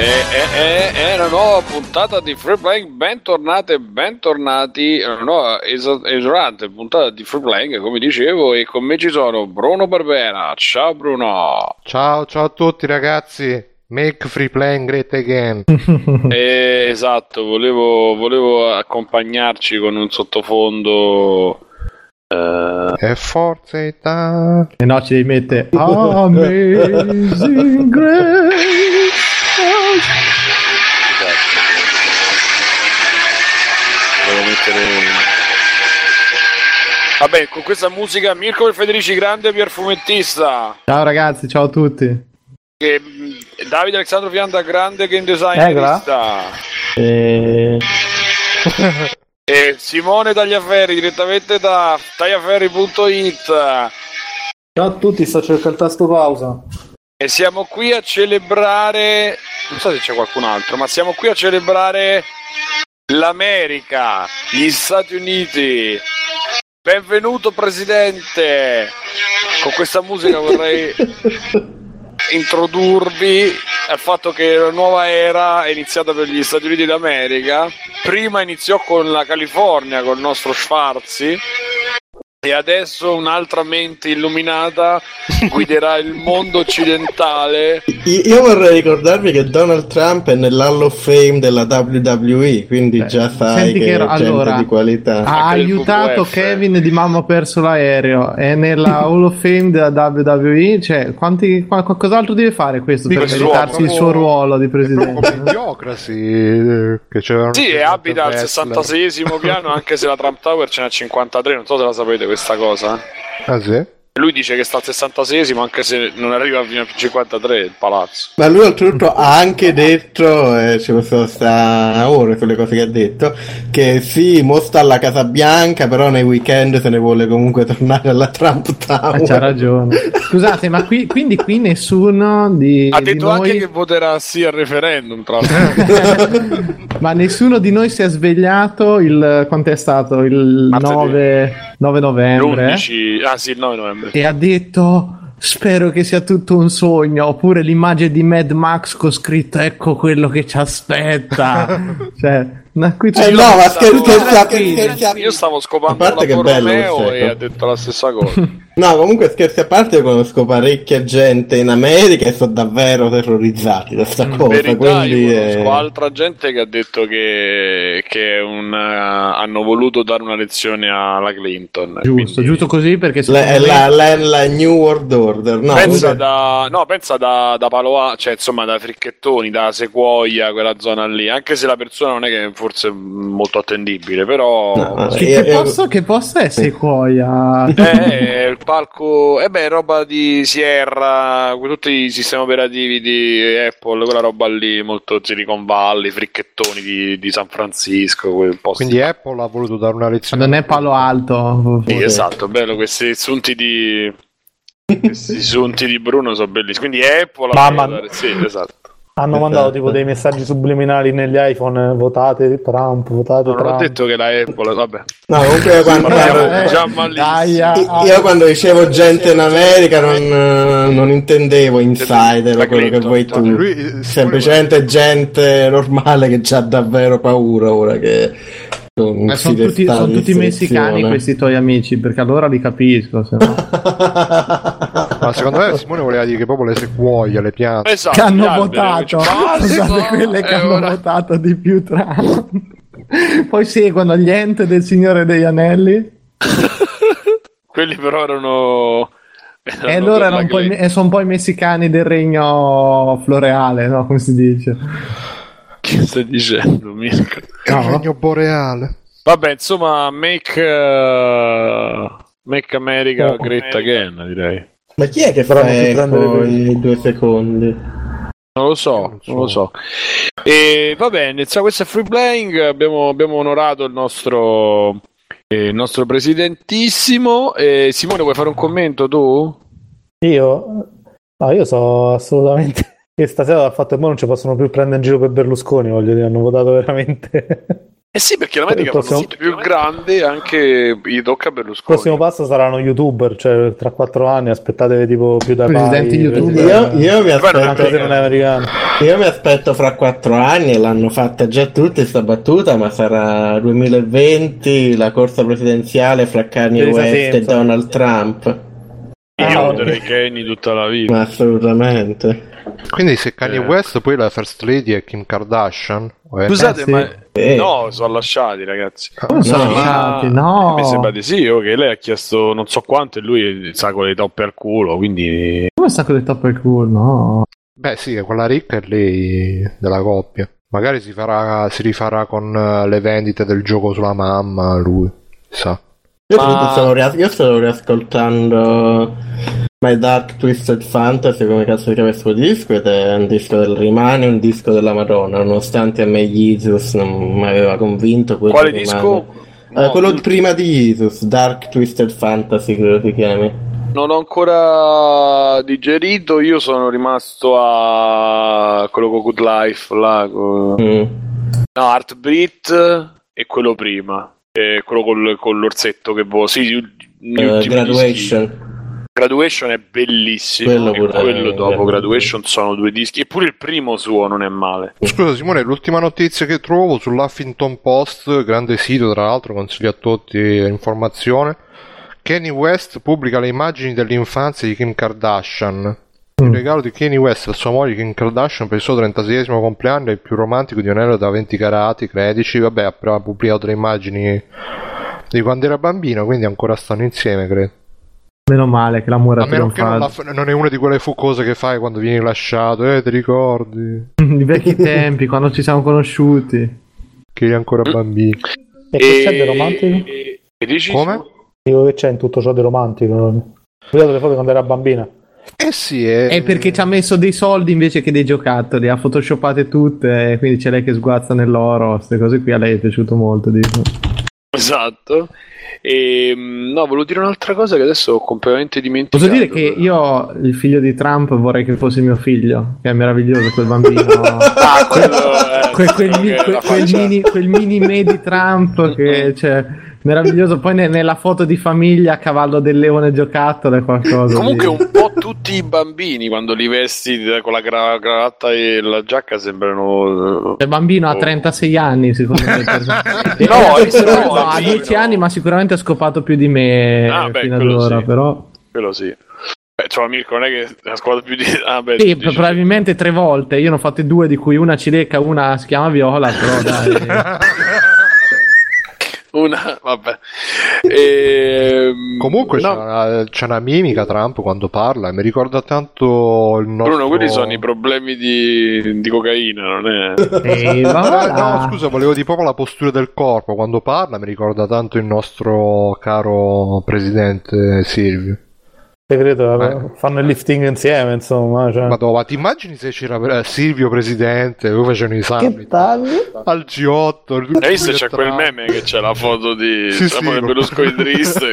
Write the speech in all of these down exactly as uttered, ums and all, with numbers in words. E, e, e, è una nuova puntata di Free Playing, bentornate e bentornati, una nuova esorante puntata di Free Playing, come dicevo, e con me ci sono Bruno Barbera. Ciao Bruno. Ciao, ciao a tutti ragazzi, make Free Playing great again. eh, esatto, volevo, volevo accompagnarci con un sottofondo... Uh... E forza Italia. E no, ci devi mettere Amazing Grace. Devo mettere... Vabbè, con questa musica Mirko Federici, grande pierfumettista. Ciao ragazzi, ciao a tutti. E Davide Alessandro Fianda, grande game designerista. Eh, e Simone Tagliaferri, direttamente da tagliaferri punto it. Ciao a tutti, sto cercando il tasto pausa. E siamo qui a celebrare, non so se c'è qualcun altro, ma siamo qui a celebrare l'America, gli Stati Uniti. Benvenuto presidente. Con questa musica vorrei introdurvi al fatto che la nuova era è iniziata per gli Stati Uniti d'America. Prima iniziò con la California, col nostro Schwarzi. E adesso un'altra mente illuminata guiderà il mondo occidentale. Io vorrei ricordarvi che Donald Trump è nell'Hall of Fame della W W E, quindi Beh, già sai che, che era, gente allora, di qualità. Ha aiutato Kevin di Mamma ha perso l'aereo, è nella Hall of Fame della W W E, cioè quanti, qual- qualcos'altro deve fare questo per meritarsi il suo ruolo di presidente? Idiocracy, che c'era sì, e abita al sessantaseiesimo piano, anche se la Trump Tower ce n'è al cinquantatré, non so se la sapete questa cosa. Ah sì? Lui dice che sta al sessantaseiesimo anche se non arriva fino al cinquantatré il palazzo. Ma lui oltretutto ha anche detto, eh, ci posso stare ore sulle cose che ha detto, che sì, mo sta alla Casa Bianca, però nei weekend se ne vuole comunque tornare alla Trump Tower. Ah, c'ha ragione. Scusate, ma qui quindi qui nessuno di ha detto di noi... anche che voterà sì al referendum, tra l'altro. Ma nessuno di noi si è svegliato il quant'è stato? Il nove novembre l'undici... Ah sì, il nove novembre. E ha detto spero che sia tutto un sogno, oppure l'immagine di Mad Max con scritto ecco quello che ci aspetta. Cioè no, qui eh no, ma scherzi, io stavo scopando a parte che bello e ha detto la stessa cosa. No, comunque scherzi a parte, io conosco parecchia gente in America e sono davvero terrorizzati da sta cosa. Verità, quindi io conosco è... altra gente che ha detto che, che un, uh, hanno voluto dare una lezione alla Clinton. Giusto, quindi... giusto così perché è la, la, la, la New World Order. No, pensa, comunque... da, no, pensa da, da Palo Alto, cioè insomma da Fricchettoni, da Sequoia, quella zona lì, anche se la persona non è che forse molto attendibile, però no, che, eh, che, eh, posso, eh, che possa è Sequoia, eh, il palco, e eh beh, roba di Sierra, tutti i sistemi operativi di Apple, quella roba lì, molto Silicon Valley, Fricchettoni di, di San Francisco, quel posto. Quindi Apple ha voluto dare una lezione, non è Palo Alto. Sì, esatto, bello, questi assunti di questi assunti di Bruno sono bellissimi, quindi Apple Mamma... sì, esatto. Hanno mandato tipo dei messaggi subliminali negli iPhone, votate Trump, votate Trump. Non ho detto che la Apple, vabbè. No, comunque quando io, io quando dicevo gente in America non, non intendevo insider o quello che vuoi tu. Lui, semplicemente gente normale che c'ha davvero paura ora che... Eh, sono, tutti, sono tutti messicani questi tuoi amici, perché allora li capisco. Se no. Ma secondo me Simone voleva dire che proprio le sequoie, le piante esatto, che hanno votato, scusate, quelle che hanno ora... votato di più tra. Poi seguono gli ente del Signore degli Anelli. Quelli però erano. erano e loro erano poi, le... sono poi i messicani del regno floreale, no? Come si dice? Che stai dicendo, Mirko? No. Regno boreale. Vabbè, insomma, make uh, make America oh, great again, direi. Ma chi è che farà i due secondi? Non lo so, non, non lo so. E va bene, cioè, questo è Free Playing, abbiamo, abbiamo onorato il nostro eh, il nostro presidentissimo. Eh, Simone, vuoi fare un commento tu? Io? No, io so assolutamente... che stasera l'ha fatto e mo non ci possono più prendere in giro per Berlusconi, voglio dire, hanno votato veramente Eh sì, perché la medica è un più grande, anche i tocca Berlusconi. Il prossimo passo saranno youtuber, cioè tra quattro anni aspettatevi tipo più da presidenti youtuber. Io, io mi aspetto se non è americano. Io mi aspetto fra quattro anni, l'hanno fatta già tutti sta battuta, ma sarà duemilaventi la corsa presidenziale fra Kanye West e Donald Trump. Io voterei Kanye tutta la vita. Ma assolutamente. Quindi se Kanye eh. West, poi la First Lady è Kim Kardashian. Scusate, eh, sì. ma eh. no, sono lasciati, ragazzi. Come sono no, lasciati? No. Mi sembra di sì, che lei ha chiesto non so quanto e lui il sacco di toppe al culo, quindi... Come il sacco di toppe al culo? No. Beh sì, quella ricca è lei della coppia. Magari si farà, si rifarà con le vendite del gioco sulla mamma, lui, sa. Io, ma... stavo rias- io stavo riascoltando My Dark Twisted Fantasy, come cazzo di questo disco, ed è un disco del rimane un disco della Madonna, nonostante a me Jesus non mi aveva convinto. Quale disco? No, eh, quello no. prima di Jesus, Dark Twisted Fantasy credo si chiami. Non ho ancora digerito, io sono rimasto a quello con Good Life là, con... mm. no, Heartbeat e quello prima. Eh, quello col, con l'orsetto che boh, sì, gli uh, Graduation dischi. Graduation è bellissimo, quello, e quello dopo Graduation sono due dischi, eppure il primo suo non è male. Scusa Simone, l'ultima notizia che trovo sull'Huffington Post, grande sito tra l'altro, consiglio a tutti l'informazione: Kanye West pubblica le immagini dell'infanzia di Kim Kardashian. Il regalo di Kanye West a sua moglie Kim Kardashian per il suo trentaseiesimo compleanno è il più romantico di un anello da venti carati, credici. Vabbè, ha pubblicato le immagini di quando era bambino, quindi ancora stanno insieme, credo. Meno male che l'amore ha trionfato. Non, la, non è una di quelle cose che fai quando vieni lasciato, eh, ti ricordi? I vecchi tempi, quando ci siamo conosciuti. Che eri ancora bambino. E che c'è di romantico? E, e dici come? Dico che c'è in tutto ciò di romantico. Ho guardato le foto quando era bambina. Eh sì, è... è perché ci ha messo dei soldi invece che dei giocattoli, ha photoshoppate tutte, e quindi c'è lei che sguazza nell'oro, queste cose qui a lei è piaciuto molto, dico. Esatto. E no, volevo dire un'altra cosa che adesso ho completamente dimenticato. Posso dire che io il figlio di Trump vorrei che fosse mio figlio, che è meraviglioso quel bambino. Ah, quello, eh, que- quel, mi- que- quel, mini, quel mini me di Trump che c'è. Meraviglioso, poi ne- nella foto di famiglia a cavallo del leone giocattolo è qualcosa. Comunque lì. Un po' tutti i bambini quando li vesti con la gra- cravatta e la giacca sembrano... Il bambino oh. ha trentasei anni secondo me. No, è solo, no, ha dieci anni, ma sicuramente ha scopato più di me ah, beh, fino ad ora, sì. Però... Quello sì. Beh, cioè Mirko non è che ha scopato più di... Ah, beh, sì, dici... probabilmente tre volte, io ne ho fatte due, di cui una cileca, una si chiama Viola, però dai... Una, vabbè. E... Comunque no. c'è, una, c'è una mimica Trump quando parla, mi ricorda tanto il nostro... Bruno, quelli sono i problemi di, di cocaina, non è? E no, scusa, volevo dire proprio la postura del corpo quando parla, mi ricorda tanto il nostro caro presidente Silvio. Credo, eh. Fanno il lifting insieme, insomma. Cioè. Madonna, ma ti immagini se c'era Silvio presidente, dove facevano i summit? Che tagli? Al G otto. Hai visto c'è quel meme che c'è la foto di sì, sì, Berlusconi triste.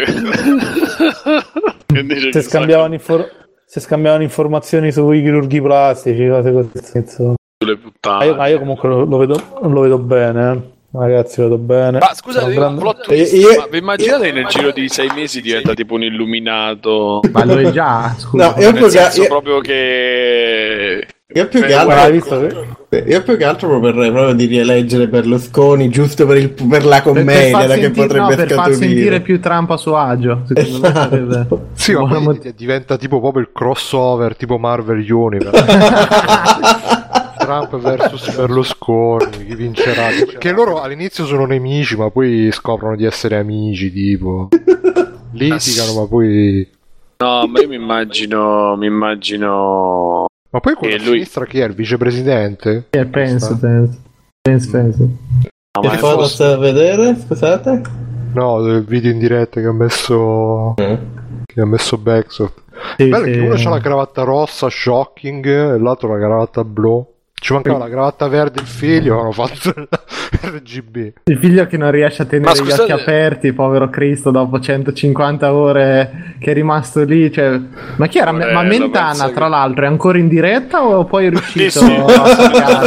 Se scambiavano infor- se scambiavano informazioni sui chirurghi plastici, cose così, insomma. Sulle puttane. Ma io, io comunque lo, lo, vedo, lo vedo bene, eh. Ragazzi, vado bene. Ma scusate, io un plot twist, io, io, ma vi immaginate io, nel immagino... giro di sei mesi diventa sì. tipo un illuminato? Ma lo è già, scusa. No, io nel più senso io... proprio che... Io più, che altro, io più che altro vorrei proprio di rieleggere Berlusconi giusto per, il, per la commedia per, per che senti- potrebbe no, per scaturire. Far sentire più Trump a suo agio, secondo esatto. me sarebbe... Sì, ma poi mot- diventa tipo proprio il crossover tipo Marvel Universe. Trump versus Berlusconi, chi vincerà? Che loro all'inizio sono nemici, ma poi scoprono di essere amici, tipo litigano, ma poi no, ma io mi immagino, mi immagino. Ma poi quello a lui... sinistra chi è? Il vicepresidente? Eh, penso, penso, penso, penso. No, che foto posso... sta a vedere? Scusate? No, il video in diretta che ha messo mm. che ha messo Backsoft. Sì, bello sì. Che uno c'ha la cravatta rossa, shocking, e l'altro la cravatta blu. Ci mancava la cravatta verde il figlio, hanno fatto R G B. Il figlio che non riesce a tenere gli occhi aperti, povero Cristo, dopo centocinquanta ore che è rimasto lì. Cioè... Ma chi era? Bello, ma Mentana, tra che... l'altro, è ancora in diretta o poi è riuscito sì, sì. a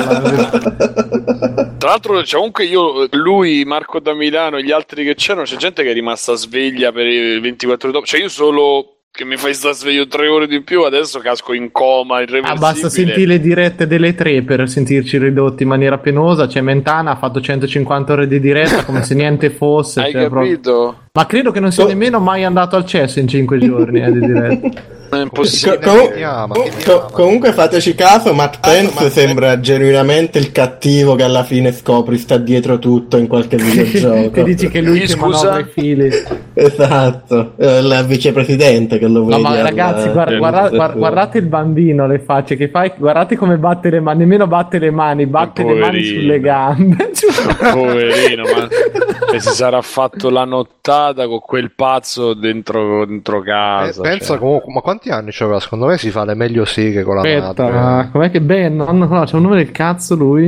Tra l'altro, cioè, comunque io, lui, Marco da Milano e gli altri che c'erano, c'è gente che è rimasta sveglia per ventiquattro ore dopo. Cioè io solo... che mi fai sta sveglio tre ore di più, adesso casco in coma irreversibile. Ah, basta sentire le dirette delle tre per sentirci ridotti in maniera penosa. Cioè Mentana ha fatto centocinquanta ore di diretta come se niente fosse. Hai cioè, capito? Proprio... Ma credo che non sia oh. nemmeno mai andato al cesso in cinque giorni eh, di diretta. È impossibile. Com- chiama, com- co- comunque fateci caso, Matt Pence ah, sembra Matt... genuinamente il cattivo che alla fine scopri sta dietro tutto in qualche videogioco. Ti dici che lui che manovra i fili. Esatto, il vicepresidente che lo vuole. No, ma ragazzi, guarda, guarda, guarda, guardate il bambino, le facce che fa, guardate come batte le mani, nemmeno batte le mani, batte le mani sulle gambe. Poverino, ma e si sarà fatto la nottata con quel pazzo dentro, dentro casa. Eh, pensa cioè. Comunque, ma quando quanti anni c'aveva? Secondo me si fa le meglio seghe con la Aspetta, madre. Ma com'è che Ben? No, no, c'è un nome del cazzo lui?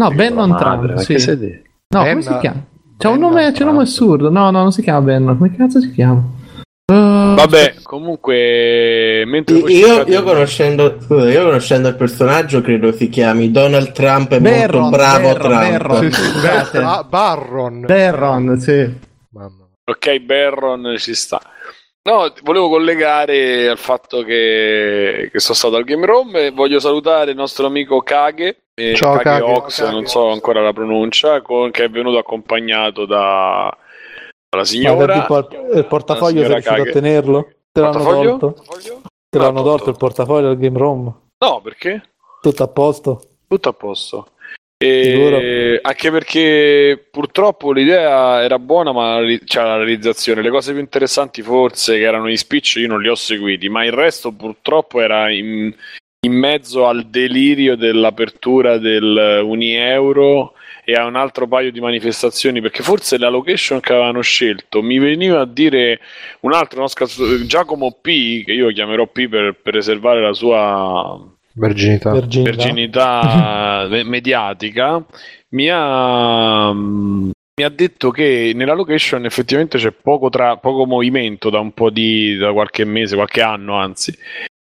No, Barron Trump, sì. Che no, ben, come si chiama? C'è un nome, c'è un nome assurdo. No, no, non si chiama Barron. Come cazzo si chiama? Uh, Vabbè, comunque mentre io, io, io, conoscendo, scusa, io conoscendo il personaggio credo si chiami Donald Trump. È Barron, molto bravo Barron, Trump. Barron. Barron, sì. Mamma. Ok, Barron ci sta. No, volevo collegare al fatto che, che sono stato al Game Room e voglio salutare il nostro amico Kage, eh, Ciao, Kage, Kage Ox, Kage, non so ancora la pronuncia, con, che è venuto accompagnato da dalla signora. Il, por- il portafoglio sei riuscito Kage. A tenerlo? Te portafoglio? L'hanno tolto? Portafoglio? Te l'hanno ah, tolto il portafoglio al Game Room? No, perché? Tutto a posto. Tutto a posto. E anche perché purtroppo l'idea era buona, ma c'era la realizzazione. Le cose più interessanti forse che erano gli speech io non li ho seguiti, ma il resto purtroppo era in, in mezzo al delirio dell'apertura del UniEuro e a un altro paio di manifestazioni, perché forse la location che avevano scelto mi veniva a dire un altro no, Giacomo P, che io chiamerò P per preservare la sua... Verginità, verginità. verginità mediatica mi ha, mi ha detto che nella location effettivamente c'è poco, tra, poco movimento da un po' di da qualche mese, qualche anno anzi,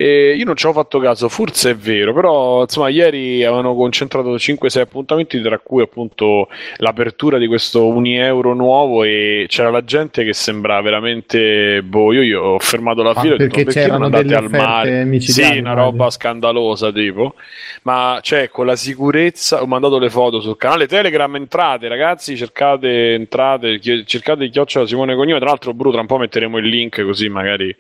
e io non ci ho fatto caso, forse è vero, però insomma ieri avevano concentrato cinque sei appuntamenti, tra cui appunto l'apertura di questo UniEuro nuovo, e c'era la gente che sembrava veramente boh, io, io ho fermato la fila ah, perché, perché c'erano non andate al mare, sì, una roba scandalosa tipo, ma cioè con la sicurezza ho mandato le foto sul canale Telegram, entrate ragazzi, cercate entrate, cercate il chiocciola Simone Cognome, tra l'altro Bru tra un po' metteremo il link così magari.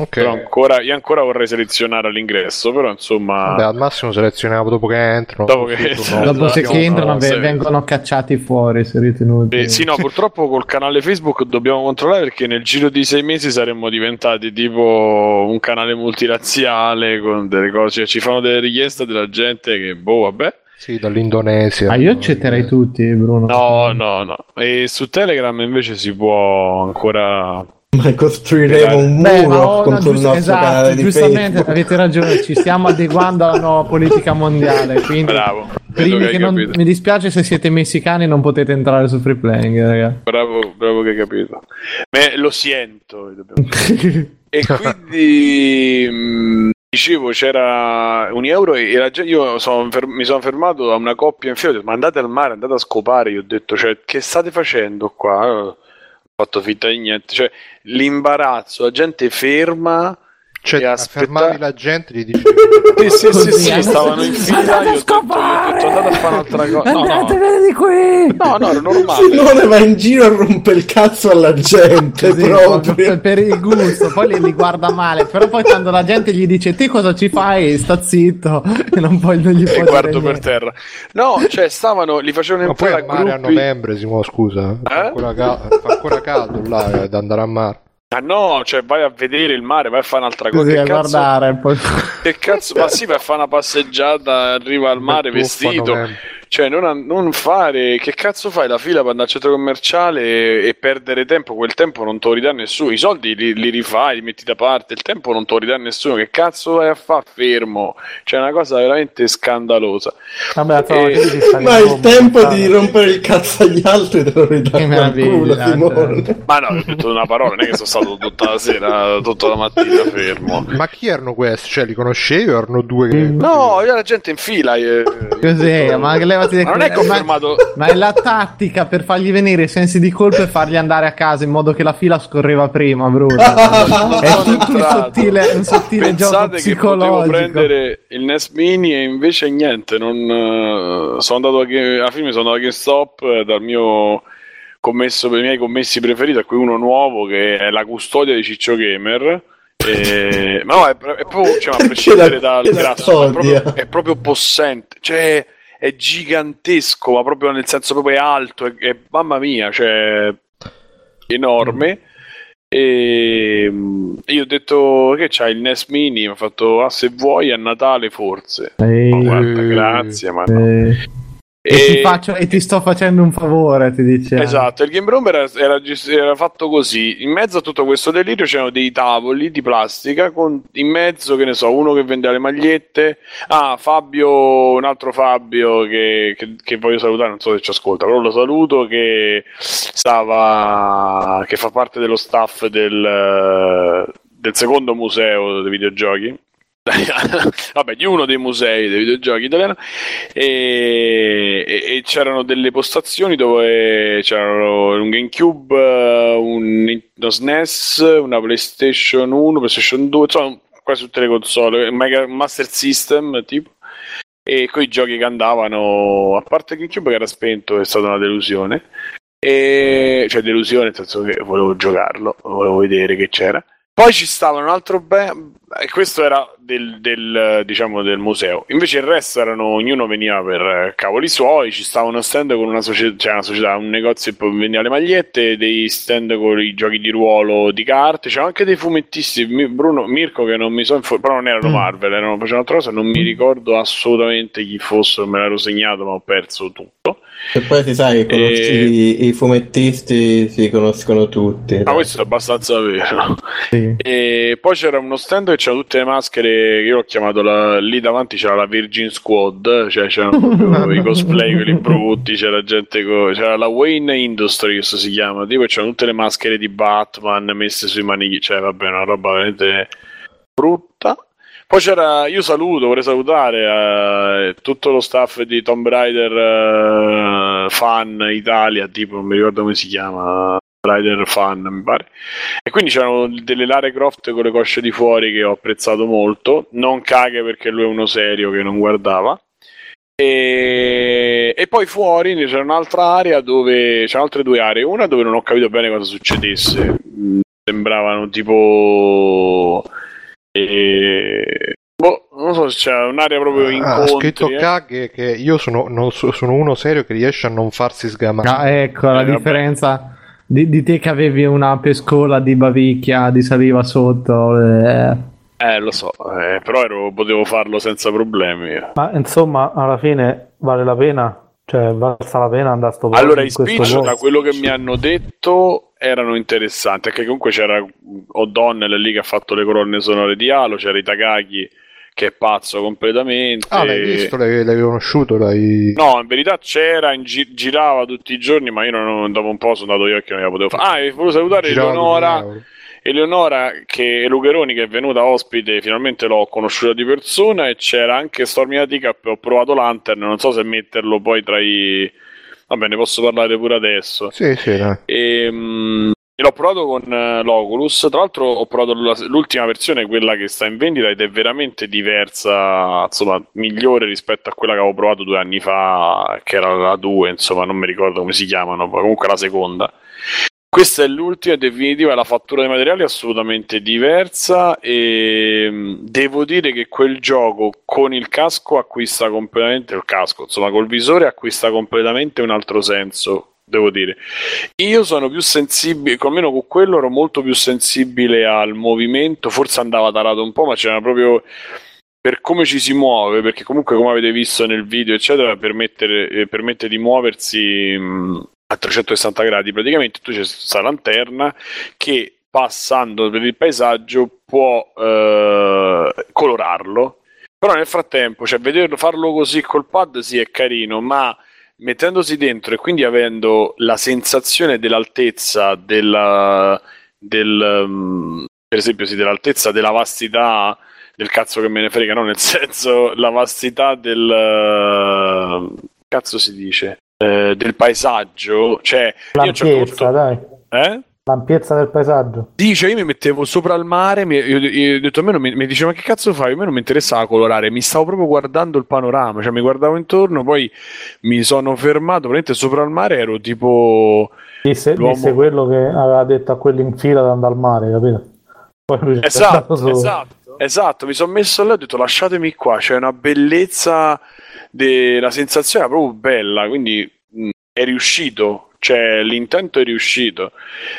Okay. Però ancora, io ancora vorrei selezionare all'ingresso, però insomma. Beh, al massimo selezioniamo dopo che entrano. Dopo che, tutto, no? dopo se che entrano no, vengono cacciati fuori se ritenuti. Eh, sì, no, purtroppo col canale Facebook dobbiamo controllare, perché nel giro di sei mesi saremmo diventati tipo un canale multirazziale con delle cose, cioè, ci fanno delle richieste della gente che boh, vabbè. Sì, dall'Indonesia. Ah, io accetterei tutti, Bruno. No, no, no. E su Telegram invece si può ancora. Ma costruiremo un muro no, contro no, il nostro esatto, canale di giustamente Facebook. Avete ragione, ci stiamo adeguando alla nuova politica mondiale, quindi bravo, primi che, che non, mi dispiace se siete messicani non potete entrare su Free Playing, ragazzi. Bravo, bravo che hai capito. Beh, lo sento. E quindi mh, dicevo, c'era un euro e la, io son, mi sono fermato a una coppia in fila, ho detto, ma andate al mare, andate a scopare, io ho detto, cioè, che state facendo qua? Fatto finta di niente, cioè l'imbarazzo, la gente ferma, cioè aspetta... fermavi la gente, gli dicevi sì, sì, sì, sì, sì, stavano in fila, io ho detto, andate a fare un'altra cosa, no, andatevene no. di qui, no, no, era normale. Simone va in giro e rompe il cazzo alla gente, sì, proprio per il gusto, poi li, li guarda male, però poi quando la gente gli dice te cosa ci fai, sta zitto e non puoi, non gli puoi e guardo per niente. Terra no, cioè stavano, li facevano no, entrare a gruppi, mare a novembre Simone, scusa, eh? fa, ancora ca- fa ancora caldo là, eh, da andare a mare. Ah no, cioè vai a vedere il mare, vai a fare un'altra cosa. Sì, che, cazzo, che cazzo, ma sì, vai a fare una passeggiata, arriva al mare vestito. Cioè non, a, non fare, che cazzo fai la fila per andare al centro commerciale e, e perdere tempo? Quel tempo non te lo ridà nessuno, i soldi li, li rifai, li metti da parte, il tempo non te lo ridà nessuno, che cazzo vai a fare fermo? Cioè è una cosa veramente scandalosa. Vabbè, e... ma il tempo di rompere il cazzo agli altri te lo ridà qualcuno. Ma no, ho detto una parola, non è che sono stato tutta la sera, tutta la mattina fermo. Ma chi erano questi? Cioè li conoscevi o erano due? Che... No, io la gente in fila. Eh, Cos'è? Ma che le Ma non è confermato, ma, ma è la tattica per fargli venire i sensi di colpa e fargli andare a casa in modo che la fila scorreva prima. Bruno, è tutto un sottile, un sottile pensate gioco psicologico. Pensate che potevo prendere il Nes Mini e invece niente, non sono andato a, game, a film, sono andato a GameStop dal mio commesso, per i miei commessi preferiti, a cui uno nuovo che è la custodia di Ciccio Gamer. E, ma no, è, è proprio, cioè, a prescindere dal grasso, è proprio, è proprio possente, cioè è gigantesco, ma proprio nel senso proprio è alto, è, è mamma mia, cioè enorme. E io ho detto che c'hai il Nes Mini, mi ha fatto ah, se vuoi a Natale forse. Ehi, oh, guarda, grazie, ma no. E, e, ti faccio, e ti sto facendo un favore, ti dice. Esatto, il Game Room era, era, era fatto così. In mezzo a tutto questo delirio c'erano dei tavoli di plastica con in mezzo, che ne so, uno che vendeva le magliette. Ah, Fabio, un altro Fabio che, che, che voglio salutare, non so se ci ascolta, però lo saluto, che stava, che fa parte dello staff del, del secondo museo dei videogiochi. Vabbè, di uno dei musei dei videogiochi italiano, e, e, e c'erano delle postazioni dove c'erano un GameCube, un, uno S N E S, una PlayStation uno, PlayStation due, insomma quasi tutte le console, Mega, Master System tipo, e coi giochi che andavano, a parte il GameCube che era spento, è stata una delusione, e, cioè delusione nel senso che volevo giocarlo, volevo vedere che c'era. Poi ci stava un altro ben... questo era del, del, diciamo, del museo. Invece il resto erano, ognuno veniva per cavoli suoi. Ci stava uno stand con una società, cioè una società, un negozio che vendeva le magliette, dei stand con i giochi di ruolo, di carte. C'erano anche dei fumettisti, Bruno, Mirko, che non mi so infor- però non erano Marvel, erano facevano altra cosa, non mi ricordo assolutamente chi fossero, me l'ero segnato ma ho perso tutto. E poi si sa che conosci e... i, i fumettisti si conoscono tutti. Ma ah, questo è abbastanza vero. Sì. E poi c'era uno stand che c'era tutte le maschere, io ho chiamato la, lì davanti c'era la Virgin Squad, cioè c'erano i cosplay quelli brutti, c'era gente co- c'era la Wayne Industry, questo si chiama, tipo, c'erano tutte le maschere di Batman messe sui manichi, cioè vabbè, una roba veramente brutta. Poi c'era, io saluto, vorrei salutare eh, tutto lo staff di Tomb Raider eh, Fan Italia, tipo, non mi ricordo come si chiama, Raider Fan mi pare. E quindi c'erano delle Lara Croft con le cosce di fuori che ho apprezzato molto, non Kage perché lui è uno serio che non guardava. E, e poi fuori c'era un'altra area dove, c'erano altre due aree, una dove non ho capito bene cosa succedesse, sembravano tipo... E... boh, non so se c'è un'area proprio incontri. Ha scritto eh. Kage che io sono, non so, sono uno serio che riesce a non farsi sgamare. Ah, ecco eh, la vabbè. differenza di, di te che avevi una pescola di bavicchia, di saliva sotto. Eh, eh lo so, eh, però ero, potevo farlo senza problemi. Ma insomma, alla fine vale la pena? Cioè, basta la pena andare a sto Allora, in spiccio, da quello che mi hanno detto, erano interessanti. Perché comunque c'era O'Donnell lì che ha fatto le colonne sonore di Halo, c'era Itagaki che è pazzo completamente. Ah, l'hai visto? L'hai, l'hai conosciuto? L'hai... No, in verità c'era, in gi- girava tutti i giorni, ma io non, dopo un po' sono andato io che non la potevo fare. Ah, volevo salutare girava Eleonora. Eleonora che Lucheroni, che è venuta ospite, finalmente l'ho conosciuta di persona, e c'era anche Stormy Handicap, ho provato Lantern, non so se metterlo poi tra i... vabbè, ne posso parlare pure adesso. Sì, sì, no. E, mh, e l'ho provato con l'Oculus, tra l'altro ho provato l'ultima versione, quella che sta in vendita, ed è veramente diversa, insomma, migliore rispetto a quella che avevo provato due anni fa, che era la due, insomma, non mi ricordo come si chiamano, comunque la seconda. Questa è l'ultima definitiva, la fattura dei materiali è assolutamente diversa, e devo dire che quel gioco con il casco acquista completamente il casco, insomma col visore acquista completamente un altro senso, devo dire. Io sono più sensibile, almeno con quello ero molto più sensibile al movimento, forse andava tarato un po', ma c'era proprio per come ci si muove, perché comunque, come avete visto nel video eccetera, permette, eh, permette di muoversi mh, a trecentosessanta gradi praticamente. Tu c'è questa lanterna che, passando per il paesaggio, può eh, colorarlo, però nel frattempo, cioè, vederlo farlo così col pad sì è carino, ma mettendosi dentro e quindi avendo la sensazione dell'altezza della, del um, per esempio sì, dell'altezza, della vastità del cazzo che me ne frega, no, nel senso, la vastità del uh, cazzo si dice eh, del paesaggio, cioè l'ampiezza, io tutto... dai eh? L'ampiezza del paesaggio. Dice, io mi mettevo sopra il mare, mi, io, io ho detto, a me non mi, mi diceva, ma che cazzo fai? A me non mi interessava colorare, mi stavo proprio guardando il panorama, cioè mi guardavo intorno, poi mi sono fermato, praticamente sopra il mare ero tipo... Disse, disse quello che aveva detto a quelli in fila ad andare al mare, capito? Poi esatto, esatto, esatto, mi sono messo là e ho detto, lasciatemi qua, c'è cioè, una bellezza, de... la sensazione era proprio bella, quindi mh, è riuscito. Cioè, l'intento è riuscito,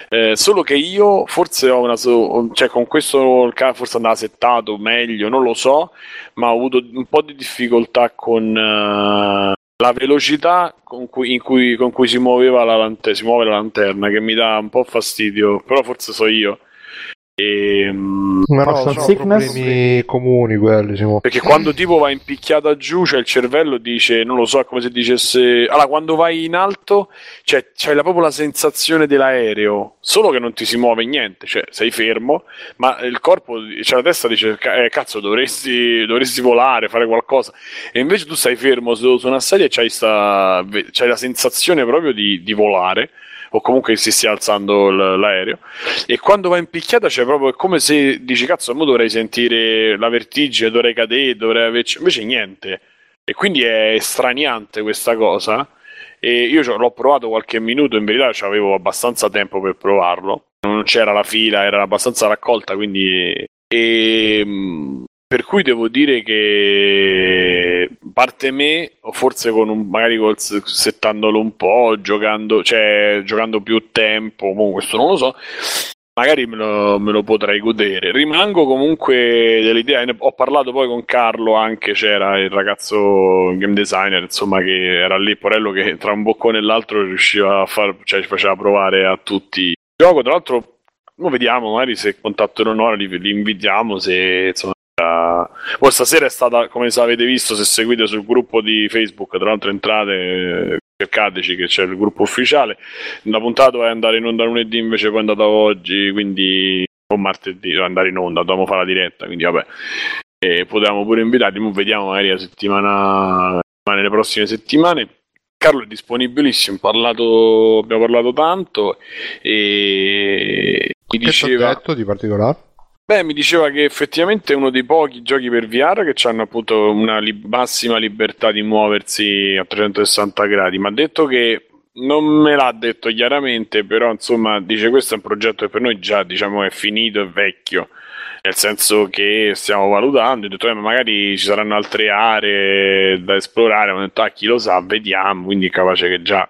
eh, solo che io forse ho una so- cioè con questo forse andava settato meglio, non lo so, ma ho avuto un po' di difficoltà con uh, la velocità con cui, in cui, con cui si muoveva la lanterna, si muove la lanterna, che mi dà un po' fastidio, però forse so io. E, ma no, sono sickness? Problemi comuni quelli, Simone. Perché quando tipo va in picchiata giù, cioè il cervello dice, non lo so, è come se dicesse, allora quando vai in alto, cioè c'hai la, proprio la sensazione dell'aereo, solo che non ti si muove niente, cioè sei fermo, ma il corpo, cioè la testa dice, eh, cazzo dovresti, dovresti volare, fare qualcosa, e invece tu stai fermo su una sedia e c'hai, sta, c'hai la sensazione proprio di, di volare, o comunque si stia alzando l- l'aereo, e quando va in picchiata c'è, cioè, proprio è come se dici, cazzo, mo dovrei sentire la vertigine, dovrei cadere, dovrei averci, invece niente, e quindi è straniante questa cosa. E io l'ho provato qualche minuto, in verità avevo abbastanza tempo per provarlo, non c'era la fila, era abbastanza raccolta, quindi e... per cui devo dire che parte me, o forse con un, magari col, settandolo un po', giocando, cioè giocando più tempo, boh, questo non lo so, magari me lo, me lo potrei godere. Rimango comunque dell'idea, ho parlato poi con Carlo anche, c'era il ragazzo game designer, insomma, che era lì, Porello, che tra un boccone e l'altro riusciva a far, cioè ci faceva provare a tutti il gioco. Tra l'altro, no, vediamo, magari se contattano un'ora li, li invitiamo, se insomma. Poi stasera è stata, come avete visto se seguite sul gruppo di Facebook, tra l'altro entrate, cercateci che c'è il gruppo ufficiale, la puntata è andare in onda lunedì, invece poi è andata oggi, quindi o martedì andare in onda, dobbiamo fare la diretta, quindi vabbè, e potevamo pure invitarli, ma vediamo magari la settimana, nelle prossime settimane. Carlo è disponibilissimo, parlato, abbiamo parlato tanto, e mi diceva, che detto di particolare? Beh, mi diceva che effettivamente è uno dei pochi giochi per V R che hanno appunto una li- massima libertà di muoversi a trecentosessanta gradi, ma ha detto che, non me l'ha detto chiaramente, però insomma dice, questo è un progetto che per noi già, diciamo, è finito e vecchio, nel senso che stiamo valutando, ho detto, eh, ma magari ci saranno altre aree da esplorare, ma ho detto, ah, chi lo sa, vediamo, quindi è capace che già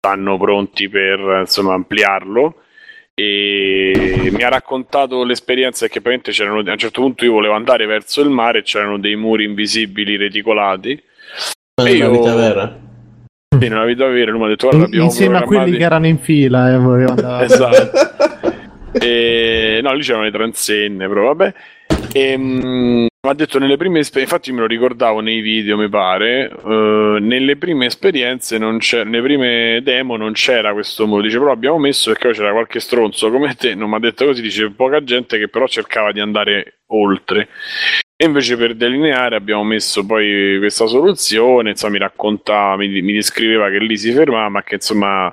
stanno pronti per, insomma, ampliarlo. E mi ha raccontato l'esperienza che praticamente c'erano, a un certo punto io volevo andare verso il mare, c'erano dei muri invisibili reticolati, e nella io... vita vera, sì, nella vita vera, lui mi ha detto, guarda, abbiamo insieme a quelli che erano in fila, eh, esatto. E... no, lì c'erano le transenne, però vabbè, e mi ha detto, nelle prime esperienze, infatti me lo ricordavo nei video, mi pare, eh, nelle prime esperienze non c'era, nelle prime demo non c'era questo modo, dice, però abbiamo messo perché c'era qualche stronzo come te, non mi ha detto così, dice, poca gente che però cercava di andare oltre, e invece per delineare abbiamo messo poi questa soluzione, insomma mi raccontava, mi, mi descriveva che lì si fermava, ma che insomma,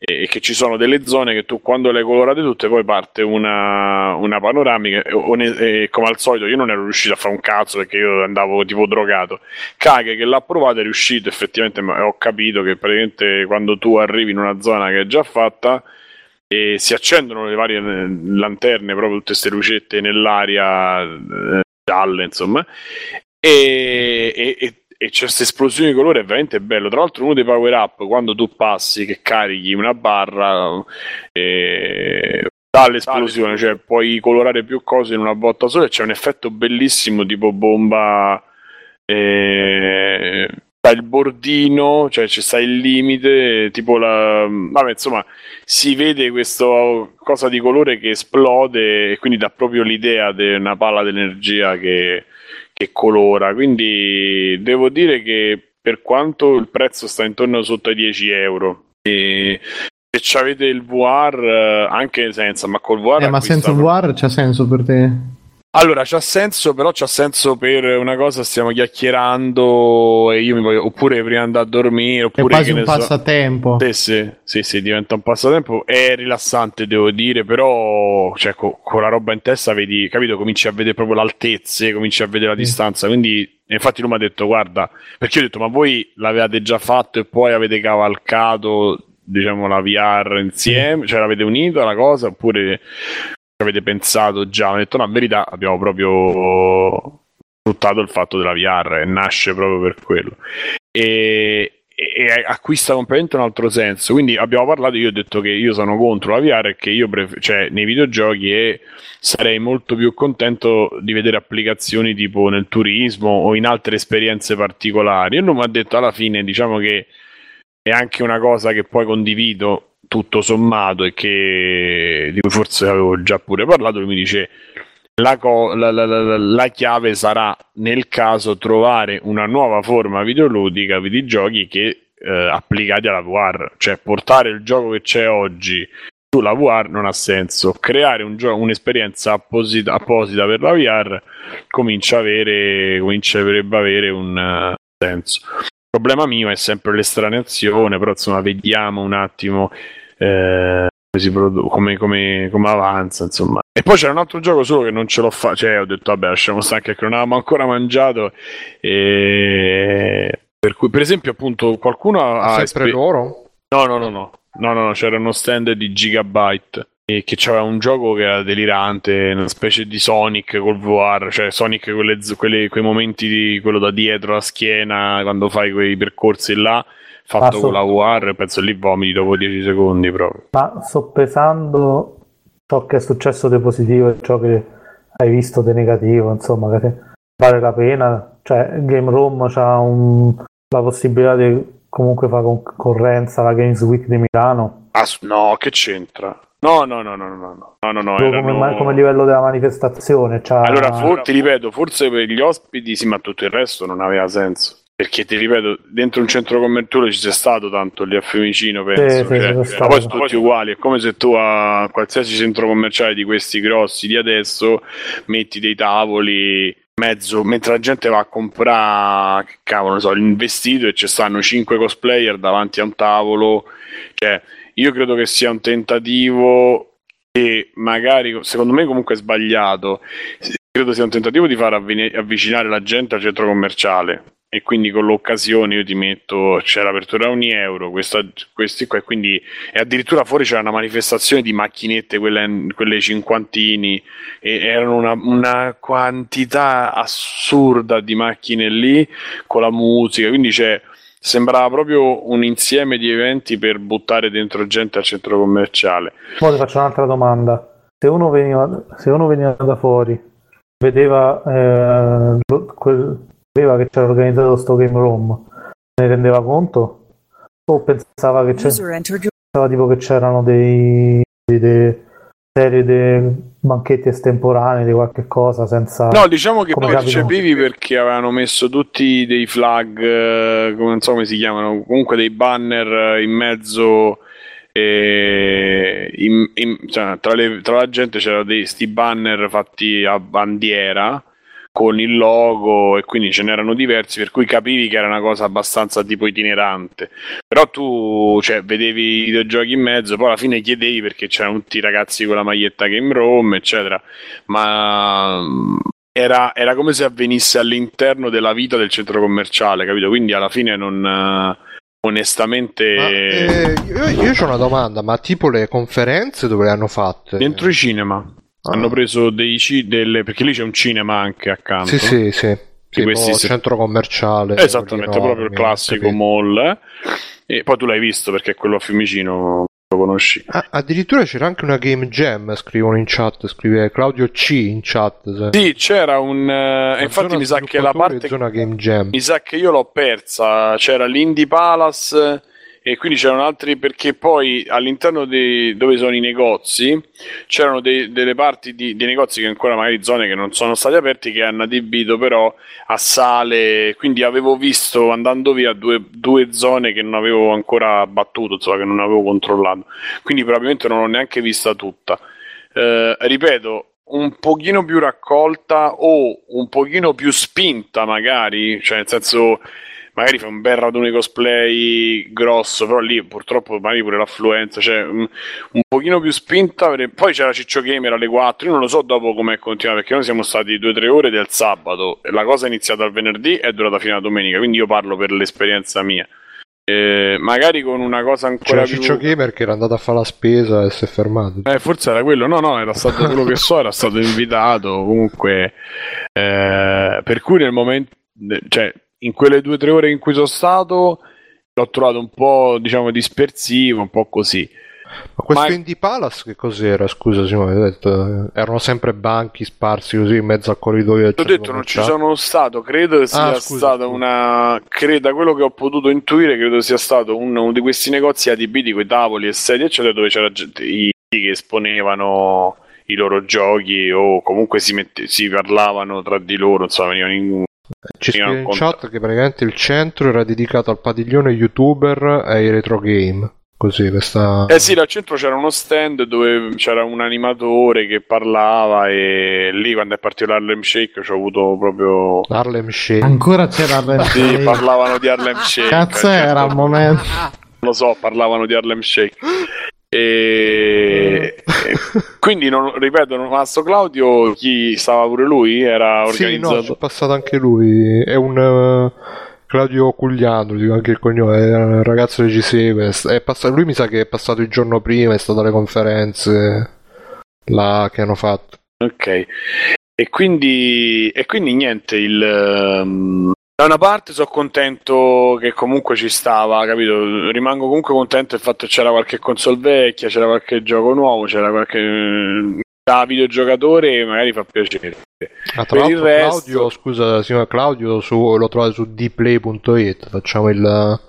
e che ci sono delle zone che tu quando le colorate tutte poi parte una, una panoramica, o ne, e come al solito io non ero riuscito a fare un cazzo perché io andavo tipo drogato. Kage, che l'ha provato, è riuscito effettivamente, ma ho capito che praticamente quando tu arrivi in una zona che è già fatta e si accendono le varie lanterne, proprio tutte queste lucette nell'aria, eh, gialle insomma, e, e, e e c'è questa esplosione di colore, è veramente bello. Tra l'altro uno dei power up, quando tu passi che carichi una barra, eh, dà l'esplosione, cioè puoi colorare più cose in una botta sola e c'è un effetto bellissimo tipo bomba, eh, il bordino, cioè ci sta il limite, tipo la, vabbè, insomma si vede questa cosa di colore che esplode e quindi dà proprio l'idea di una palla d'energia che, che colora. Quindi devo dire che per quanto il prezzo sta intorno sotto ai dieci euro e se c'avete il V R, anche senza, ma col V R eh, ma senza il V R c'ha senso per te? Allora, c'ha senso, però c'ha senso per una cosa, stiamo chiacchierando e io mi voglio, oppure prima di andare a dormire, oppure è quasi che un passatempo. So. Sì, sì, sì, sì, diventa un passatempo, è rilassante, devo dire, però cioè, co- con la roba in testa vedi, capito, cominci a vedere proprio l'altezza, cominci a vedere la sì. distanza, quindi infatti lui mi ha detto "Guarda", perché io ho detto "Ma voi l'avevate già fatto e poi avete cavalcato, diciamo, la V R insieme, sì. cioè l'avete unita la cosa oppure avete pensato già?" Ho detto, no, in verità abbiamo proprio sfruttato il fatto della V R e nasce proprio per quello e, e acquista completamente un altro senso. Quindi abbiamo parlato, io ho detto che io sono contro la V R e che io pref- cioè nei videogiochi e sarei molto più contento di vedere applicazioni tipo nel turismo o in altre esperienze particolari. E lui mi ha detto alla fine, diciamo che è anche una cosa che poi condivido tutto sommato e che di cui forse avevo già pure parlato, mi dice la, co- la, la, la, la chiave sarà nel caso trovare una nuova forma videoludica, videogiochi che eh, applicati alla V R, cioè portare il gioco che c'è oggi sulla V R non ha senso, creare un gioco, un'esperienza apposita, apposita per la V R comincia a avere, comincerebbe a avere un uh, senso. Il problema mio è sempre l'estraneazione, però insomma vediamo un attimo eh, come, si produ- come, come, come avanza, insomma. E poi c'era un altro gioco solo che non ce l'ho fatto, cioè ho detto vabbè lasciamo stare, anche che non avevamo ancora mangiato e... per cui per esempio appunto qualcuno ha sempre esper- loro? No no no no no no, no c'era uno stand di Gigabyte e che c'era un gioco che era delirante, una specie di Sonic col V R, cioè Sonic quelle, quelle, quei momenti di quello da dietro la schiena quando fai quei percorsi là fatto Passo. Con la V R, penso lì vomiti dopo dieci secondi proprio. Ma soppesando ciò che è successo di positivo e ciò che hai visto di negativo, insomma, che vale la pena, cioè Game Room c'ha un, la possibilità di comunque fare concorrenza alla Games Week di Milano. Ah, no, che c'entra? No, no, no, no, no, no, no, no come, no. Come livello della manifestazione. Cioè... Allora, for- ti ripeto, forse per gli ospiti sì, ma tutto il resto non aveva senso. Perché ti ripeto, dentro un centro commerciale ci sei stato tanto lì a Fiumicino, penso. Sì, cioè, sì, cioè, ma poi sono tutti uguali. È come se tu a qualsiasi centro commerciale di questi grossi di adesso metti dei tavoli mezzo mentre la gente va a comprare, che cavolo, non so, l'investito e ci stanno cinque cosplayer davanti a un tavolo, cioè. Io credo che sia un tentativo che magari, secondo me comunque è sbagliato, credo sia un tentativo di far avvine- avvicinare la gente al centro commerciale e quindi con l'occasione io ti metto, c'è l'apertura a UniEuro, questa, questi qua, quindi, e addirittura fuori c'era una manifestazione di macchinette, quelle, quelle cinquantini, e erano una, una quantità assurda di macchine lì con la musica, quindi c'è... Sembrava proprio un insieme di eventi per buttare dentro gente al centro commerciale. Poi ti faccio un'altra domanda. Se uno veniva, se uno veniva da fuori, vedeva, eh, quel, vedeva che c'era organizzato sto Game Room, ne rendeva conto? O pensava che c'era, pensava tipo che c'erano dei, dei, dei serie di banchetti estemporanei di qualche cosa senza... No, diciamo che poi ricevevi perché avevano messo tutti dei flag, eh, non so come si chiamano, comunque dei banner in mezzo, eh, in, in, cioè, tra, le, tra la gente c'erano dei sti banner fatti a bandiera con il logo e quindi ce n'erano diversi, per cui capivi che era una cosa abbastanza tipo itinerante, però tu cioè, vedevi i videogiochi in mezzo, poi alla fine chiedevi perché c'erano tutti i ragazzi con la maglietta Game Room eccetera, ma era, era come se avvenisse all'interno della vita del centro commerciale, capito? Quindi alla fine non... Onestamente, ma, eh, io, io c'ho una domanda, ma tipo le conferenze dove le hanno fatte? Dentro i cinema. Hanno preso dei ci, delle, perché lì c'è un cinema anche accanto. Sì, sì, sì. Sì, questi centro commerciale. Esattamente, proprio il classico mall. Eh? E poi tu l'hai visto perché è quello a Fiumicino, lo conosci. Ah, addirittura c'era anche una Game Jam, scrivono in chat, scrive Claudio C in chat. Sì, c'era un eh, infatti mi sa che la parte zona Game Jam, mi sa che io l'ho persa, c'era l'Indie Palace e quindi c'erano altri, perché poi all'interno di dove sono i negozi c'erano dei, delle parti di, di negozi che ancora magari zone che non sono state aperte, che hanno adibito però a sale, quindi avevo visto andando via due, due zone che non avevo ancora battuto, insomma, che non avevo controllato, quindi probabilmente non l'ho neanche vista tutta. Eh, ripeto, un pochino più raccolta o un pochino più spinta magari, cioè nel senso magari fa un bel raduno di cosplay grosso, però lì purtroppo magari pure l'affluenza, cioè un, un pochino più spinta. Poi c'era Ciccio Gamer alle quattro, io non lo so dopo com'è continuato, perché noi siamo stati due o tre ore del sabato, la cosa è iniziata al venerdì e è durata fino a domenica, quindi io parlo per l'esperienza mia. Eh, magari con una cosa ancora più... Ciccio Gamer che era andato a fare la spesa e si è fermato. Eh, forse era quello, no no, era stato quello che so, era stato invitato, comunque eh, per cui nel momento, cioè in quelle due o tre ore in cui sono stato l'ho trovato un po', diciamo, dispersivo, un po' così. Ma questo Ma... Indie Palace che cos'era? Scusa Simone, detto, erano sempre banchi sparsi così in mezzo al corridoio. Ti ho detto, non ci sono stato, credo che sia ah, scusa, stata scusa. una credo, da quello che ho potuto intuire, credo sia stato uno di questi negozi adibiti con i tavoli e sedie eccetera, dove c'era gente, i che esponevano i loro giochi o comunque si, mette, si parlavano tra di loro, insomma venivano in... Ci scrive in chat che praticamente il centro era dedicato al padiglione youtuber e ai retro game. Così questa... Eh sì, al centro c'era uno stand dove c'era un animatore che parlava, e lì quando è partito l'Harlem Shake ci ho avuto proprio... Harlem Shake? Ancora c'era Harlem Shake? Sì, parlavano di Harlem Shake. Cazzo era al momento? Lo so, parlavano di Harlem Shake. E... quindi non, ripeto, non passo Claudio, chi stava pure lui era organizzato. Sì, no, è passato anche lui, è un uh, Claudio Cugliandro, dico anche il cognome, è un ragazzo che ci segue, è passato, lui mi sa che è passato il giorno prima, è stato alle conferenze là che hanno fatto. Ok, e quindi e quindi niente, il um... da una parte sono contento che comunque ci stava, capito? Rimango comunque contento del fatto che c'era qualche console vecchia, c'era qualche gioco nuovo, c'era qualche... da videogiocatore magari fa piacere. Ah, tra l'altro resto... Claudio, scusa signor Claudio, su, lo trovate su dplay punto it, facciamo il...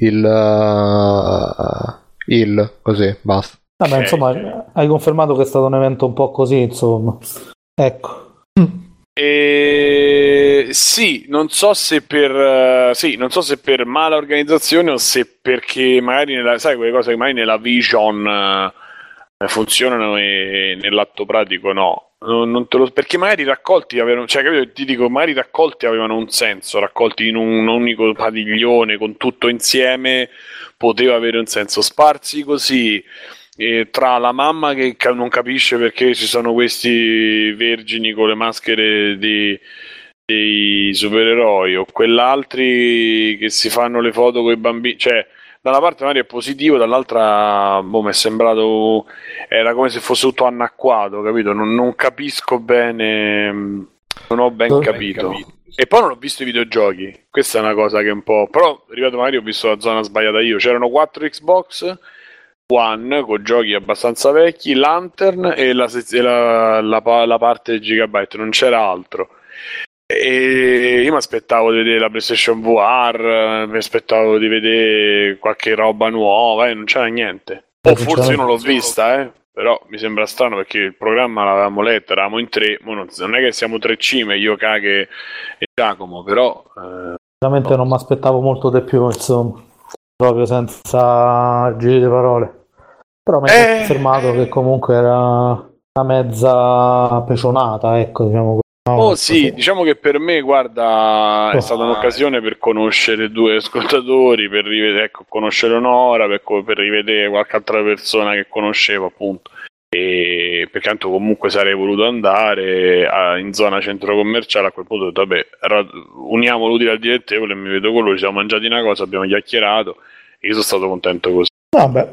il... il... così, basta. Vabbè, okay. Insomma, hai confermato che è stato un evento un po' così, insomma. Ecco. Eh, sì, non so se per sì, non so se per mala organizzazione o se perché magari nella, sai quelle cose che magari nella vision funzionano e nell'atto pratico no, non, non te lo, perché magari i raccolti avevano, cioè capito, ti dico, magari i raccolti avevano un senso, raccolti in un, un unico padiglione con tutto insieme poteva avere un senso, sparsi così e tra la mamma che non capisce perché ci sono questi vergini con le maschere di, dei supereroi o quell'altri che si fanno le foto con i bambini, cioè da una parte magari è positivo, dall'altra boh, mi è sembrato era come se fosse tutto anacquato, capito? Non, non capisco bene, non ho ben non capito. Ben capito. E poi non ho visto i videogiochi, questa è una cosa che è un po', però ripeto, magari ho visto la zona sbagliata io, c'erano quattro Xbox One con giochi abbastanza vecchi, Lantern e la, sez- e la, la, la parte Gigabyte, non c'era altro. E io mi aspettavo di vedere la PlayStation V R, mi aspettavo di vedere qualche roba nuova, eh, non c'era niente. O forse io non l'ho vista, eh, però mi sembra strano perché il programma l'avevamo letto, eravamo in tre, non è che siamo tre cime, io, Kage e Giacomo, però... Eh, veramente non mi aspettavo molto di più, insomma. Proprio senza giri di parole, però mi hai eh... confermato che comunque era una mezza pecionata, ecco, diciamo. Oh sì, così. Diciamo che per me, guarda, oh, è stata un'occasione per conoscere due ascoltatori, per rivedere, ecco, conoscere Onora, per, per rivedere qualche altra persona che conoscevo, appunto. E perché tanto comunque sarei voluto andare a, in zona centro commerciale, a quel punto ho detto vabbè, uniamo l'utile al dilettevole e mi vedo con lui, ci siamo mangiati una cosa, abbiamo chiacchierato e io sono stato contento così. Vabbè,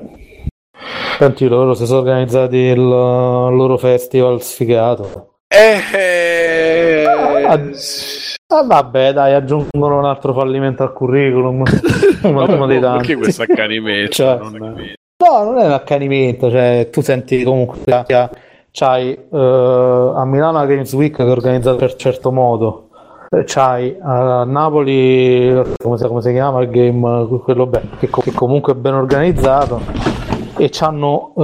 tanti loro si sono organizzati il loro festival sfigato. Eh, ah, ah, vabbè dai, aggiungono un altro fallimento al curriculum. Vabbè, uno dei tanti. Perché questa accanimento? Cioè, non è... No, non è un accanimento, cioè tu senti comunque c'hai uh, a Milano la Games Week che è organizzata per certo modo, c'hai a Napoli come si, come si chiama il game quello be- che, co- che comunque è ben organizzato e c'hanno uh,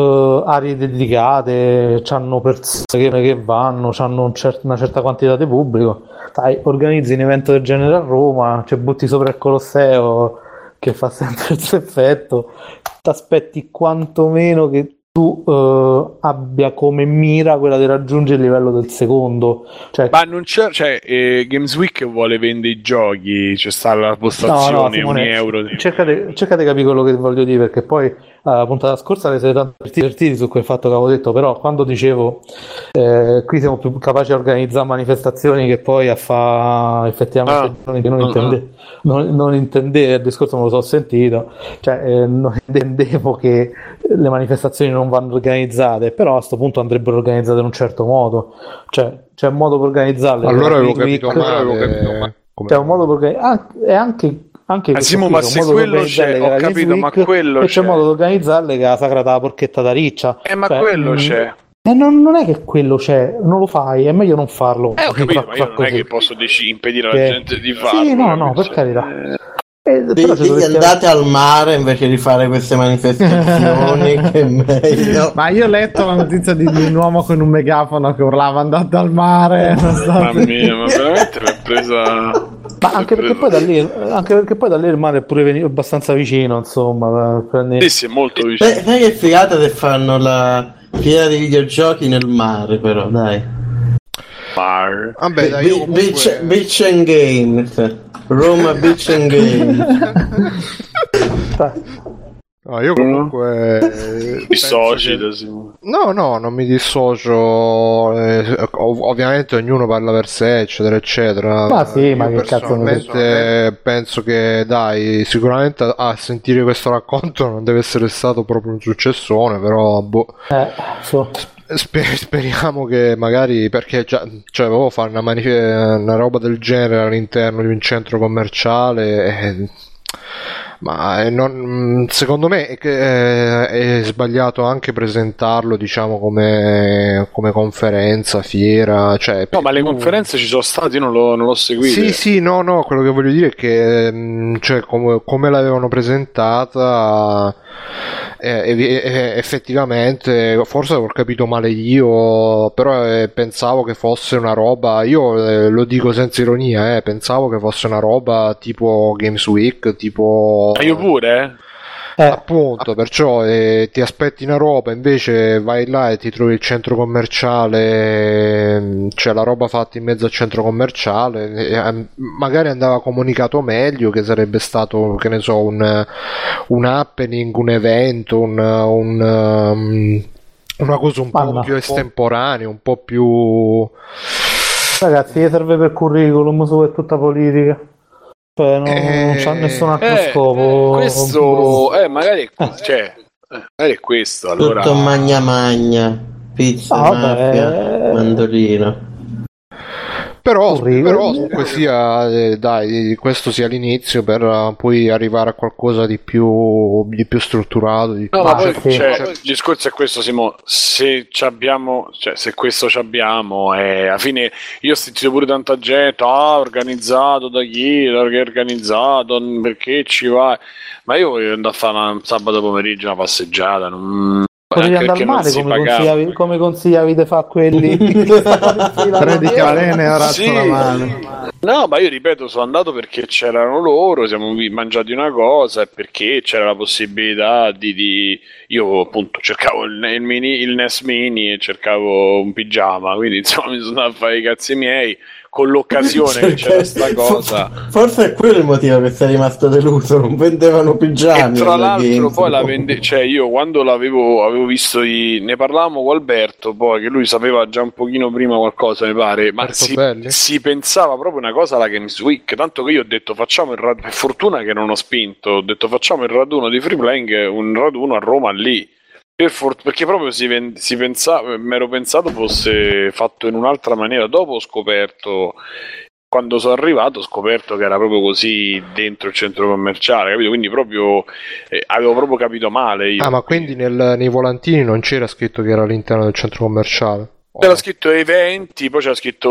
aree dedicate, c'hanno persone che, che vanno, c'hanno un cer- una certa quantità di pubblico. Dai, organizzi un evento del genere a Roma, ci cioè butti sopra il Colosseo che fa sempre il suo effetto, ti aspetti quantomeno che tu eh, abbia come mira quella di raggiungere il livello del secondo, cioè, ma non c'è, cioè, eh, Games Week vuole vendere i giochi, c'è sta la postazione, no, no, Simone, UniEuro cercate, cercate di capire quello che voglio dire, perché poi la puntata scorsa vi siete tanto divertiti su quel fatto che avevo detto, però quando dicevo eh, qui siamo più capaci a organizzare manifestazioni che poi a fa effettivamente ah, non, non, uh-huh. intende, non, non intendevo il discorso, me lo so sentito, cioè eh, non intendevo che le manifestazioni non vanno organizzate, però a questo punto andrebbero organizzate in un certo modo, cioè c'è un modo per organizzarle. Allora avevo capito, ma avevo capito ma come... c'è un modo per organizzarle, e anche anche ah, Simo, ma se quello c'è, ho capito, ma quello c'è, c'è un modo di organizzarle che la Sacra della Porchetta da Riccia, eh, ma cioè, quello mh, c'è. Eh, non, non è che quello c'è, non lo fai, è meglio non farlo. Eh, ho capito, fa, ma io non così. È che posso dec- impedire alla che... gente di farlo. Sì, no, no, per carità. Eh, però se dovete... andate al mare invece di fare queste manifestazioni che è meglio. Ma io ho letto la notizia di un uomo con un megafono che urlava andate al mare. Mamma mia, ma veramente l'ho presa. Ma anche perché, poi da lì, anche perché poi da lì il mare è pure abbastanza vicino, insomma. Per... Sì, sì, è molto vicino. Beh, sai che figata se fanno la fiera dei videogiochi nel mare, però, dai. Bar. Vabbè, dai, io comunque... beach, beach and Game. Roma Beach and Game. No, io comunque dissoci da che... No, no, non mi dissocio, eh, ov- ovviamente ognuno parla per sé, eccetera eccetera. Ma sì, io ma che personalmente cazzo penso che dai, sicuramente a-, a sentire questo racconto non deve essere stato proprio un successone, però boh. Eh, so. Sper- speriamo che magari, perché già, cioè volevo fare una, mani- una roba del genere all'interno di un centro commerciale, eh, ma non, secondo me è, è, è sbagliato anche presentarlo, diciamo, come, come conferenza, fiera, cioè, no, ma le conferenze ci sono state, io non l'ho, non l'ho seguito. Sì, sì, no, no, quello che voglio dire è che cioè, come, come l'avevano presentata eh, effettivamente, forse l'ho capito male io, però eh, pensavo che fosse una roba, io eh, lo dico senza ironia, eh, pensavo che fosse una roba tipo Games Week, tipo io pure eh. appunto eh. Perciò eh, ti aspetti una roba, invece vai là e ti trovi il centro commerciale, c'è cioè la roba fatta in mezzo al centro commerciale, eh, magari andava comunicato meglio che sarebbe stato, che ne so, un, un happening, un evento, un, un um, una cosa un Panna. po' più estemporanea, un po' più, ragazzi, che serve per curriculum su, è tutta politica. Cioè, non, eh, non c'ha nessun altro eh, scopo. Questo eh, magari è, cioè, magari è questo. Allora... Tutto magna magna, pizza, ah, mafia, mandolino. Però, però comunque sia, eh, dai, questo sia l'inizio per uh, poi arrivare a qualcosa di più, di più strutturato. Di più. No, ma poi, cioè, il discorso è questo, Simo. Se ci abbiamo, cioè, se questo ci abbiamo, eh, alla fine io ho sentito pure tanta gente, ah, organizzato da chi, perché organizzato, perché ci vai. Ma io voglio andare a fare un sabato pomeriggio una passeggiata. Non... Potevi andare al mare, come consigliavi, come consigliavi di fare quelli tredici calene ora sì, la mano. No, ma io ripeto, sono andato perché c'erano loro, siamo mangiati una cosa e perché c'era la possibilità di, di... io appunto cercavo il, il, mini, il Nes Mini e cercavo un pigiama, quindi insomma mi sono andato a fare i cazzi miei con l'occasione cioè, che c'era sta cosa. Forse è quello il motivo che sei rimasto deluso, non vendevano pigiami. E tra l'altro poi la vende... cioè io quando l'avevo avevo visto i... ne parlavamo con Alberto poi, che lui sapeva già un pochino prima qualcosa mi pare, ma si, si pensava proprio una cosa alla Games Week, tanto che io ho detto facciamo il raduno, per fortuna che non ho spinto, ho detto facciamo il raduno di Free Playing, un raduno a Roma lì. Per for- perché proprio si, ven- si pensava, mi ero pensato fosse fatto in un'altra maniera. Dopo ho scoperto quando sono arrivato ho scoperto che era proprio così dentro il centro commerciale, capito? Quindi proprio eh, avevo proprio capito male io. Ah, ma quindi nel, nei volantini non c'era scritto che era all'interno del centro commerciale? C'era oh. scritto eventi, poi c'era scritto,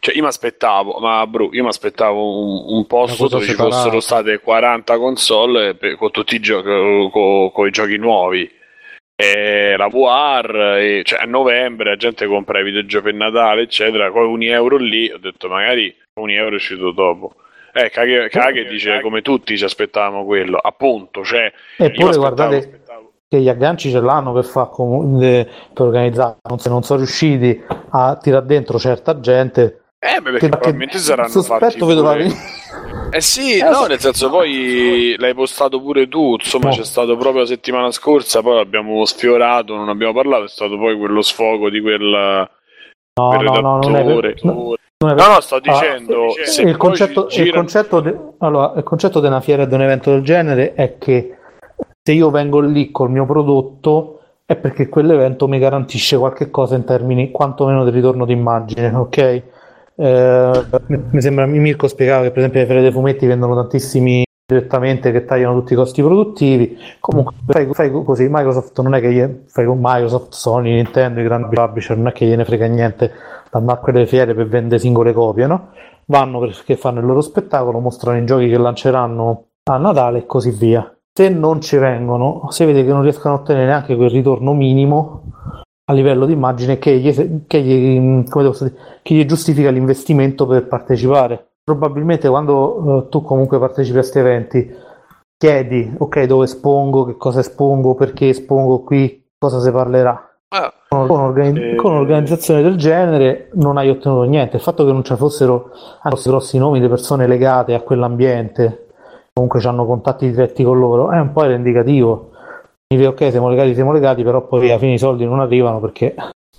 cioè io mi aspettavo, ma bro, io mi aspettavo un, un posto dove ci fossero state quaranta console per, con tutti i giochi, con, con i giochi nuovi. E la V R, e, cioè a novembre la gente compra i videogiochi per Natale eccetera, con UniEuro lì ho detto magari UniEuro è uscito dopo. Eh, Kage, Kage dice Kage. Come tutti ci aspettavamo quello, appunto, cioè, eppure guardate aspettavo. Che gli agganci ce l'hanno per far comu- de- per organizzare, non, se non sono riusciti a tirar dentro certa gente. Eh, beh, perché che, probabilmente che saranno sospetto vedo la eh sì, eh, no, nel senso poi l'hai postato pure tu, insomma no. C'è stato proprio la settimana scorsa, poi l'abbiamo sfiorato, non abbiamo parlato, è stato poi quello sfogo di quel no, quel no, no, non è per... no, non è per... no, no, sto dicendo, ah, se il, concetto, ci, il, gira... concetto de... allora, il concetto di una fiera e di un evento del genere è che se io vengo lì col mio prodotto è perché quell'evento mi garantisce qualche cosa in termini quantomeno del ritorno d'immagine, ok? Eh, mi sembra Mirko spiegava che per esempio le fiere dei fumetti vendono tantissimi direttamente che tagliano tutti i costi produttivi, comunque fai, fai così. Microsoft non è che gli, fai con Microsoft, Sony, Nintendo, i grandi publisher non è che gliene frega niente andare a quelle fiere per vendere singole copie, no? Vanno perché fanno il loro spettacolo, mostrano i giochi che lanceranno a Natale e così via. Se non ci vengono, se vede che non riescono a ottenere neanche quel ritorno minimo a livello di immagine che gli, che gli, come devo dire, che gli giustifica l'investimento per partecipare. Probabilmente quando eh, tu comunque partecipi a questi eventi chiedi ok dove espongo, che cosa espongo, perché espongo qui, cosa si parlerà. Ah, con, organi- eh, con un'organizzazione del genere non hai ottenuto niente. Il fatto che non ci fossero anche grossi nomi di persone legate a quell'ambiente, comunque hanno contatti diretti con loro, è un po' indicativo. Ok, siamo legati, siamo legati, però poi alla fine i soldi non arrivano perché...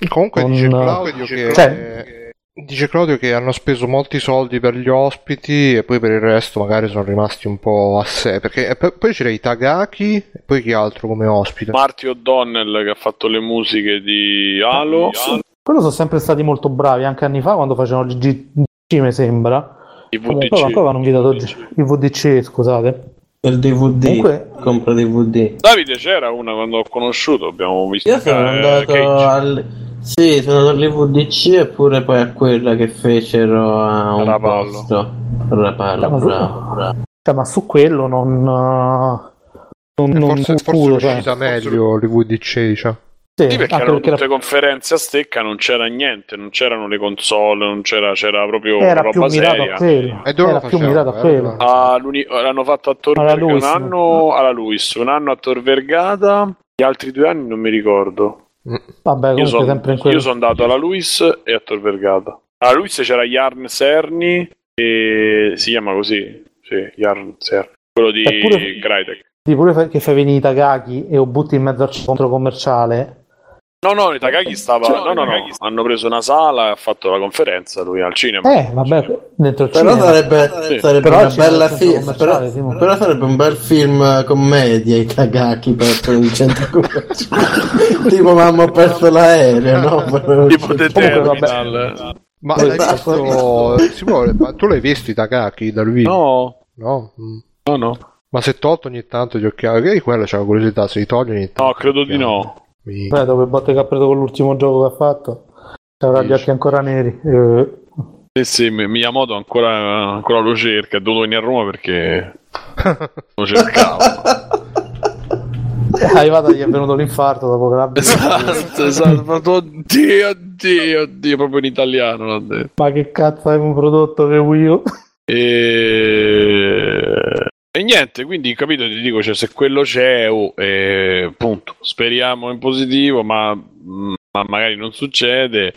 Comunque non... dice Claudio che... Cioè... Dice Claudio che hanno speso molti soldi per gli ospiti e poi per il resto magari sono rimasti un po' a sé, perché poi c'era Itagaki e poi chi altro come ospite? Marty O'Donnell che ha fatto le musiche di Halo. Sì, quello sono sempre stati molto bravi, anche anni fa quando facevano il G D C mi sembra. Il V D C, scusate. Il D V D, comunque... compra D V D. Davide c'era una quando ho conosciuto, abbiamo visto. Io sono andato eh, al... sì, sono andato all'U D C eppure poi a quella che fecero a un Rapallo. Posto Rapallo, ma, bravo, su... bravo. Cioè, ma su quello non non, non forse, forse è uscita cioè. meglio l'U D C, cioè. Sì, sì, perché erano perché tutte la... conferenze a stecca, non c'era niente, non c'erano le console, non c'era, c'era proprio era roba più mirato seria. A quello. E dove era più mirato a quello. L'hanno fatto a Tor Vergata un anno alla Luis, un anno a Tor Vergata, gli altri due anni non mi ricordo. Vabbè, io sono son andato alla Luis e a Tor Vergata. Alla Luis c'era Yarn Serni e si chiama così, sì, Yarn Serni, quello di pure... Crytek. Di pure che fai venire Itagaki e lo butti in mezzo al centro commerciale. No, no, Itagaki stava. Cioè, no, no, no. Hanno preso una sala e ha fatto la conferenza lui al cinema. Eh, vabbè, cinema. Dentro il però cinema. Sarebbe, sì. Sarebbe però una bella film. Però, sì, però sarebbe un bel film commedia Itagaki per il centro commerciale. Tipo, mamma, ho perso l'aereo, no? Tipo The Terminal. Ma l'hai visto, Simone? Ma tu l'hai visto Itagaki dal vivo? No, no, no, no. Ma se tolto ogni tanto gli occhiali, che quella c'è la curiosità, se li togli ogni tanto. No, credo di no. Beh, dopo il botte che ha preso con l'ultimo gioco che ha fatto avrà gli occhi ancora neri. Eh sì, sì, Miyamoto ancora, ancora lo cerca, è dovuto venire a Roma perché lo cercavo. È arrivato, gli è venuto l'infarto dopo che l'abbia esatto, esatto. Oddio, oddio, oddio, proprio in italiano l'ha detto. Ma che cazzo avevo prodotto che Wii U? E... E niente, quindi capito, ti dico, cioè, se quello c'è, oh, eh, punto, speriamo in positivo, ma, ma magari non succede,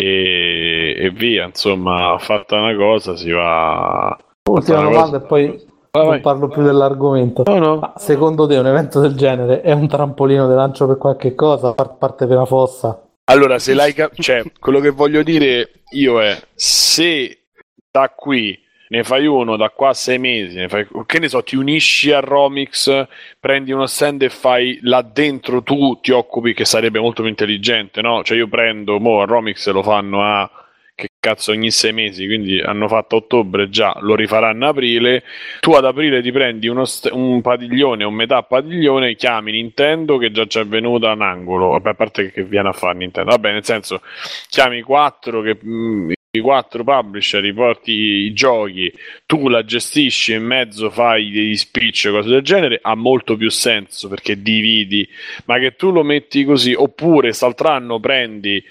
e, e via, insomma, fatta una cosa si va... Ultima domanda cosa... e poi vai, non vai. Parlo più dell'argomento. No, no. Ma secondo te un evento del genere è un trampolino di lancio per qualche cosa, far parte per una fossa? Allora, se l'hai cap- cioè, quello che voglio dire io è, se da qui... ne fai uno da qua a sei mesi, ne fai, che ne so, ti unisci a Romix, prendi uno stand e fai là dentro tu ti occupi, che sarebbe molto più intelligente, no? Cioè io prendo, mo a Romix lo fanno a che cazzo ogni sei mesi, quindi hanno fatto ottobre già, lo rifaranno aprile. Tu ad aprile ti prendi uno st- un padiglione, un metà padiglione, chiami Nintendo che già c'è venuta un angolo, vabbè, a parte che viene a fare Nintendo, vabbè, nel senso chiami quattro che... Mh, quattro publisher, riporti i giochi, tu la gestisci e in mezzo fai degli spicci e cose del genere, ha molto più senso perché dividi, ma che tu lo metti così, oppure saltranno prendi,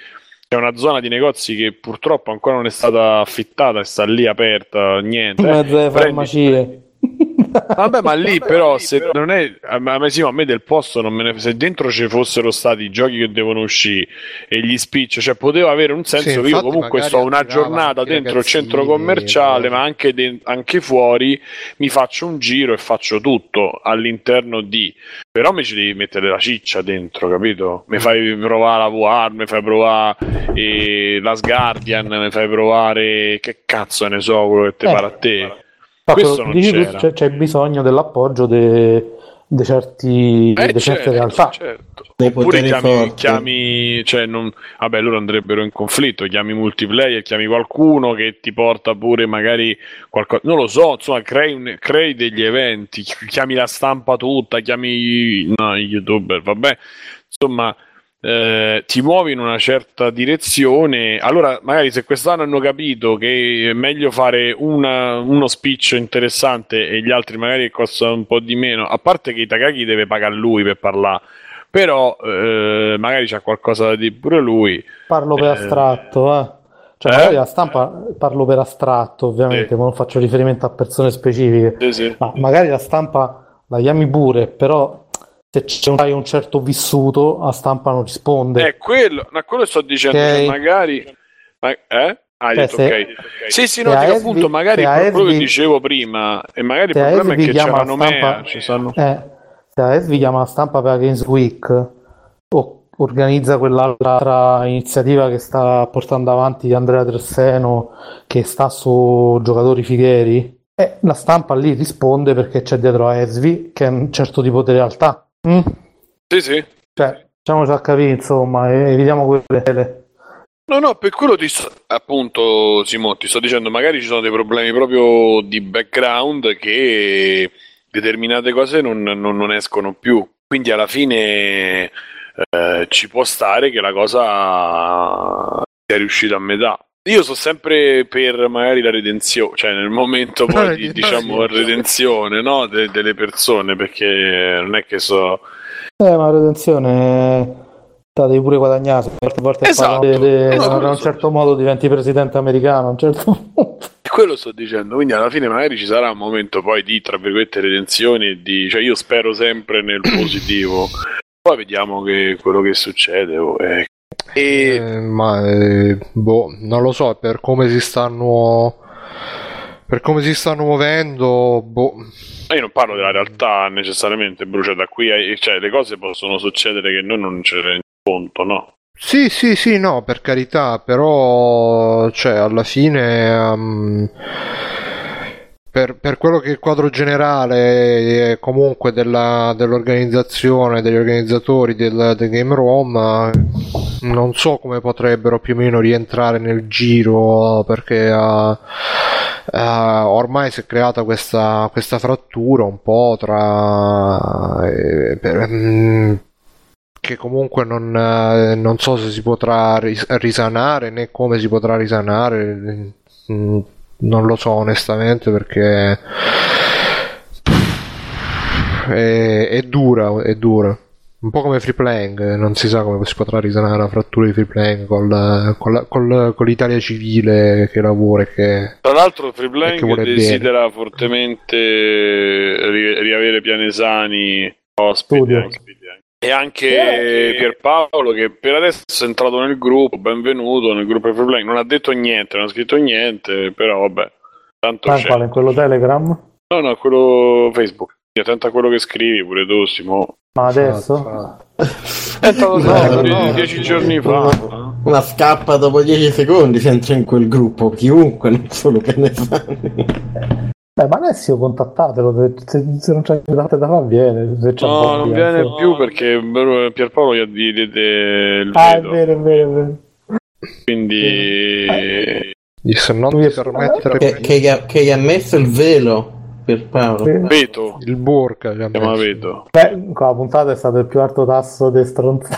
c'è una zona di negozi che purtroppo ancora non è stata affittata e sta lì aperta, niente, eh, prendi, farmacie. Vabbè, ma lì Vabbè, però lì, se però... non è ma sì, ma a me del posto non me ne, se dentro ci fossero stati i giochi che devono uscire e gli spicci, cioè poteva avere un senso. Sì, io comunque sto una giornata dentro il centro commerciale, ma anche, de- anche fuori mi faccio un giro e faccio tutto all'interno di, però mi ci devi mettere la ciccia dentro, capito? Mi fai provare la V R, mi fai provare eh, la Guardian, mi fai provare che cazzo ne so quello che te eh. pare a te. Questo non c'era. C'è, c'è bisogno dell'appoggio de, de certi, eh, de certo, certe realtà, certo. Oppure chiami, chiami cioè non, vabbè, loro andrebbero in conflitto, chiami multiplayer, chiami qualcuno che ti porta pure magari qualcosa, non lo so, insomma crei, un, crei degli eventi, chiami la stampa tutta, chiami no, i youtuber, vabbè, insomma Eh, ti muovi in una certa direzione. Allora magari se quest'anno hanno capito che è meglio fare una, uno speech interessante e gli altri magari costano un po' di meno, a parte che Itagaki deve pagare lui per parlare, però eh, magari c'ha qualcosa di pure lui, parlo per eh, astratto eh. Cioè eh? magari la stampa, parlo per astratto ovviamente, eh. ma non faccio riferimento a persone specifiche, eh sì. ma magari la stampa la chiami pure, però se c'è un certo vissuto, a stampa non risponde. È quello, ma quello sto dicendo, okay. magari... Ma, eh? Ah, hai detto se, ok. Sì, sì, no, dico Esby, appunto, magari quello che dicevo prima, e magari il problema Esby è che c'erano stampa, mea, sanno... eh, se a Esby chiama la stampa per la Games Week, o organizza quell'altra iniziativa che sta portando avanti Andrea Tresseno, che sta su Giocatori Figheri, eh, la stampa lì risponde perché c'è dietro a Esby, che è un certo tipo di realtà. Mm. Sì, sì. Cioè, facciamoci a capire, insomma, evitiamo quelle. No, no, per quello ti sto, appunto, Simone, ti sto dicendo, magari ci sono dei problemi proprio di background che determinate cose non, non, non escono più. Quindi alla fine eh, ci può stare che la cosa sia riuscita a metà. Io sono sempre per magari la redenzione, cioè nel momento poi di, diciamo redenzione, no? De- delle persone, perché non è che so... Eh, ma la redenzione la devi pure guadagnare, certe volte esatto. de- de- no, in un certo so modo diventi presidente americano, un certo punto. E quello sto dicendo, quindi alla fine magari ci sarà un momento poi di, tra virgolette, redenzione, di... cioè io spero sempre nel positivo, poi vediamo che quello che succede, eh. E... Eh, ma eh, boh, non lo so, per come si stanno per come si stanno muovendo, boh. Io non parlo della realtà necessariamente, brucia da qui a... cioè le cose possono succedere che noi non ce ne rendiamo conto, no? Sì, sì, sì, no, per carità, però cioè alla fine um... Per, per quello che il quadro generale è comunque della, dell'organizzazione, degli organizzatori del, del Game Room, non so come potrebbero più o meno rientrare nel giro, perché uh, uh, ormai si è creata questa, questa frattura un po' tra... Eh, per, mm, che comunque non, eh, non so se si potrà ris- risanare né come si potrà risanare... Mm, non lo so onestamente, perché è, è dura, è dura. Un po' come Free Playing, non si sa come si potrà risanare la frattura di Free Playing col, col, col, con l'Italia civile che lavora e che... Tra l'altro Free Playing desidera bene. fortemente ri, riavere pianesani ospiti anche, e anche yeah. Pierpaolo, che per adesso è entrato nel gruppo, benvenuto nel gruppo Free Playing, non ha detto niente, non ha scritto niente, però vabbè, tanto ah, c'è. Quale, quello Telegram? No, no, quello Facebook. Attenta a quello che scrivi pure tu, Simo. Ma adesso? È stato no, no, dieci no, giorni no, fa. Una scappa dopo dieci secondi, se entra in quel gruppo, chiunque, non solo che ne fanno. Beh, ma Alessio contattatelo, se, se non c'è niente da fare viene. Se c'è no, non viene anche più perché Pierpaolo gli diede il ah, veto. Ah, è vero, è vero, è vero. Quindi... Eh. Disse non vi permettere che, che, che gli ha messo il velo Pierpaolo, sì. Veto, il burka gli ha messo. Veto. Beh, la puntata è stato il più alto tasso di stronzate.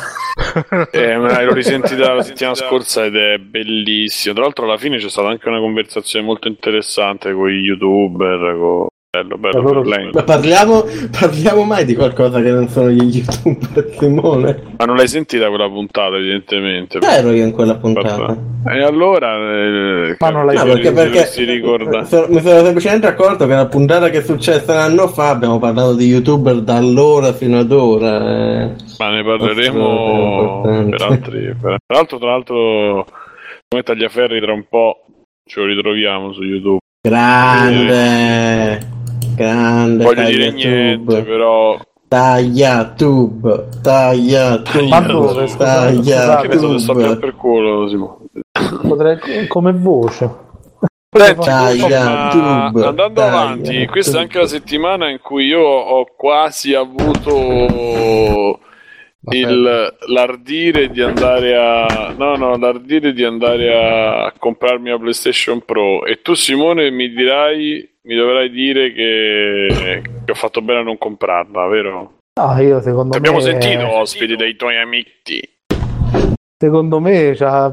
Eh, me l'ho risentita la settimana scorsa ed è bellissimo. Tra l'altro alla fine c'è stata anche una conversazione molto interessante con i youtuber, con... Bello, bello, allora, bello. Ma parliamo, parliamo mai di qualcosa che non sono gli youtuber, Simone? Ma non l'hai sentita quella puntata, evidentemente. Ero io in quella puntata. E allora eh, ma non l'hai no, perché, perché si ricorda. Mi sono semplicemente accorto che la puntata che è successa un anno fa abbiamo parlato di youtuber da allora fino ad ora eh. Ma ne parleremo per altri per... Tra l'altro, tra l'altro come Tagliaferri tra un po' ce lo ritroviamo su YouTube. Grande eh. Grande, voglio dire niente, però Tagliatube, Tagliatube, Tagliatube, Tagliatube per culo, Simo. Potrei come voce. Senti, YouTube, ma andando dai, avanti, YouTube. Questa è anche la settimana in cui io ho quasi avuto il, l'ardire di andare a no no l'ardire di andare a comprarmi la PlayStation Pro, e tu Simone mi dirai mi dovrai dire che, che ho fatto bene a non comprarla, vero? Ah, io secondo Ti me abbiamo sentito ospiti dei tuoi amici. Secondo me cioè...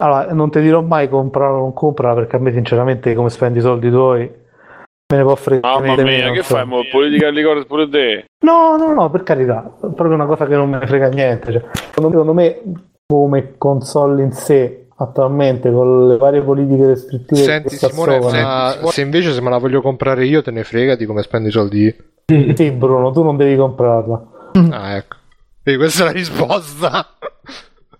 allora, non ti dirò mai comprarla o non comprarla, perché a me sinceramente come spendi i soldi tuoi me ne può fregare. Mamma mia, che fai? Mo, politica ricordo pure te? No, no, no, per carità, è proprio una cosa che non me ne frega niente. Cioè, secondo, me, secondo me, come console in sé, attualmente, con le varie politiche restrittive. Senti, Simone, se, se invece se me la voglio comprare io, te ne frega di come spendi i soldi io. Sì, Bruno, tu non devi comprarla. Ah, ecco. E questa è la risposta.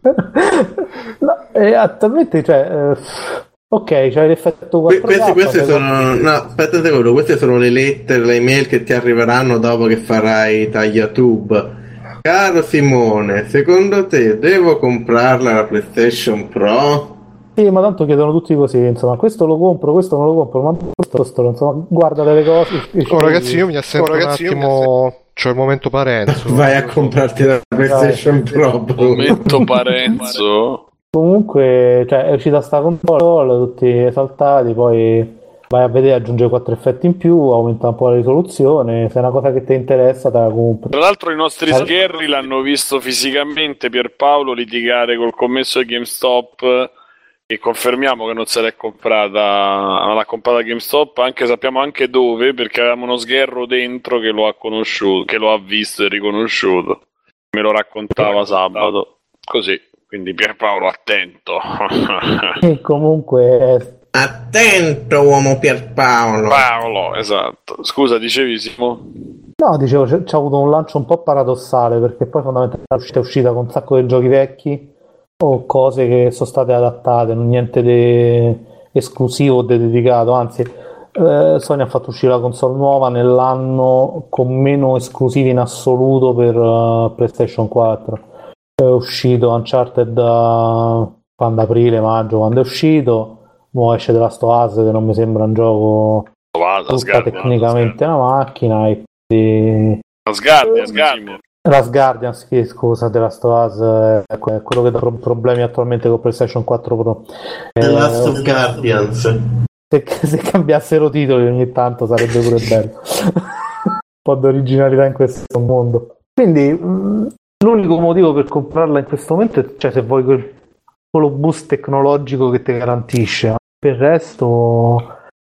No, e attualmente, cioè... Eh... Ok, c'hai cioè l'effetto quattro K. Queste, queste sono. No, aspetta un secondo, queste sono le lettere, le email che ti arriveranno dopo che farai Tagliatube. Caro Simone, secondo te devo comprarla la PlayStation Pro? Sì, ma tanto chiedono tutti così, insomma, questo lo compro, questo non lo compro, ma questo, questo insomma, guarda le cose. Oh ragazzi, io mi assento oh, ragazzi, un attimo. C'ho il momento Parenzo. Vai a comprarti la PlayStation Dai. Pro. Momento Parenzo. Comunque, cioè, è uscita sta console, tutti esaltati, poi vai a vedere, aggiunge quattro effetti in più, aumenta un po' la risoluzione, se è una cosa che ti interessa te la compri. Tra l'altro i nostri All... sgherri l'hanno visto fisicamente Pierpaolo litigare col commesso di GameStop, e confermiamo che non se l'è comprata, non l'ha comprata GameStop, anche sappiamo anche dove, perché avevamo uno sgherro dentro che lo ha conosciuto, che lo ha visto e riconosciuto, me lo raccontava sabato, così. Quindi Pierpaolo attento. E comunque attento uomo Pierpaolo. Paolo, esatto. Scusa, dicevi Simo? No, dicevo c'è, c'è avuto un lancio un po' paradossale, perché poi fondamentalmente è uscita con un sacco di giochi vecchi o cose che sono state adattate, non niente di esclusivo o di dedicato, anzi eh, Sony ha fatto uscire la console nuova nell'anno con meno esclusivi in assoluto per uh, PlayStation quattro. È uscito Uncharted da quando aprile, maggio, quando è uscito. Mo esce The Last of Us, che non mi sembra un gioco tutta Asgardia, tecnicamente una macchina. E quindi... Asgardia, Asgardia. Last Guardian, sì, scusa, The Last of Us è quello che dà problemi attualmente con PlayStation quattro Pro. The eh, Last of Guardians. Se, se cambiassero titoli ogni tanto sarebbe pure bello. Un po' di originalità in questo mondo. Quindi... Mh, l'unico motivo per comprarla in questo momento è, cioè, se vuoi quel, quello boost tecnologico che ti te garantisce. Per il resto,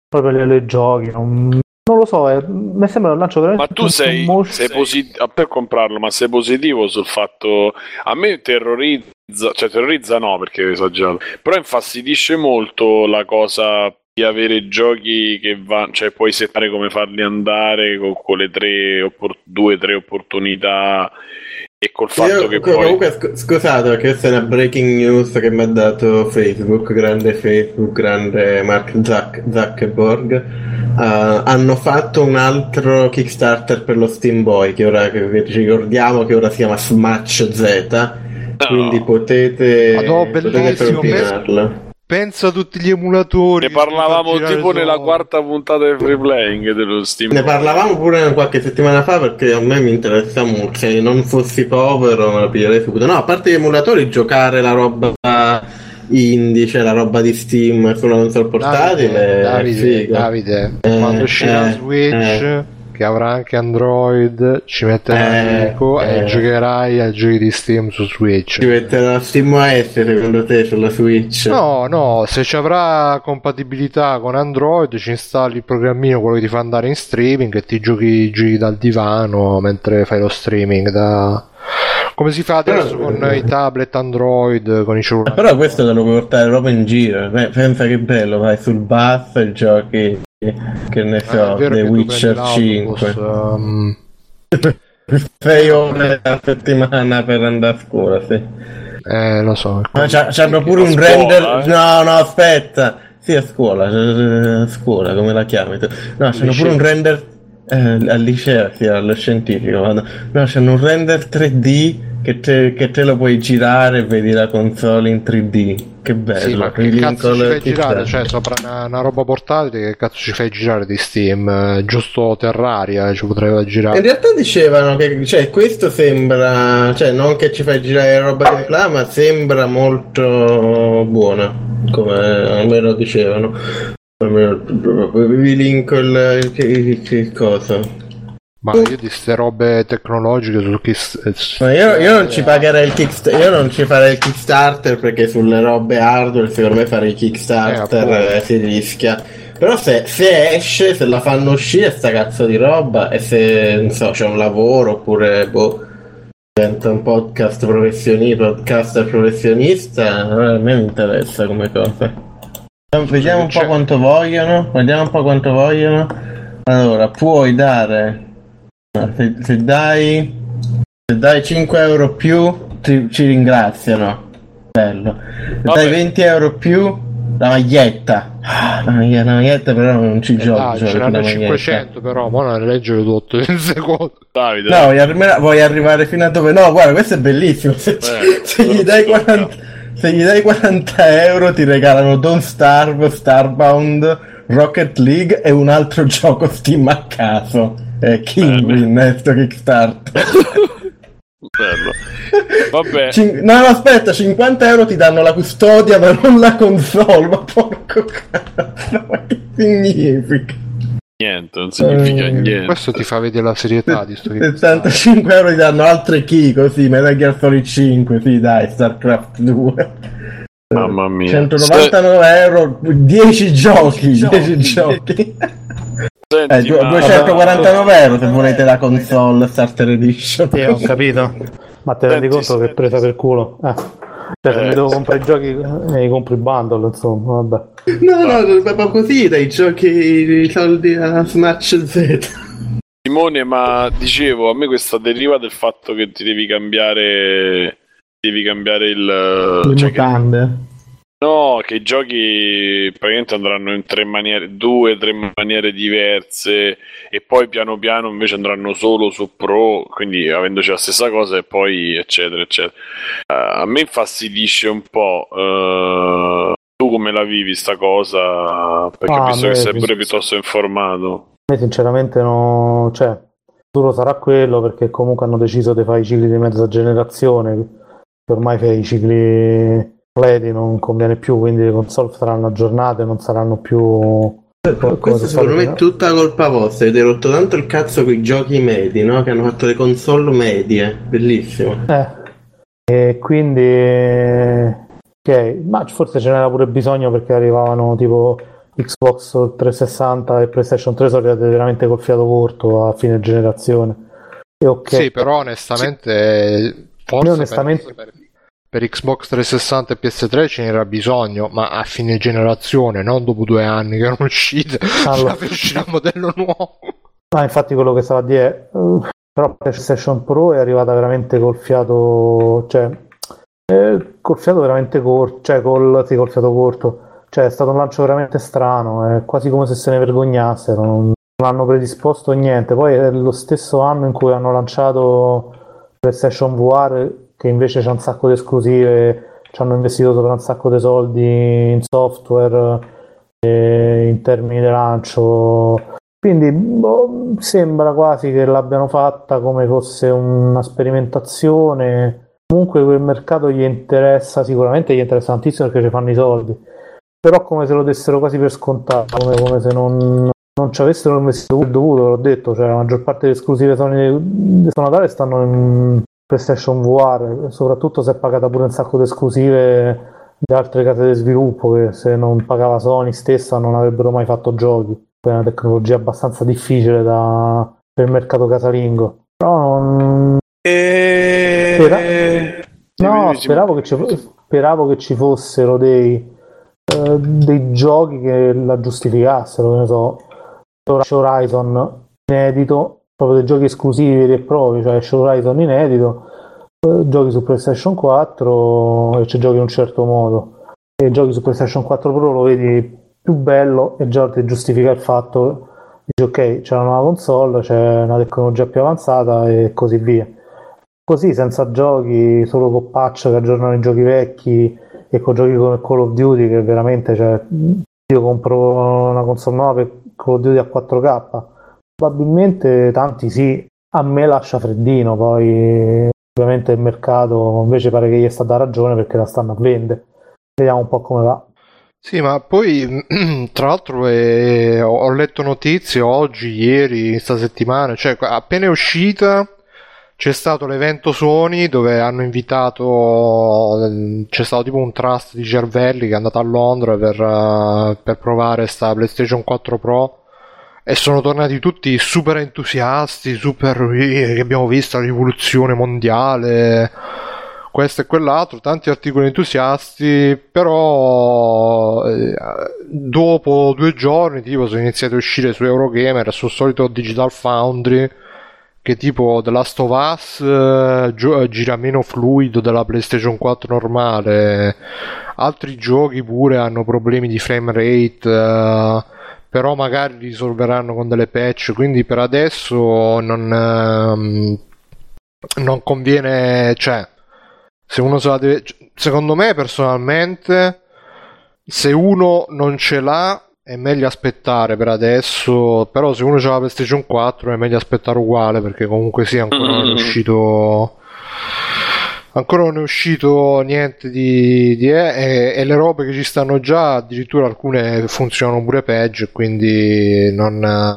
proprio le, le giochi, non, non lo so, è, mi sembra un lancio veramente... Ma tu sei, sei positivo per comprarlo, ma sei positivo sul fatto... A me terrorizza, cioè terrorizza no, perché è esagerato, però infastidisce molto la cosa di avere giochi che vanno, cioè puoi settare come farli andare con, con le tre, oppor- due, tre opportunità... E col fatto Io, che comunque poi... sc- scusate, perché questa è una breaking news che mi ha dato Facebook, grande Facebook, grande Mark Zuck- Zuckerberg. Uh, hanno fatto un altro Kickstarter per lo Steam Boy, che ora che ci ricordiamo che ora si chiama Smach Z. No. Quindi potete, Madonna, potete propinarla. Penso a tutti gli emulatori. Ne parlavamo tipo nella solo. quarta puntata del Free Playing dello Steam. Ne parlavamo pure qualche settimana fa, perché a me mi interessa molto. Se non fossi povero me lo piglierei subito. No, a parte gli emulatori, giocare la roba indie, c'è la roba di Steam sulla console portatile. Davide, Davide, Davide eh, quando uscirà eh, Switch eh. che avrà anche Android, ci metterà eh, Nico eh. e giocherai ai giochi di Steam su Switch. Ci metterà SteamOS secondo te sulla Switch? No, no, se ci avrà compatibilità con Android ci installi il programmino, quello che ti fa andare in streaming e ti giochi, giochi dal divano mentre fai lo streaming da... Come si fa adesso però, con eh, i tablet Android, con i cellulari? Però questo te lo puoi portare proprio in giro. Pensa che bello, vai sul bus e giochi, che ne so, The ah, Witcher cinque. Um... Sei ore a settimana per andare a scuola, sì. Eh, lo so. Ma c'hanno pure un scuola, render... Eh. No, no, aspetta. Sì, a scuola, a scuola, come la chiami? No, c'hanno pure un render... Eh, al liceo, sì, allo scientifico vado. No, c'è un render tre D che te, che te lo puoi girare e vedi la console in tre D. Che bello, sì, ma che cazzo ci fai girare? Cioè, sopra una, una roba portatile, che cazzo ci fai girare di Steam? Giusto Terraria ci potrebbe girare. In realtà dicevano che, cioè, questo sembra, cioè, non che ci fai girare roba di là, ma sembra molto buona, come almeno dicevano. Vi linko il, il, il, il cosa. Ma io di ste robe tecnologiche su Kickstarter. Ma io, io non ci pagherei il Kickstarter. Io non ci farei il Kickstarter perché sulle robe hardware, secondo me, fare il Kickstarter eh, eh, si rischia. Però se, se esce, se la fanno uscire sta cazzo di roba, e se non so, c'è un lavoro oppure boh, diventa un podcast professionista, podcaster professionista, a me mi interessa come cosa. Vediamo un po' c'è. quanto vogliono. Vediamo un po' quanto vogliono. Allora, puoi dare. Se, se dai. Se dai cinque euro più, ti, ci ringraziano. Bello. Se Vabbè. dai venti euro più, la maglietta. La maglietta, la maglietta però non ci eh gioco. Dai, ce l'hanno cinquecento, però. Ma non leggere tutto in secondo. Davide. No, voglio, arri- voglio arrivare fino a dove. No, guarda, questo è bellissimo. Se, Beh, se gli dai quaranta. Se gli dai quaranta euro ti regalano Don't Starve, Starbound, Rocket League e un altro gioco Steam a caso. Eh, King in questo Kickstarter. Bello. Vabbè. Cin- no, no, aspetta, cinquanta euro ti danno la custodia ma non la console, ma porco cazzo, ma che significa? Niente, non significa eh, niente. Questo ti fa vedere la serietà di sto settantacinque euro ti danno altre key così, Metal Gear Solid cinque, sì dai, StarCraft due. Mamma mia. centonovantanove euro, dieci giochi, dieci giochi. Senti, eh, duecentoquarantanove euro se volete la console Starter Edition. Sì, ho capito. Ma te rendi conto senti. che è presa per culo? Ah. Cioè, se eh, mi devo comprare i giochi eh, compro il bundle, insomma, vabbè. No, no, proprio così, dai giochi, i soldi a Smach Z. Simone, ma dicevo, a me questa deriva del fatto che ti devi cambiare devi cambiare il... Le cioè mutande. Che, no, che i giochi praticamente andranno in tre maniere, due, tre maniere diverse, e poi piano piano invece andranno solo su Pro, quindi avendoci la stessa cosa e poi eccetera eccetera. Uh, a me infastidisce un po'... Uh, tu come la vivi sta cosa? Perché ah, ho visto me, che sei pure mi... piuttosto informato. A me sinceramente no, cioè duro sarà quello, perché comunque hanno deciso di fare i cicli di mezza generazione, che ormai fai i cicli completi non conviene più, quindi le console saranno aggiornate, non saranno più... Questo secondo me è tutta colpa vostra, avete rotto tanto il cazzo con i giochi medi, no? Che hanno fatto le console medie, bellissimo. Eh, e quindi... Ok, ma forse ce n'era pure bisogno, perché arrivavano tipo Xbox trecentosessanta e PlayStation tre, sono arrivate veramente col fiato corto a fine generazione. E okay. Sì, però onestamente, sì. forse onestamente... Per, per Xbox trecentosessanta e P S tre ce n'era bisogno, ma a fine generazione, non dopo due anni che erano uscite, allora per uscire un modello nuovo. Ah, infatti quello che stava a dire è... Uh, però PlayStation Pro è arrivata veramente col fiato... cioè... Eh, col fiato veramente corto, cioè col, sì, col fiato corto, cioè è stato un lancio veramente strano, è quasi come se se ne vergognassero, non, non hanno predisposto niente. Poi è lo stesso anno in cui hanno lanciato PlayStation V R, che invece c'è un sacco di esclusive, ci hanno investito sopra un sacco di soldi in software, eh, in termini di lancio, quindi boh, sembra quasi che l'abbiano fatta come fosse una sperimentazione comunque quel mercato gli interessa, sicuramente gli interessa tantissimo perché ci fanno i soldi, però come se lo dessero quasi per scontato, come, come se non, non ci avessero messo il dovuto. L'ho detto, cioè la maggior parte delle esclusive sonatare stanno in PlayStation V R, soprattutto se è pagata pure un sacco di esclusive di altre case di sviluppo che se non pagava Sony stessa non avrebbero mai fatto giochi. È una tecnologia abbastanza difficile da, per il mercato casalingo, però non... E... Spera... E... No, speravo che, ci... speravo che ci fossero dei, eh, dei giochi che la giustificassero, che ne so, Horizon inedito, proprio dei giochi esclusivi veri e propri, cioè Horizon inedito, eh, giochi su PlayStation quattro e ci giochi in un certo modo, e giochi su PlayStation quattro Pro lo vedi più bello e già ti giustifica il fatto, dici ok, c'è una nuova console, c'è una tecnologia più avanzata e così via. Così, senza giochi, solo con patch che aggiornano i giochi vecchi e con giochi come Call of Duty, che veramente, cioè, io compro una console nuova per Call of Duty a quattro K, probabilmente tanti sì, a me lascia freddino. Poi ovviamente il mercato invece pare che gli è stata ragione perché la stanno a vendere, vediamo un po' come va. Sì, ma poi tra l'altro eh, ho letto notizie oggi, ieri, sta settimana, cioè appena è uscita c'è stato l'evento Sony dove hanno invitato, c'è stato tipo un trust di cervelli che è andato a Londra per, uh, per provare sta PlayStation quattro Pro e sono tornati tutti super entusiasti, super eh, che abbiamo visto la rivoluzione mondiale, questo e quell'altro, tanti articoli entusiasti, però eh, dopo due giorni tipo sono iniziati a uscire su Eurogamer, sul solito Digital Foundry, che tipo The Last of Us eh, gi- gira meno fluido della PlayStation quattro normale, altri giochi pure hanno problemi di frame rate, eh, però magari li risolveranno con delle patch, quindi per adesso non, ehm, non conviene, cioè se uno se la deve, secondo me personalmente se uno non ce l'ha è meglio aspettare per adesso, però se uno c'ha la PlayStation quattro è meglio aspettare uguale, perché comunque sì, ancora non è uscito ancora non è uscito niente di, di eh, e, e le robe che ci stanno già addirittura alcune funzionano pure peggio, quindi non ha,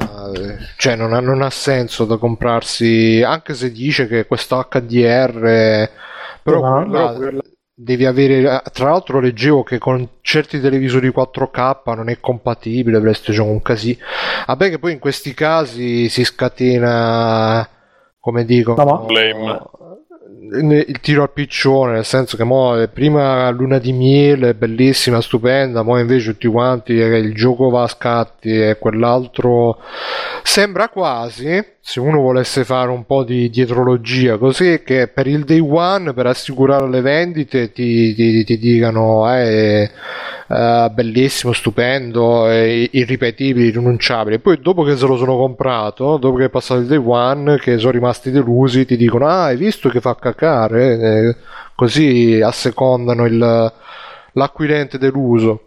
cioè non ha, non ha senso da comprarsi, anche se dice che questo H D R però, no, quella, no, quella... devi avere, tra l'altro leggevo che con certi televisori quattro K non è compatibile PlayStation con casi, vabbè che poi in questi casi si scatena, come dico, no, il tiro al piccione, nel senso che mo prima luna di miele bellissima, stupenda, mo invece tutti quanti il gioco va a scatti e quell'altro, sembra quasi se uno volesse fare un po' di dietrologia così, che per il day one, per assicurare le vendite, ti, ti, ti dicano eh, eh, bellissimo, stupendo, eh, irripetibile, irrinunciabile, poi dopo che se lo sono comprato, dopo che è passato il day one, che sono rimasti delusi, ti dicono ah, hai visto che fa cacare, eh, così assecondano il, l'acquirente deluso.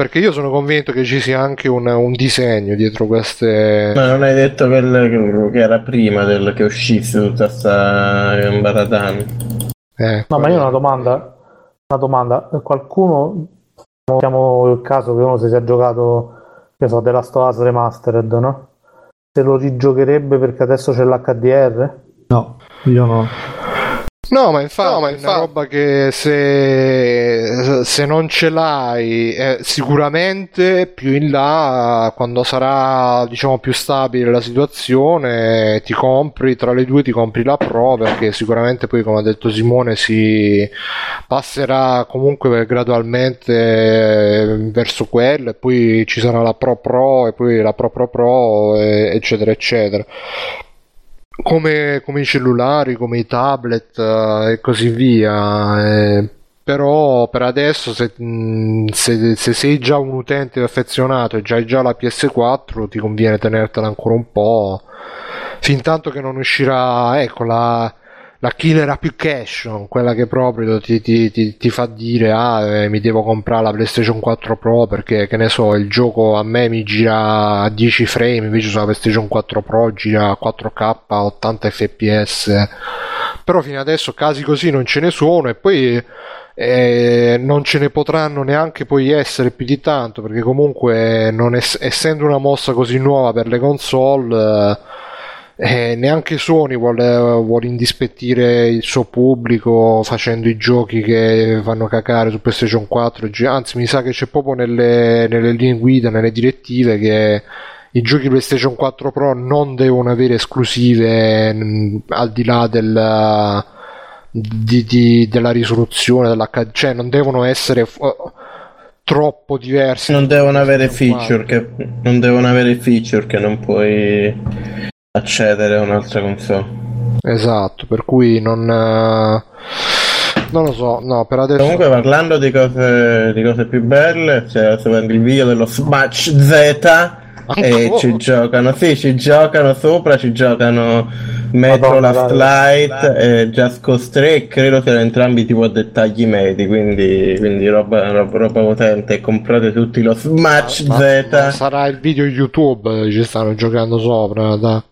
Perché io sono convinto che ci sia anche un, un disegno dietro queste... Ma non hai detto quello che era prima del che uscisse tutta questa imbaratana? Eh, no, ma io ho una domanda. Una domanda. Qualcuno... Siamo il caso che uno si sia giocato, che so, The Last of Us Remastered, no? Se lo rigiocherebbe perché adesso c'è l'H D R? No, io no. No, ma infatti no, ma è infatti... una roba che se, se non ce l'hai eh, sicuramente più in là, quando sarà diciamo più stabile la situazione, ti compri, tra le due ti compri la Pro, perché sicuramente poi, come ha detto Simone, si passerà comunque gradualmente verso quella e poi ci sarà la Pro Pro e poi la Pro Pro Pro e, eccetera eccetera. Come, come i cellulari, come i tablet eh, e così via, eh, però per adesso se, se, se sei già un utente affezionato e già hai già la P S quattro ti conviene tenertela ancora un po', fin tanto che non uscirà, ecco, la, la killer application, quella che proprio ti, ti, ti, ti fa dire ah eh, mi devo comprare la PlayStation quattro Pro perché, che ne so, il gioco a me mi gira a dieci frame invece sulla PlayStation quattro Pro gira a quattro K a ottanta fps. però fino adesso casi così non ce ne sono, e poi eh, non ce ne potranno neanche poi essere più di tanto, perché comunque non es- essendo una mossa così nuova per le console, eh, eh, neanche Sony vuole, vuole indispettire il suo pubblico facendo i giochi che fanno cacare su PlayStation quattro, anzi mi sa che c'è proprio nelle, nelle linee guida, nelle direttive, che i giochi PlayStation quattro Pro non devono avere esclusive mh, al di là del, di, di, della risoluzione dell'H D, cioè non devono essere uh, troppo diversi, non devono avere feature che, non devono avere feature che non puoi accedere a un'altra console. Esatto, per cui non uh, non lo so, no, per adesso. Comunque, parlando di cose, di cose più belle, cioè, se prendi il video dello Smach Z, e ci giocano, sì, ci giocano sopra, ci giocano Metro Last Light e Just Cause tre, credo siano entrambi tipo a dettagli medi, quindi, quindi roba, roba, roba potente. Comprate tutti lo Smach ma, Z. Ma sarà il video YouTube, ci stanno giocando sopra, da.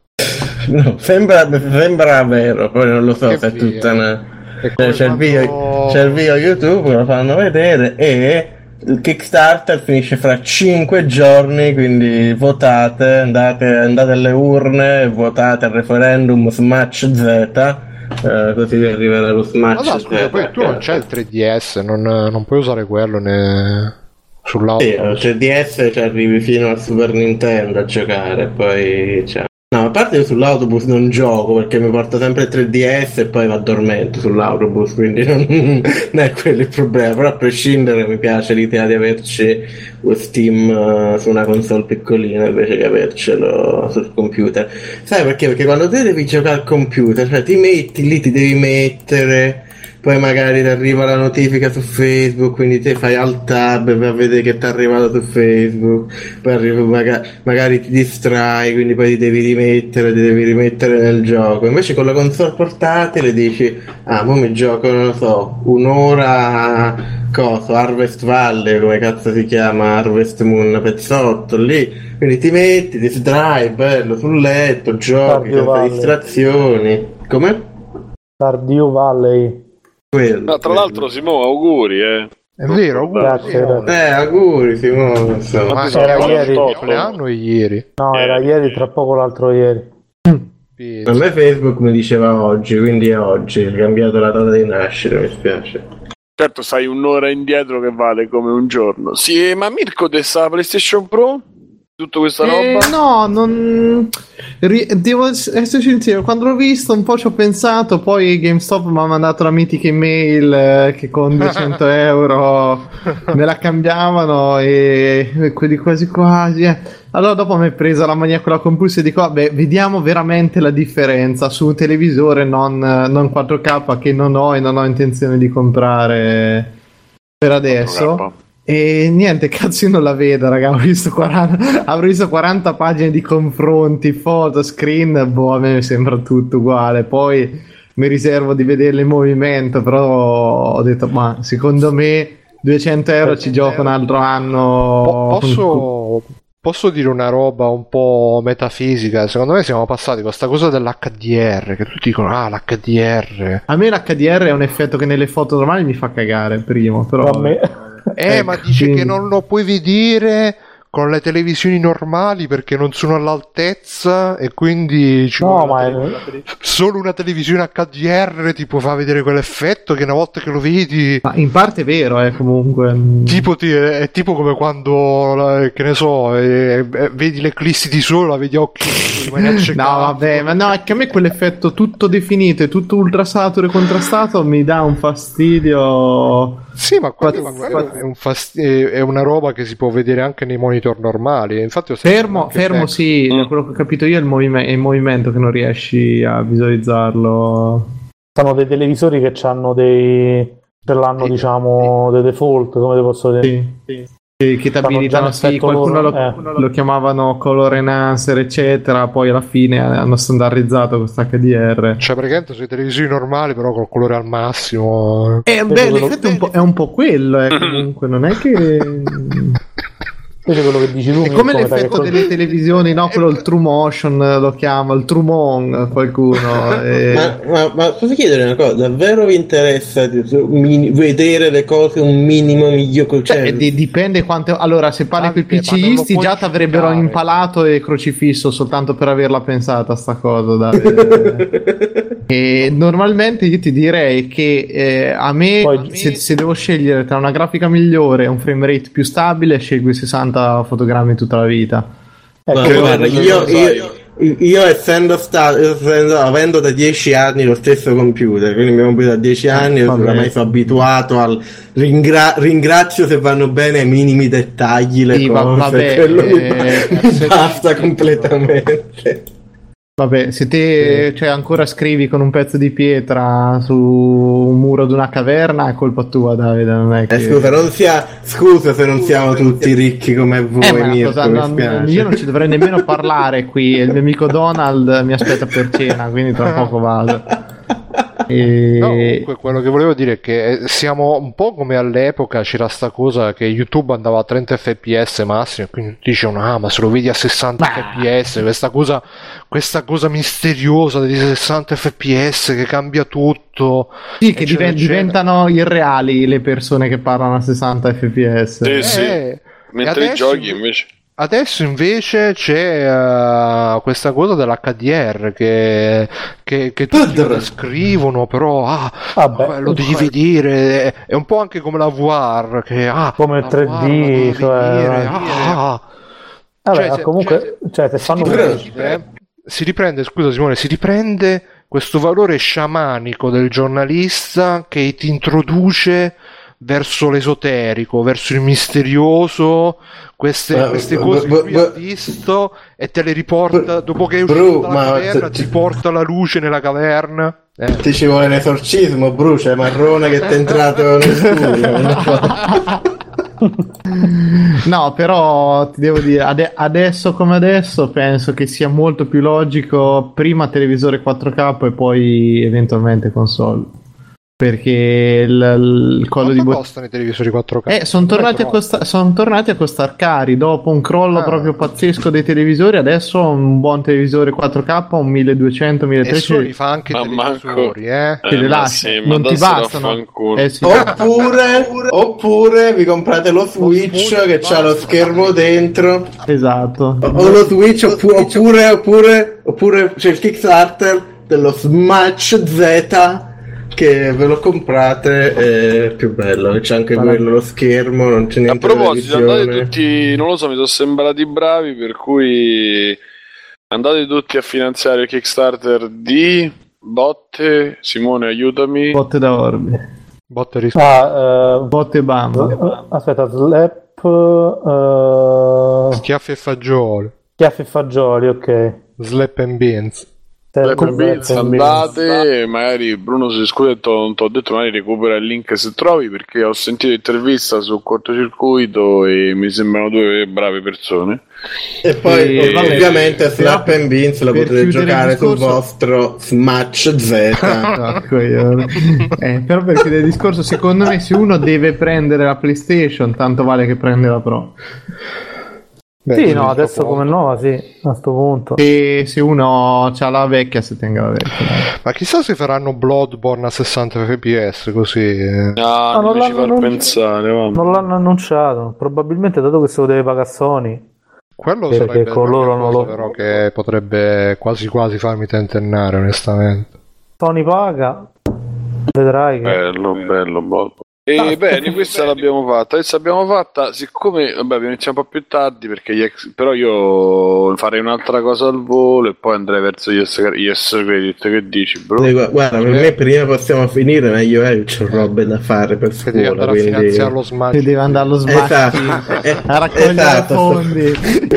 No, sembra, sembra vero, poi non lo so che se è tutta una... C'è, quando... il video, c'è il video YouTube, lo fanno vedere e... Il Kickstarter finisce fra cinque giorni, quindi votate, andate, andate alle urne, votate al referendum Smach Z, eh, così arriverà lo Smach Z. Scusa, poi tu non c'è il tre D S, non, non puoi usare quello né sull'auto. Sì, il tre D S ci arrivi fino al Super Nintendo a giocare, poi c'è... No, a parte io sull'autobus non gioco, perché mi porto sempre il tre D S e poi vado a dormire sull'autobus, quindi non, non è quello il problema. Però a prescindere mi piace l'idea di averci Steam uh, su una console piccolina invece che avercelo sul computer. Sai perché? Perché quando te devi giocare al computer, cioè ti metti lì, ti devi mettere... Poi magari ti arriva la notifica su Facebook, quindi te fai al tab per vedere che ti è arrivato su Facebook, poi arriva, magari, magari ti distrai, quindi poi ti devi rimettere, ti devi rimettere nel gioco. Invece con la console portatile dici, ah, mo mi gioco, non lo so, un'ora... Coso, Harvest Valley, come cazzo si chiama, Harvest Moon, pezzotto lì, quindi ti metti, ti sdrai, bello, sul letto, giochi, senza distrazioni. Come? Stardew Valley. Quello, no, tra quello. L'altro Simone, auguri, eh. È vero, auguri. Grazie, grazie. Eh, auguri Simone. Insomma. Ma era ieri, compleanno o ieri? No, eh, era ieri, tra poco l'altro ieri. Mm. Per me Facebook mi diceva oggi, quindi è oggi, ho cambiato la data di nascita, mi spiace. Certo, sai, un'ora indietro che vale come un giorno. Sì, ma Mirko te sta PlayStation Pro? Tutta questa roba? Eh, no, non... Ri... devo essere sincero, quando l'ho visto un po' ci ho pensato, poi GameStop mi ha mandato la mitica email eh, che con duecento euro me la cambiavano e, e quelli quasi quasi... Eh. Allora dopo mi è presa la mania con la compulsione e dico, vabbè, vediamo veramente la differenza su un televisore non, non quattro K che non ho e non ho intenzione di comprare per adesso. quattro K. E niente, cazzo, io non la vedo, raga. Ho visto quaranta, avrò visto quaranta pagine di confronti, foto, screen. Boh, a me sembra tutto uguale. Poi mi riservo di vederle in movimento. Però ho detto, ma secondo me duecento euro ci gioco un altro anno. Po- posso, posso dire una roba un po' metafisica? Secondo me siamo passati con questa cosa dell'H D R, che tutti dicono, ah, l'H D R. A me l'H D R è un effetto che nelle foto normali mi fa cagare, primo, però... A me... Eh, ecco, ma dice quindi... che non lo puoi vedere con le televisioni normali perché non sono all'altezza e quindi ci no, ma tele... è... solo una televisione H D R ti può far vedere quell'effetto che una volta che lo vedi... Ma in parte è vero, eh, comunque... Tipo ti... È tipo come quando, che ne so, eh, vedi l'eclissi di sole, la vedi a occhi... No, vabbè, ma no, è che a me quell'effetto tutto definito e tutto ultrasaturo e contrastato mi dà un fastidio... Sì, ma quello, ma quello è, un fast- è una roba che si può vedere anche nei monitor normali. Infatti ho fermo, fermo text. Sì, da quello che ho capito io è il, movime- è il movimento che non riesci a visualizzarlo. Sono dei televisori che hanno dei... ce l'hanno, sì, diciamo, sì. Dei default, come te posso dire? Sì, sì. Che, che ti abilitano, sì, qualcuno lo, eh. lo chiamavano color enhancer eccetera, poi alla fine hanno standardizzato questo H D R, cioè praticamente sui televisivi normali però col colore al massimo, eh, beh, l'effetto è un po', è un po' quello, eh, comunque non è che invece quello che dici tu è come l'effetto delle col... televisioni, no? Quello il true motion lo chiama, il true mon qualcuno e... ma, ma, ma posso chiedere una cosa? Davvero vi interessa min- vedere le cose un minimo migliore? Cioè, d- dipende quanto. Allora, se parli per i PCisti già ti avrebbero impalato e crocifisso soltanto per averla pensata sta cosa, Davide. E normalmente io ti direi che eh, a me, Poi, a me... Se, se devo scegliere tra una grafica migliore e un frame rate più stabile, scelgo i sessanta fotogrammi tutta la vita. Ecco, guarda, guarda, io, io, io, io essendo stato avendo da dieci anni lo stesso computer, quindi mi computer da dieci anni, eh, ormai sono abituato al ringra- ringrazio se vanno bene ai minimi dettagli le sì, cose, vabbè, quello eh, mi eh, basta completamente. Vabbè, se te cioè, ancora scrivi con un pezzo di pietra su un muro di una caverna, è colpa tua, Davide. Non è che... eh, scusa, non sia... scusa se non siamo tutti ricchi come voi, eh, Mirko, cosa, mi no, io non ci dovrei nemmeno parlare qui. Il mio amico Donald mi aspetta per cena, quindi tra poco vado. E... No, comunque quello che volevo dire è che siamo un po' come all'epoca c'era sta cosa che YouTube andava a trenta effe pi esse massimo, quindi tutti dicevano ah ma se lo vedi a sessanta effe pi esse questa cosa, questa cosa misteriosa dei sessanta effe pi esse che cambia tutto, sì, che eccetera, diventano eccetera. Irreali le persone che parlano a sessanta effe pi esse, sì, eh, sì. Mentre adesso... giochi invece Adesso invece c'è uh, questa cosa dell'acca di erre che, che, che tutti scrivono, però ah, vabbè, lo devi vabbè. Dire, è un po' anche come la vu erre, che ah, come la tre D, cioè... Ah. Vabbè, cioè, se, comunque cioè, cioè, se fanno si, riprende, eh, si riprende, scusa Simone, si riprende questo valore sciamanico del giornalista che ti introduce verso l'esoterico, verso il misterioso, queste, ma, queste cose ma, che lui ma, ha visto e te le riporta ma, dopo che è uscito dalla caverna, ti porta la luce nella caverna. Eh. Ti ci vuole un esorcismo, brucia, è marrone che ti è entrato nel studio. No, però ti devo dire ade- adesso come adesso penso che sia molto più logico prima televisore quattro K e poi eventualmente console. Perché il, il collo di bottiglia costano i televisori quattro K? Eh, sono tornati, costa- son tornati a costar cari dopo un crollo ah. proprio pazzesco dei televisori. Adesso un buon televisore quattro K, un milleduecento milletrecento li fa anche televisori, eh? Te eh, li lasci, sì, non ti bastano. Eh, sì. Oppure, oppure vi comprate lo Switch lo che c'ha lo schermo dentro. Esatto. O, o lo Switch oppure, oppure, oppure, oppure c'è il Kickstarter dello Smach Z. Che ve lo comprate è più bello, c'è anche allora. Quello lo schermo, non c'è niente. A proposito, andate tutti, non lo so, mi sono sembrati bravi, per cui andate tutti a finanziare il Kickstarter di botte. Simone, aiutami. Botte da orbi. Botte ris- ah, uh, botte bamba. Aspetta, slap uh... schiaffi e fagioli. Schiaffi e fagioli, ok. Slap and beans. Beans, andate, magari Bruno si scusa, non ti ho detto, magari recupera il link se trovi, perché ho sentito l'intervista su Cortocircuito e mi sembrano due brave persone. E poi e... ovviamente Slap and Beans la potete giocare sul vostro Smach Z. eh, però per chiudere il discorso, secondo me se uno deve prendere la PlayStation tanto vale che prende la Pro. Beh, sì, no, adesso come nuova, sì, a sto punto. E se uno c'ha la vecchia, si tenga la vecchia. Ma chissà se faranno Bloodborne a sessanta effe pi esse così. Eh. No, no, non, non ci fa pensare. Mamma. Non l'hanno annunciato, probabilmente dato che se lo deve pagare Sony. Quello sarebbe con loro cosa, non lo... però che potrebbe quasi quasi farmi tentennare, onestamente. Sony paga, vedrai che... Bello, bello, bello. E bene, questa l'abbiamo fatta. Adesso abbiamo fatta, siccome vabbè, abbiamo iniziato un po' più tardi perché gli ex, però io farei un'altra cosa al volo e poi andrei verso gli ex, gli ex credit. Che dici, bro? Guarda, guarda, per me prima possiamo finire, ma io eh, c'ho robe da fare per scuola, devi andare quindi... a finanziare lo Smach. Ti deve andare allo Smach, esatto. A raccogliere esatto. fondi.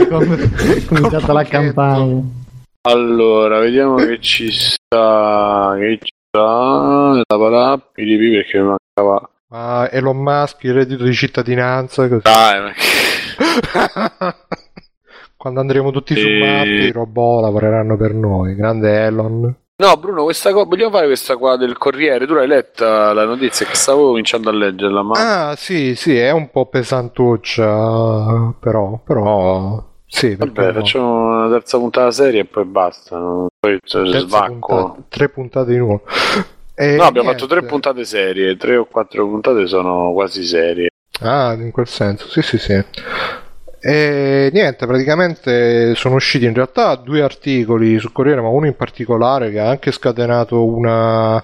Come cominciata la campagna. Allora, vediamo che ci sta, che ci sta la parà, perché mi mancava. Uh, Elon Musk, il reddito di cittadinanza così. Dai, ma... Quando andremo tutti e... su Marte, i robot lavoreranno per noi. Grande Elon. No, Bruno, questa co- vogliamo fare questa qua del Corriere? Tu l'hai letta la notizia, che stavo cominciando a leggerla, ma... Ah, sì, sì, è un po' pesantuccia, però... però... Sì, vabbè, no. Facciamo una terza puntata serie e poi basta. Poi svacco. Puntata, tre puntate di nuovo. E no, abbiamo niente. Fatto tre puntate serie, tre o quattro puntate sono quasi serie. Ah, in quel senso, sì, sì, sì. E niente, praticamente sono usciti in realtà due articoli sul Corriere, ma uno in particolare che ha anche scatenato una...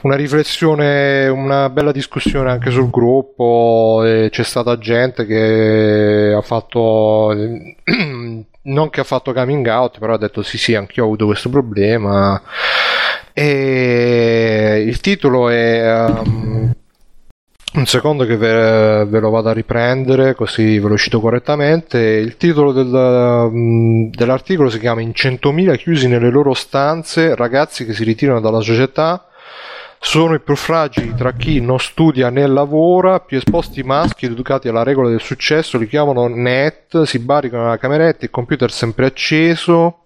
una riflessione, una bella discussione anche sul gruppo, e c'è stata gente che ha fatto, non che ha fatto coming out, però ha detto sì sì, anch'io ho avuto questo problema. E il titolo è um, un secondo che ve, ve lo vado a riprendere così ve lo cito correttamente. Il titolo del, dell'articolo si chiama "In centomila chiusi nelle loro stanze, ragazzi che si ritirano dalla società sono i più fragili tra chi non studia né lavora, più esposti maschi educati alla regola del successo, li chiamano net, si barricano nella cameretta, il computer sempre acceso,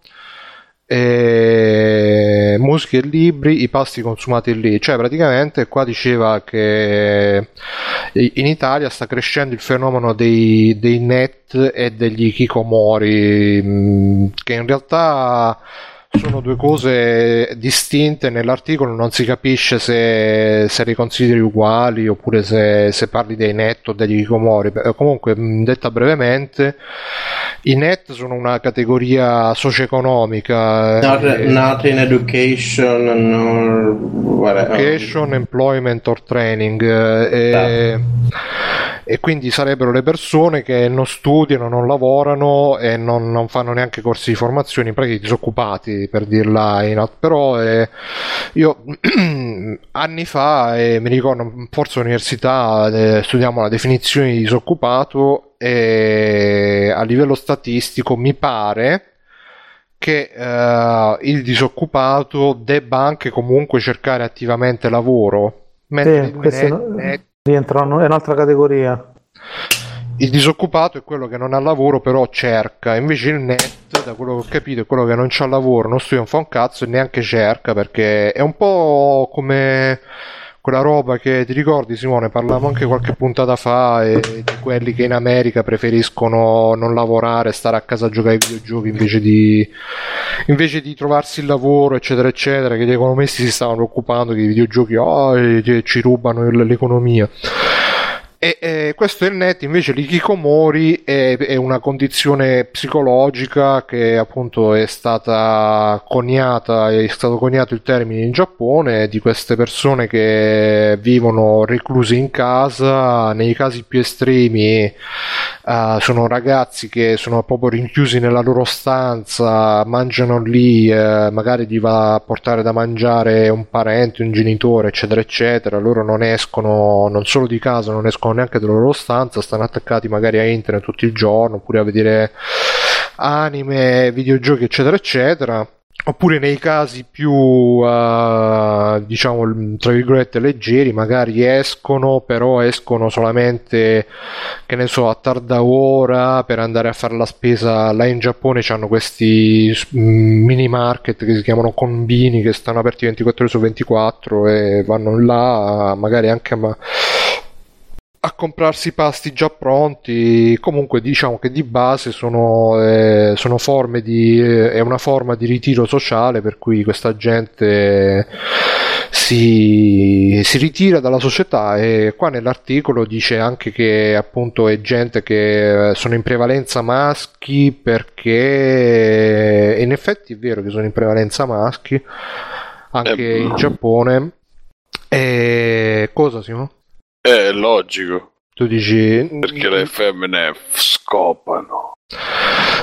e... musica e libri, i pasti consumati lì". Cioè praticamente qua diceva che in Italia sta crescendo il fenomeno dei, dei net e degli hikikomori, che in realtà sono due cose distinte. Nell'articolo non si capisce se, se li consideri uguali oppure se, se parli dei net o degli hikikomori. Comunque, detta brevemente, i net sono una categoria socio-economica. Not, eh, not in education, nor education, employment or training. Eh, e quindi sarebbero le persone che non studiano, non lavorano e non, non fanno neanche corsi di formazione, in pratica disoccupati, per dirla in alto. Però eh, io anni fa eh, mi ricordo, forse all'università eh, studiamo la definizione di disoccupato, e a livello statistico mi pare che eh, il disoccupato debba anche comunque cercare attivamente lavoro, mentre sì, il net, rientra in un'altra categoria. Il disoccupato è quello che non ha lavoro però cerca, invece il net, da quello che ho capito, è quello che non c'ha lavoro, non studia, non fa un cazzo e neanche cerca, perché è un po' come quella roba che, ti ricordi Simone, parlavamo anche qualche puntata fa eh, di quelli che in America preferiscono non lavorare, stare a casa a giocare ai videogiochi invece di, invece di trovarsi il lavoro eccetera eccetera, che gli economisti si stavano occupando che i videogiochi oh, ci rubano l'economia. E, e questo è il net. Invece l'ikikomori è, è una condizione psicologica che appunto è stata coniata, è stato coniato il termine in Giappone, di queste persone che vivono recluse in casa. Nei casi più estremi uh, sono ragazzi che sono proprio rinchiusi nella loro stanza, mangiano lì, eh, magari gli va a portare da mangiare un parente, un genitore eccetera eccetera, loro non escono non solo di casa, non escono neanche dalla loro stanza, stanno attaccati magari a internet tutto il giorno, oppure a vedere anime, videogiochi eccetera eccetera. Oppure nei casi più uh, diciamo tra virgolette leggeri, magari escono, però escono solamente, che ne so, a tarda ora per andare a fare la spesa. Là in Giappone c'hanno questi mini market che si chiamano konbini, che stanno aperti ventiquattro ore su ventiquattro, e vanno là magari anche a ma- a comprarsi pasti già pronti. Comunque diciamo che di base sono, eh, sono forme di eh, è una forma di ritiro sociale, per cui questa gente si, si ritira dalla società. E qua nell'articolo dice anche che appunto è gente che sono in prevalenza maschi, perché in effetti è vero che sono in prevalenza maschi anche eh, in Giappone. E cosa, Simone? È logico. Tu dici perché le femmine scopano.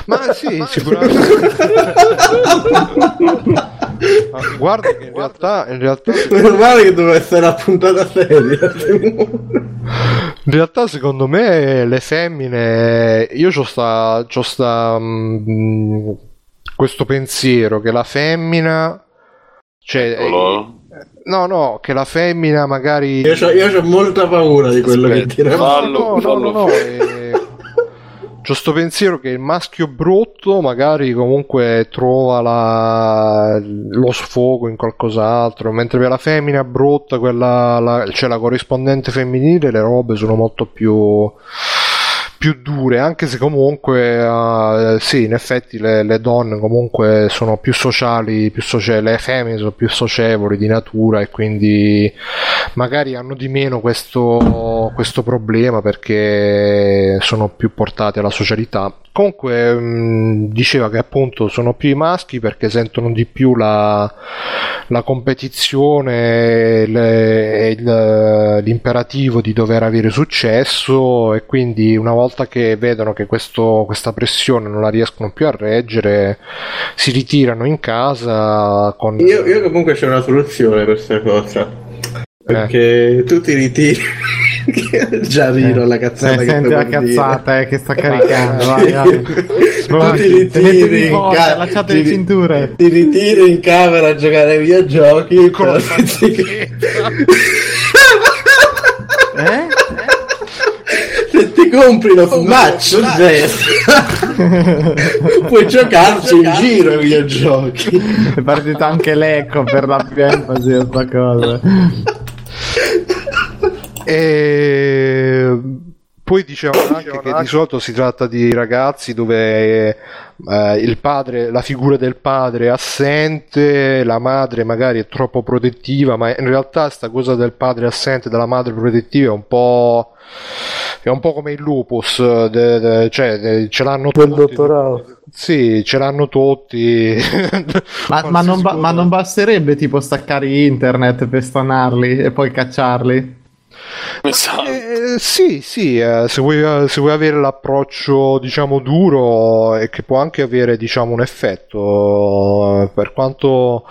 Ma sì, sicuramente. Ma guarda che in realtà in realtà normale che doveva essere una puntata seria. In realtà secondo me le femmine, io c'ho sta c'ho sta mh, questo pensiero che la femmina, cioè Hello? No, no, che la femmina magari... Io ho molta paura di quello. Aspetta, che tira. Fallo, no, no, fallo. no, no, no, no. c'ho sto pensiero che il maschio brutto magari comunque trova la, lo sfogo in qualcos'altro, mentre per la femmina brutta, quella, la, cioè la corrispondente femminile, le robe sono molto più... più dure, anche se comunque uh, sì, in effetti le, le donne comunque sono più sociali, più socia- le femmine sono più socievoli di natura e quindi magari hanno di meno questo, questo problema perché sono più portate alla socialità. Comunque mh, diceva che appunto sono più i maschi perché sentono di più la, la competizione e le, il, l'imperativo di dover avere successo, e quindi una volta che vedono che questo, questa pressione non la riescono più a reggere, si ritirano in casa con... io, io comunque c'è una soluzione per questa cosa, perché eh. tu ti ritiri già rido eh. la cazzata eh, che senti la cazzata eh, che sta caricando vai, vai. tu ti ritiri in camera, lasciate ti, le cinture, ti ritiri in camera a giocare ai videogiochi con la eh? Ti compri lo Smach Z, puoi giocarci in giro ai videogiochi. È partito anche l'eco per la più enfasi a sta cosa. E poi dicevano anche che di solito si tratta di ragazzi dove eh, il padre, la figura del padre è assente, la madre magari è troppo protettiva, ma in realtà sta cosa del padre assente, della madre protettiva è un po'... è un po' come il lupus, de, de, cioè de, ce l'hanno quel tutti. Dottorato. Sì, ce l'hanno tutti. ma, ma, non ba- ma non basterebbe tipo staccare internet per stanarli e poi cacciarli? Eh, sì, sì, eh, se, vuoi, se vuoi avere l'approccio diciamo duro, e che può anche avere diciamo un effetto, per quanto...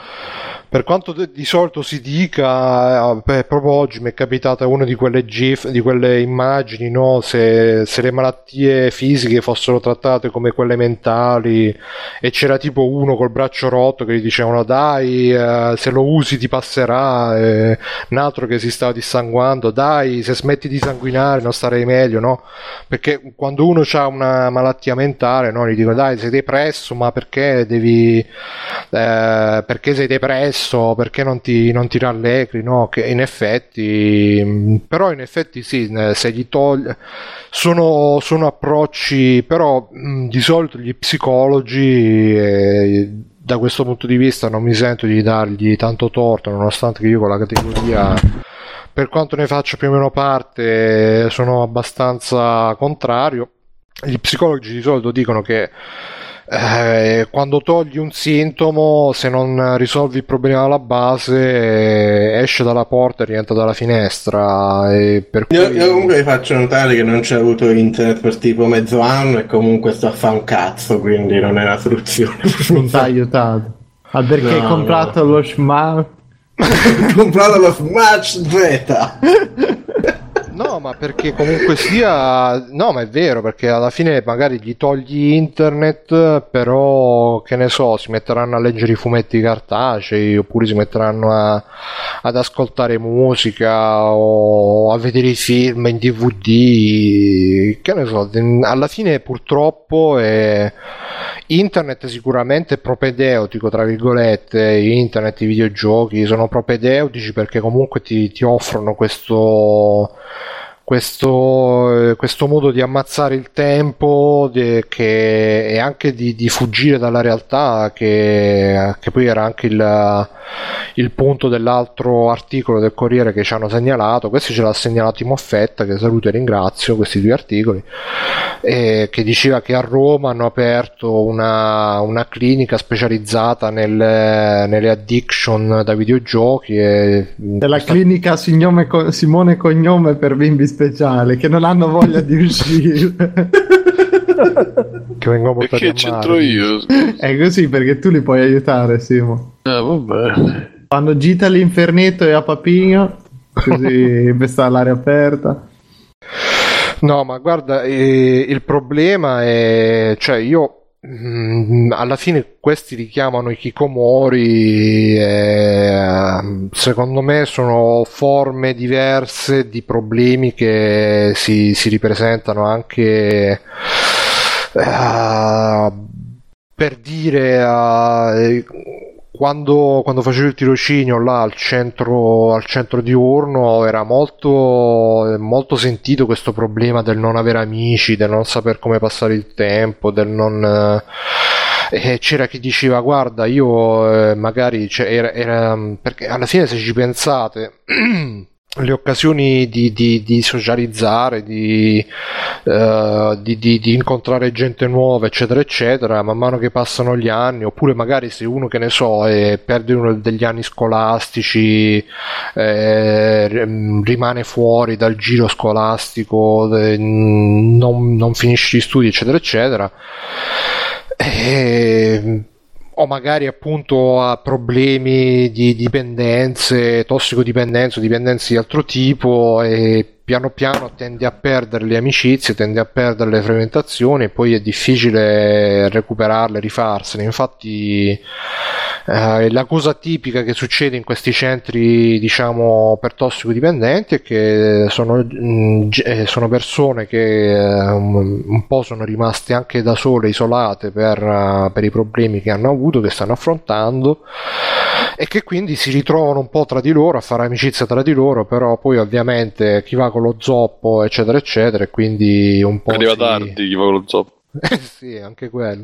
Per quanto di solito si dica, beh, proprio oggi mi è capitata una di quelle gif, di quelle immagini, no? Se, se le malattie fisiche fossero trattate come quelle mentali, e c'era tipo uno col braccio rotto che gli dicevano dai, eh, se lo usi ti passerà, eh, un altro che si stava dissanguando, dai, se smetti di sanguinare non starei meglio, no? Perché quando uno ha una malattia mentale, no? Gli dico dai, sei depresso, ma perché devi, eh, perché sei depresso? Perché non ti, non ti rallegri, no? Che in effetti, però in effetti sì, se gli toglie, sono, sono approcci, però di solito gli psicologi eh, da questo punto di vista non mi sento di dargli tanto torto, nonostante che io con la categoria, per quanto ne faccio più o meno parte, sono abbastanza contrario. Gli psicologi di solito dicono che Eh, quando togli un sintomo, se non risolvi il problema alla base, eh, esce dalla porta e rientra dalla finestra. E per io, cui... io comunque vi faccio notare che non c'è avuto internet per tipo mezzo anno e comunque sto a fare un cazzo, quindi non è una soluzione. Non ti ha aiutato. Ma perché no, hai comprato no. lo smart? Hai comprato lo Smach Z. No, ma perché comunque sia, no, ma è vero, perché alla fine magari gli togli internet, però che ne so, si metteranno a leggere i fumetti cartacei, oppure si metteranno a, ad ascoltare musica o a vedere i film in D V D, che ne so, alla fine purtroppo è... internet sicuramente propedeutico, tra virgolette, internet, i videogiochi sono propedeutici perché comunque ti, ti offrono questo, questo, questo modo di ammazzare il tempo de, che, e anche di, di fuggire dalla realtà, che, che poi era anche il, il punto dell'altro articolo del Corriere che ci hanno segnalato. Questo ce l'ha segnalato Timoffetta, che saluto e ringrazio, questi due articoli, eh, che diceva che a Roma hanno aperto una, una clinica specializzata nel, nelle addiction da videogiochi, e della questa... clinica Signome, Simone Cognome per bimbi speciali che non hanno voglia di uscire. Che vengo portato perché c'entro io? È così perché tu li puoi aiutare, Simo. Ah, vabbè. Quando gita all'Infernetto e a Papigno, così sta all'aria aperta. No, ma guarda, eh, il problema è, cioè io mh, alla fine questi li chiamano i hikikomori, eh, secondo me sono forme diverse di problemi che si, si ripresentano anche uh, per dire uh, quando, quando facevo il tirocinio là al centro, al centro diurno, era molto, molto sentito questo problema del non avere amici, del non saper come passare il tempo, del non... Uh, E c'era chi diceva guarda io eh, magari cioè, era, era, perché alla fine se ci pensate le occasioni di, di, di socializzare, di, uh, di, di, di incontrare gente nuova eccetera eccetera, man mano che passano gli anni, oppure magari se uno che ne so eh, perde uno degli anni scolastici, eh, rimane fuori dal giro scolastico, eh, non, non finisce gli studi eccetera eccetera, Eh, o magari appunto ha problemi di dipendenze, tossicodipendenze o dipendenze di altro tipo, e piano piano tende a perdere le amicizie, tende a perdere le frequentazioni e poi è difficile recuperarle, rifarsene. Infatti eh, la cosa tipica che succede in questi centri diciamo per tossicodipendenti è che sono, mh, sono persone che um, un po' sono rimaste anche da sole, isolate per, uh, per i problemi che hanno avuto, che stanno affrontando, e che quindi si ritrovano un po' tra di loro a fare amicizia tra di loro, però poi ovviamente chi va con lo zoppo eccetera eccetera, e quindi un po' arriva si... tardi chi va con lo zoppo sì, anche quello.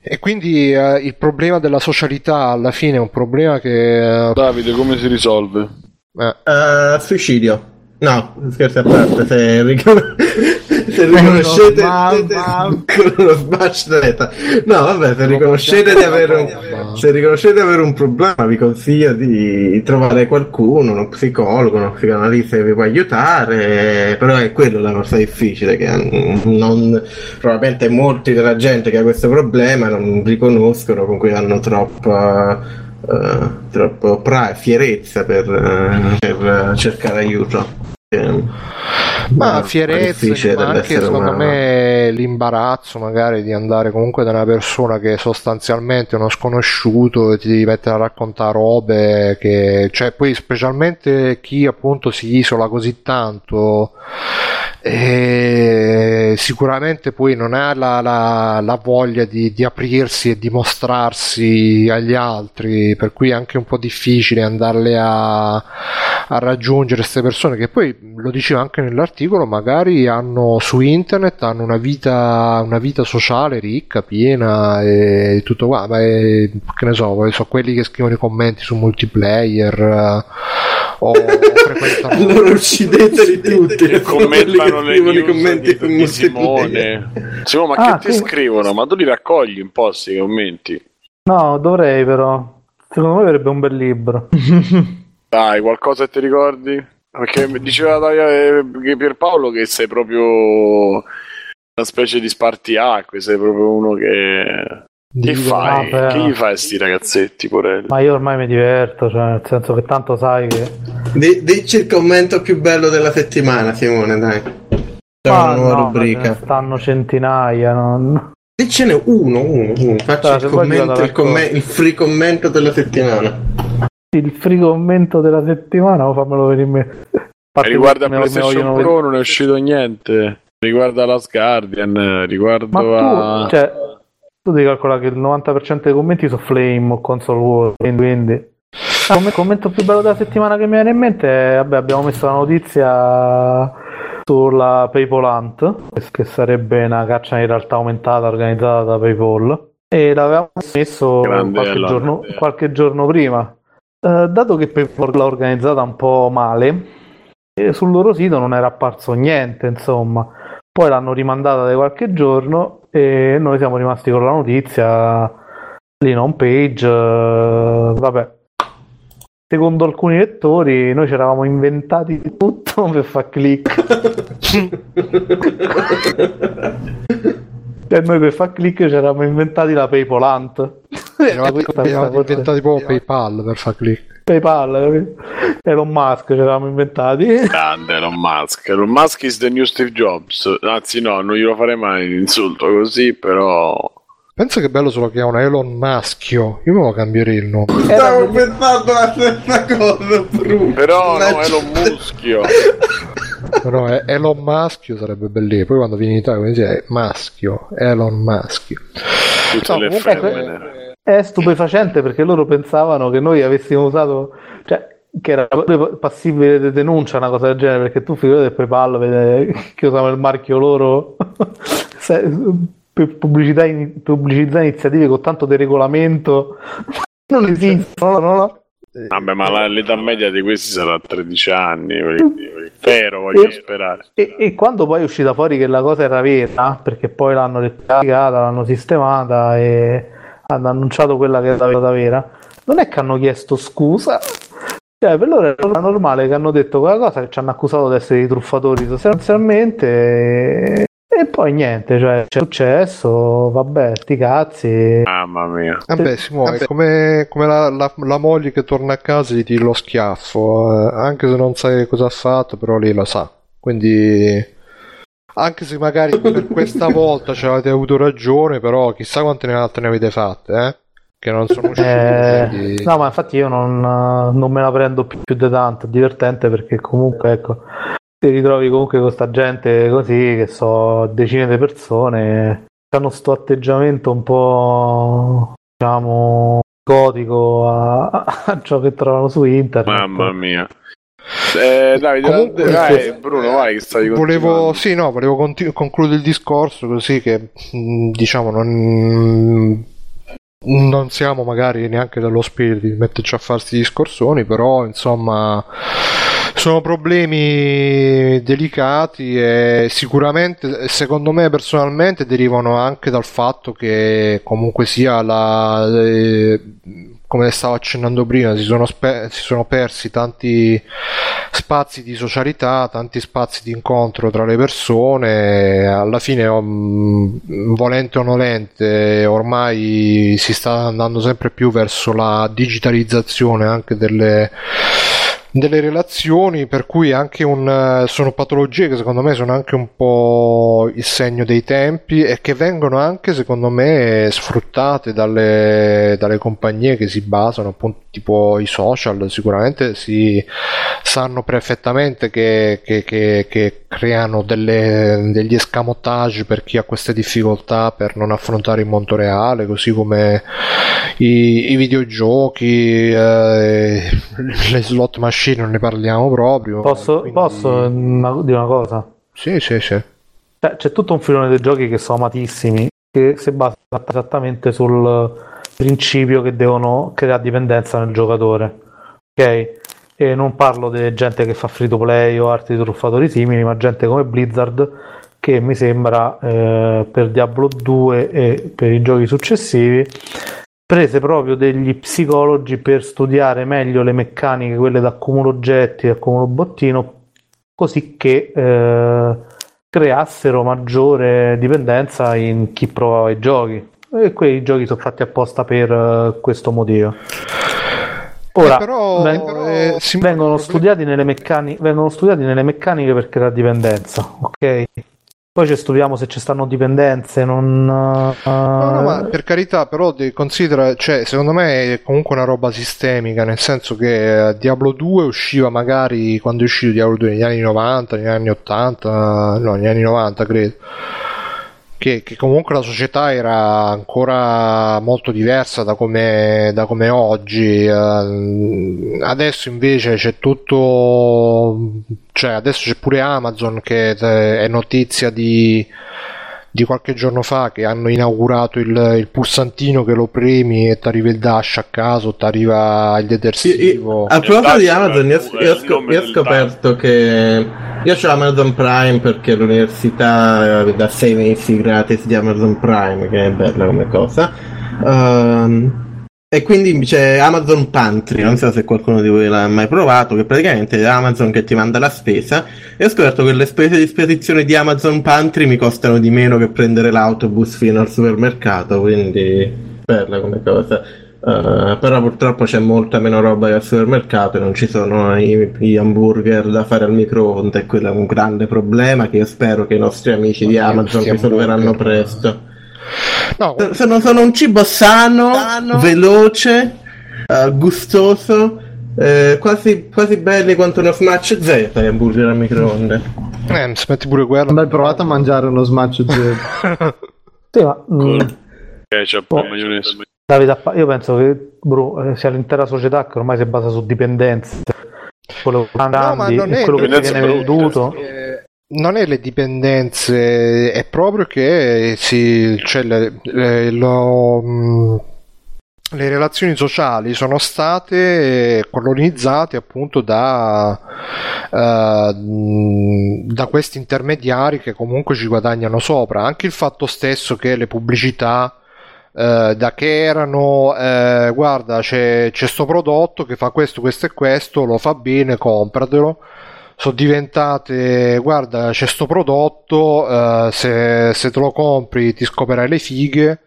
E quindi eh, il problema della socialità alla fine è un problema che eh... Davide, come si risolve? Eh. Uh, suicidio. No, scherzi a parte, se, ricon- se riconoscete con uno sbacciata. No, vabbè, se riconoscete di avere un, se riconoscete di avere un problema, vi consiglio di trovare qualcuno, uno psicologo, uno psicanalista che vi può aiutare. Però è quello la cosa difficile, che non, probabilmente molti della gente che ha questo problema non riconoscono, con cui hanno troppa Uh, troppo pra- fierezza per, uh, per uh, cercare aiuto, eh, ma fierezza, ma anche secondo me l'imbarazzo magari di andare comunque da una persona che è sostanzialmente uno sconosciuto e ti devi mettere a raccontare robe che, cioè, poi specialmente chi appunto si isola così tanto, e sicuramente poi non ha la, la, la voglia di, di aprirsi e di mostrarsi agli altri, per cui è anche un po' difficile andarle a, a raggiungere queste persone che poi, lo dicevo anche nell'articolo, magari hanno su internet hanno una vita, una vita sociale ricca, piena e tutto qua, ma è, che ne so, sono quelli che scrivono i commenti su Multiplayer o frequentano allora uccideteli tutti, commentano le news, i commenti di, di Simone. Simone, ma ah, che ti sì. scrivono? Ma tu li raccogli un po' sti commenti? No, dovrei, però secondo me sarebbe un bel libro. Dai, qualcosa che ti ricordi? Perché diceva che Pierpaolo che sei proprio una specie di spartiacque, sei proprio uno che... Che fai? Vabbè. Che gli fai a sti ragazzetti, porelli? Ma io ormai mi diverto, cioè, nel senso che tanto sai che... D- dici il commento più bello della settimana, Simone, dai. C'è ah, una nuova no, rubrica. Stanno centinaia, non... Dicene uno, uno, uno. Faccio allora, il, commento, il, comm- il free commento della settimana. Il free commento della settimana? O fammelo venire in me. Riguarda PlayStation Pro non è uscito niente. Riguarda la Guardian, riguardo ma a... Tu, cioè... Tu devi calcolare che il novanta per cento dei commenti sono flame o console war, quindi ah, il commento più bello della settimana che mi viene in mente è, vabbè, abbiamo messo la notizia sulla PayPal Hunt, che sarebbe una caccia in realtà aumentata organizzata da PayPal, e l'avevamo messo qualche giorno, qualche giorno prima. Eh, dato che PayPal l'ha organizzata un po' male, sul loro sito non era apparso niente, insomma. Poi l'hanno rimandata di qualche giorno e noi siamo rimasti con la notizia lì in home page. Vabbè, secondo alcuni lettori noi ci eravamo inventati tutto per far click e noi per far click ci eravamo inventati la PayPal Hunt, eravamo inventati proprio PayPal per far click, PayPal, Elon Musk ce l'avevamo inventati. Grande Elon Musk. Elon Musk is the new Steve Jobs. Anzi no, non glielo farei mai l'insulto così, però... Pensa che bello se lo chiamano Elon Maschio. Io me lo cambierei il nome. Stavo Era... pensando la stessa cosa, Bruno. Però no, Elon Muschio. No, è Elon Muschio, sarebbe bellissimo. Poi quando vieni in Italia come dice, è Maschio, Elon Maschio. No, è, è stupefacente, perché loro pensavano che noi avessimo usato, cioè che era passibile di denuncia una cosa del genere, perché tu figurati del PayPal, vede, che usavano il marchio loro per pubblicizzare iniziative con tanto di regolamento. Non esistono, no, no. Vabbè, ma la, l'età media di questi sarà tredici anni, voglio, spero, voglio e, sperare. E, e quando poi è uscita fuori che la cosa era vera, perché poi l'hanno rettificata, l'hanno sistemata e hanno annunciato quella che era stata vera, non è che hanno chiesto scusa, cioè, per loro era normale, che hanno detto quella cosa, che ci hanno accusato di essere dei truffatori sostanzialmente, e, e poi niente, cioè c'è successo, vabbè, sti cazzi. Mamma mia. Vabbè, si muove come, come la, la, la moglie che torna a casa e gli dà lo schiaffo, eh, anche se non sai cosa ha fatto, però lei lo sa, quindi anche se magari per questa volta ci avete avuto ragione, però chissà quante ne altre ne avete fatte, eh? Che non sono usciti. Eh, quindi... No, ma infatti io non, non me la prendo più, più di tanto, è divertente perché comunque, ecco, ti ritrovi comunque con sta gente così, che so, decine di persone hanno sto atteggiamento un po', diciamo, gotico a, a ciò che trovano su internet. Mamma mia. Eh, Davide, comunque, dai, Bruno, vai, che stavi volevo, sì, no, volevo continu- concludere il discorso così, che diciamo non, non siamo magari neanche dallo spirito di metterci a farsi discorsoni, però insomma sono problemi delicati e sicuramente, secondo me personalmente, derivano anche dal fatto che comunque sia la, eh, come stavo accennando prima, si sono, spe- si sono persi tanti spazi di socialità, tanti spazi di incontro tra le persone. Alla fine, um, volente o nolente, ormai si sta andando sempre più verso la digitalizzazione anche delle delle relazioni, per cui anche un sono patologie che secondo me sono anche un po' il segno dei tempi, e che vengono anche secondo me sfruttate dalle, dalle compagnie che si basano appunto, tipo i social. Sicuramente si sanno perfettamente che, che, che, che creano delle, degli escamotage per chi ha queste difficoltà per non affrontare il mondo reale, così come i, i videogiochi, eh, le slot machine, non ne parliamo proprio. Posso, quindi... posso dire una cosa? Sì, sì, sì. C'è, c'è tutto un filone dei giochi che sono amatissimi, che si basa esattamente sul principio che devono creare dipendenza nel giocatore, ok? E non parlo di gente che fa free to play o altri truffatori simili, ma gente come Blizzard, che mi sembra, eh, per Diablo due e per i giochi successivi, prese proprio degli psicologi per studiare meglio le meccaniche, quelle d'accumulo oggetti, accumulo bottino, così che eh, creassero maggiore dipendenza in chi provava i giochi. E quei giochi sono fatti apposta per uh, questo motivo. Ora, eh però, veng- però, eh, vengono, studiati nelle meccani- vengono studiati nelle meccaniche per creare dipendenza, ok? Poi ci studiamo se ci stanno dipendenze, non... Uh... No, no, ma per carità, però considera, cioè, secondo me è comunque una roba sistemica, nel senso che Diablo due usciva magari, quando è uscito Diablo due, negli anni novanta, negli anni ottanta, no, negli anni novanta credo, che, che comunque la società era ancora molto diversa da come, da come oggi. Adesso invece c'è tutto... Cioè, adesso c'è pure Amazon, che è notizia di, di qualche giorno fa, che hanno inaugurato il, il pulsantino che lo premi e ti arriva il dash a caso, ti arriva il detersivo. A proposito di Amazon, io, io, io ho scoperto che io c'ho Amazon Prime perché l'università dà sei mesi gratis di Amazon Prime, che è bella come cosa. Um, E quindi c'è Amazon Pantry, non so se qualcuno di voi l'ha mai provato, che praticamente è Amazon che ti manda la spesa, e ho scoperto che le spese di spedizione di Amazon Pantry mi costano di meno che prendere l'autobus fino al supermercato, quindi bella come cosa. Uh, però purtroppo c'è molta meno roba che al supermercato, e non ci sono i, gli hamburger da fare al microonde, e quello è un grande problema che io spero che i nostri amici ma di Amazon risolveranno presto. No, sono, sono un cibo sano, sano veloce, uh, gustoso, eh, quasi, quasi belli quanto uno Smach Z, hamburger al microonde. Eh, mi aspetti pure quello. Beh, provate a mangiare uno Smach Z. Sì, ma... Cool. Ketchup, oh, maionese. Davide, io penso che bro, sia l'intera società che ormai si basa su dipendenze. Quello che no, ma non è quello che viene venduto. Eh, non è le dipendenze, è proprio che si, cioè, le, le, lo, le relazioni sociali sono state colonizzate appunto da, uh, da questi intermediari che comunque ci guadagnano sopra. Anche il fatto stesso che le pubblicità, Uh, da che erano uh, guarda c'è, c'è sto prodotto che fa questo, questo e questo, lo fa bene, compratelo, sono diventate guarda c'è sto prodotto, uh, se, se te lo compri ti scoprirai le fighe,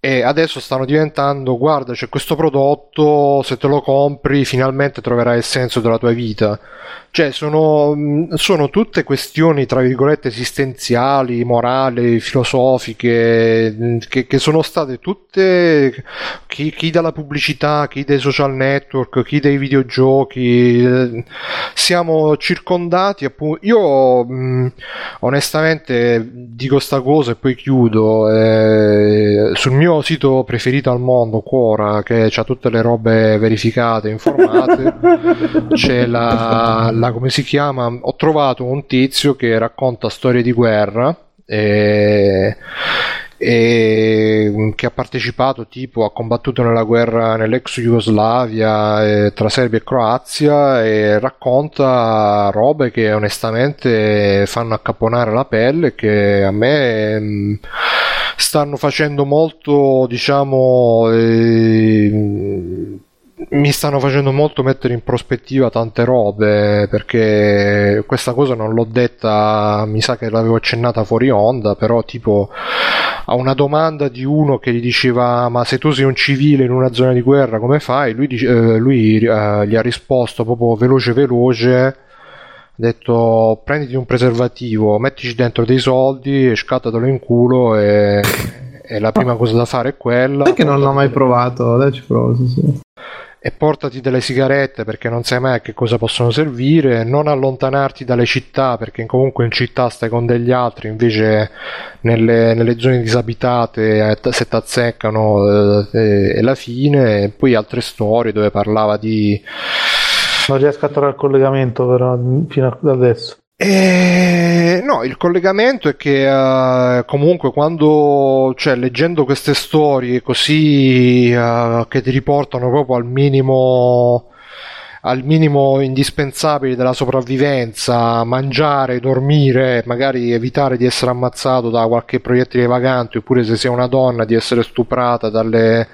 e adesso stanno diventando guarda c'è questo prodotto, se te lo compri finalmente troverai il senso della tua vita. Cioè sono, sono tutte questioni tra virgolette esistenziali, morali, filosofiche che, che sono state tutte, chi, chi dalla pubblicità, chi dai social network, chi dai videogiochi, siamo circondati appunto. Io mh, onestamente dico sta cosa e poi chiudo, eh, sul mio sito preferito al mondo, Quora, che c'ha tutte le robe verificate, informate, c'è la, la come si chiama, ho trovato un tizio che racconta storie di guerra e, e che ha partecipato, tipo ha combattuto nella guerra nell'ex Jugoslavia, eh, tra Serbia e Croazia, e racconta robe che onestamente fanno accapponare la pelle, che a me mh, stanno facendo molto, diciamo, eh, mi stanno facendo molto mettere in prospettiva tante robe, perché questa cosa non l'ho detta, mi sa che l'avevo accennata fuori onda, però tipo a una domanda di uno che gli diceva ma se tu sei un civile in una zona di guerra come fai? Lui, eh, lui eh, gli ha risposto proprio veloce veloce, detto prenditi un preservativo, mettici dentro dei soldi e scattatelo in culo, e, e la prima cosa da fare è quella. Perché non l'ho mai provato, adesso ci provo, sì, sì. E portati delle sigarette perché non sai mai a che cosa possono servire, non allontanarti dalle città perché comunque in città stai con degli altri, invece nelle, nelle zone disabitate eh, se t'azzeccano eh, è la fine. E poi altre storie dove parlava di... Non riesco a trovare il collegamento però fino ad adesso. Eh, no, il collegamento è che eh, comunque quando, cioè, leggendo queste storie così eh, che ti riportano proprio al minimo, al minimo indispensabile della sopravvivenza, mangiare, dormire, magari evitare di essere ammazzato da qualche proiettile vagante, oppure se sei una donna di essere stuprata dalle,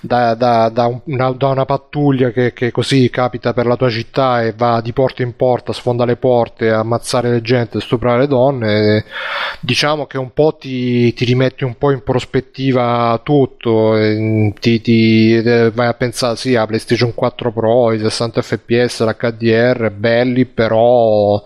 da, da, da, una, da una pattuglia che, che così capita per la tua città e va di porta in porta, sfonda le porte, a ammazzare la gente, stuprare le donne, diciamo che un po' ti, ti rimetti un po' in prospettiva tutto, e ti, ti vai a pensare sì, a PlayStation quattro Pro, i sessanta F P S, l'H D R, belli, però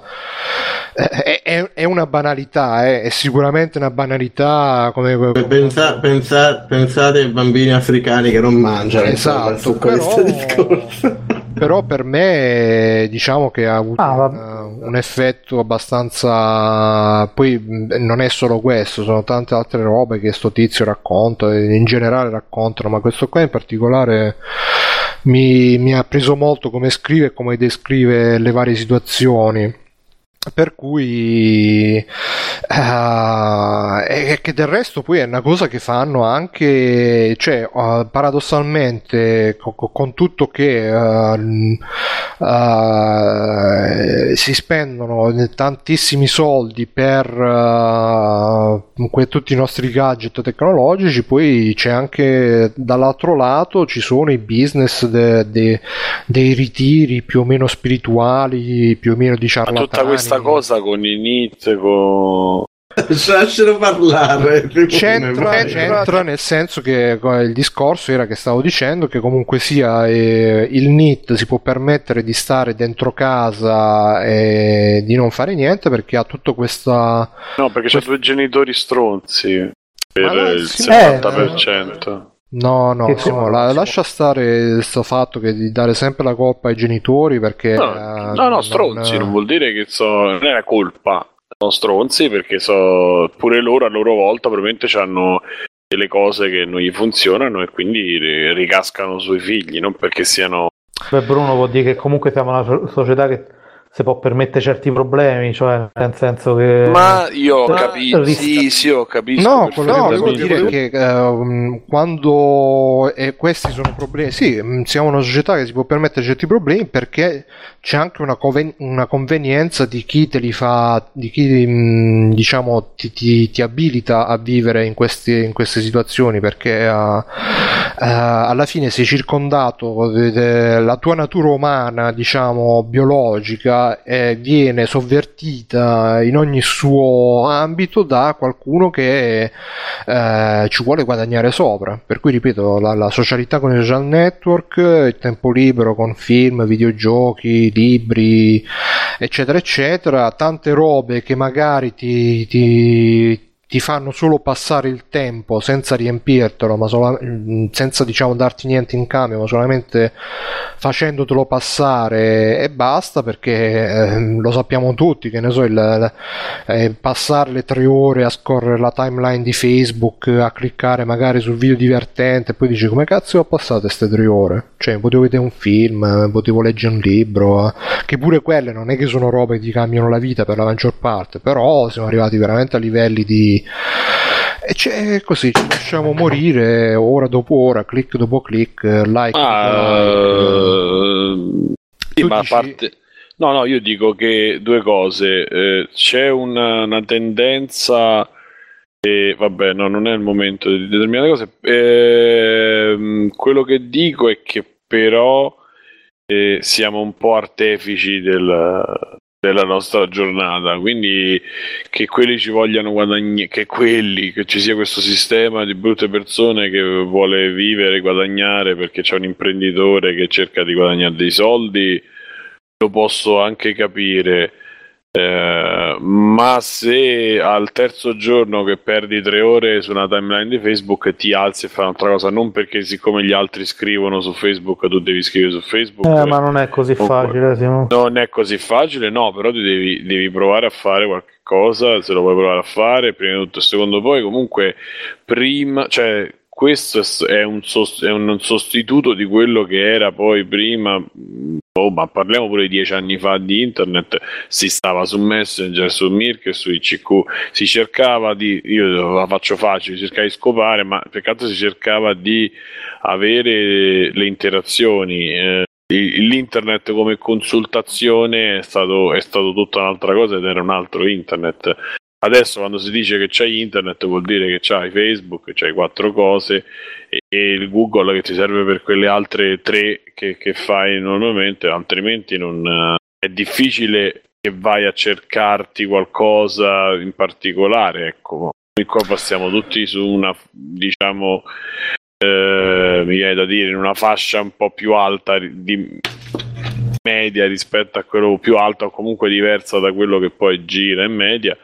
è, è, è una banalità, eh. È sicuramente una banalità. Come, come... Pensa, pensa, pensate ai bambini africani che non mangiano, esatto, su questo discorso. Però per me diciamo che ha avuto ah, un, un effetto abbastanza, poi non è solo questo, sono tante altre robe che sto tizio racconta, in generale raccontano, ma questo qua in particolare mi, mi ha preso molto come scrive e come descrive le varie situazioni. Per cui uh, e che del resto poi è una cosa che fanno anche, cioè uh, paradossalmente co- con tutto che uh, uh, si spendono tantissimi soldi per uh, que- tutti i nostri gadget tecnologici, poi c'è anche dall'altro lato, ci sono i business de- de- dei ritiri più o meno spirituali, più o meno di ciarlatani. Cosa con i N I T, con... lascialo parlare, c'entra, c'entra nel senso che il discorso era che stavo dicendo che comunque sia eh, il N I T si può permettere di stare dentro casa e di non fare niente perché ha tutto questa... No, perché quest... c'ha due genitori stronzi per il settanta per cento. Eh, No, no, Simone, la, lascia stare questo fatto che di dare sempre la colpa ai genitori, perché... No, eh, no, no, stronzi, non, non vuol dire che so, non è la colpa, sono stronzi perché so, pure loro a loro volta probabilmente hanno delle cose che non gli funzionano e quindi ricascano sui figli, non perché siano... Beh, Bruno, vuol dire che comunque siamo una società che si può permettere certi problemi, cioè nel senso che... Ma io ho capito, sì, sì, ho capito. No, quello che vuol dire che uh, quando e questi sono problemi, sì, siamo una società che si può permettere certi problemi perché c'è anche una, conven- una convenienza di chi te li fa, di chi mh, diciamo ti, ti, ti abilita a vivere in queste, in queste situazioni, perché uh, uh, alla fine sei circondato, la tua natura umana, diciamo, biologica, Eh, viene sovvertita in ogni suo ambito da qualcuno che eh, ci vuole guadagnare sopra. Per cui, ripeto, la, la socialità con i social network, il tempo libero con film, videogiochi, libri, eccetera eccetera, tante robe che magari ti, ti ti fanno solo passare il tempo senza riempirtelo, ma sola- senza diciamo darti niente in cambio, ma solamente facendotelo passare e basta, perché eh, lo sappiamo tutti, che ne so, il, il, eh, passare le tre ore a scorrere la timeline di Facebook, a cliccare magari sul video divertente e poi dici come cazzo ho passato queste tre ore? Cioè, potevo vedere un film, potevo leggere un libro, che pure quelle non è che sono robe che ti cambiano la vita per la maggior parte, però siamo arrivati veramente a livelli di... E c'è così, ci lasciamo morire ora dopo ora, click dopo click, like ah, dopo like. Ma dici... a parte... no no io dico che due cose, eh, c'è una, una tendenza e vabbè no, non è il momento di determinate cose, eh, quello che dico è che però eh, siamo un po' artefici del della nostra giornata, quindi che quelli ci vogliano guadagnare, che quelli, che ci sia questo sistema di brutte persone che vuole vivere, guadagnare, perché c'è un imprenditore che cerca di guadagnare dei soldi, lo posso anche capire, eh, ma se al terzo giorno che perdi tre ore su una timeline di Facebook ti alzi e fai un'altra cosa, non perché siccome gli altri scrivono su Facebook tu devi scrivere su Facebook, eh, ma non è così facile, siamo... non è così facile, no, però tu devi, devi provare a fare qualche cosa, se lo puoi provare a fare prima di tutto e secondo poi comunque prima, cioè questo è un, sost- è un sostituto di quello che era poi prima. Oh, ma parliamo pure di dieci anni fa di internet, si stava su Messenger, su Mirk e su I C Q, si cercava di, io la faccio facile, cercai di scopare, ma peccato si cercava di avere le interazioni, eh, l'internet come consultazione è stato, è stato tutta un'altra cosa ed era un altro internet. Adesso quando si dice che c'hai internet vuol dire che c'hai Facebook, che c'hai quattro cose e, e il Google che ti serve per quelle altre tre che, che fai normalmente, altrimenti non è difficile che vai a cercarti qualcosa in particolare, ecco. Qui qua passiamo tutti su una, diciamo, eh, mi viene da dire, in una fascia un po' più alta di media rispetto a quello più alto o comunque diversa da quello che poi gira in media.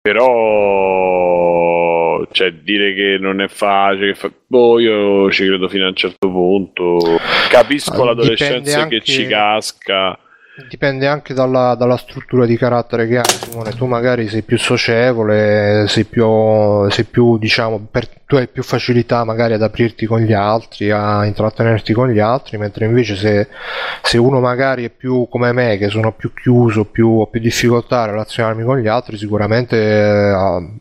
Però cioè dire che non è facile, fa... boh, io ci credo fino a un certo punto, capisco l'adolescenza anche... che ci casca. Dipende anche dalla, dalla struttura di carattere che hai, Simone. Tu magari sei più socievole, sei più, sei più diciamo, per, tu hai più facilità magari ad aprirti con gli altri, a intrattenerti con gli altri, mentre invece se, se uno magari è più come me, che sono più chiuso, più, ho più difficoltà a relazionarmi con gli altri, sicuramente... Eh,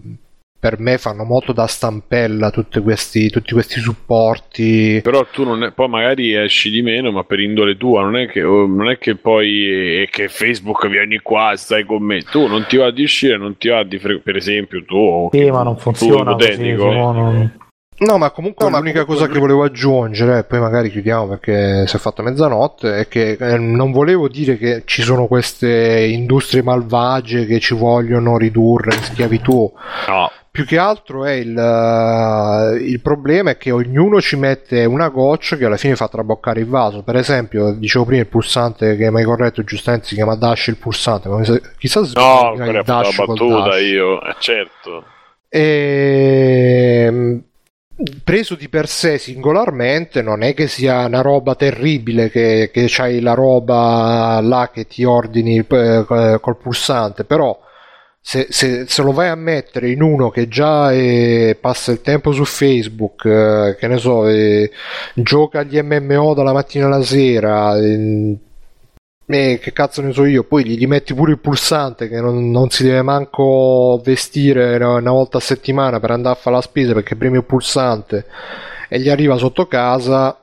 per me fanno molto da stampella tutti questi, tutti questi supporti. Però tu non è, poi magari esci di meno, ma per indole tua, non è che, non è che poi è che Facebook vieni qua e stai con me, tu non ti va di uscire, non ti va di fre- per esempio tu sì, che, ma non funziona tu, così, non... no, ma comunque no, ma l'unica comunque... cosa che volevo aggiungere, poi magari chiudiamo perché si è fatta mezzanotte, è che eh, non volevo dire che ci sono queste industrie malvagie che ci vogliono ridurre in schiavitù, no. Più che altro è il, uh, il problema è che ognuno ci mette una goccia che alla fine fa traboccare il vaso. Per esempio, dicevo prima, il pulsante che mi hai corretto giustamente si chiama dash, il pulsante, ma chissà se no, quella è una battuta dash. Io, certo. E... preso di per sé singolarmente non è che sia una roba terribile, che, che c'hai la roba là che ti ordini eh, col pulsante, però se, se, se lo vai a mettere in uno che già è, passa il tempo su Facebook, eh, che ne so, eh, gioca agli M M O dalla mattina alla sera, eh, eh, che cazzo ne so io, poi gli, gli metti pure il pulsante che non, non si deve manco vestire una volta a settimana per andare a fare la spesa perché premi il pulsante e gli arriva sotto casa.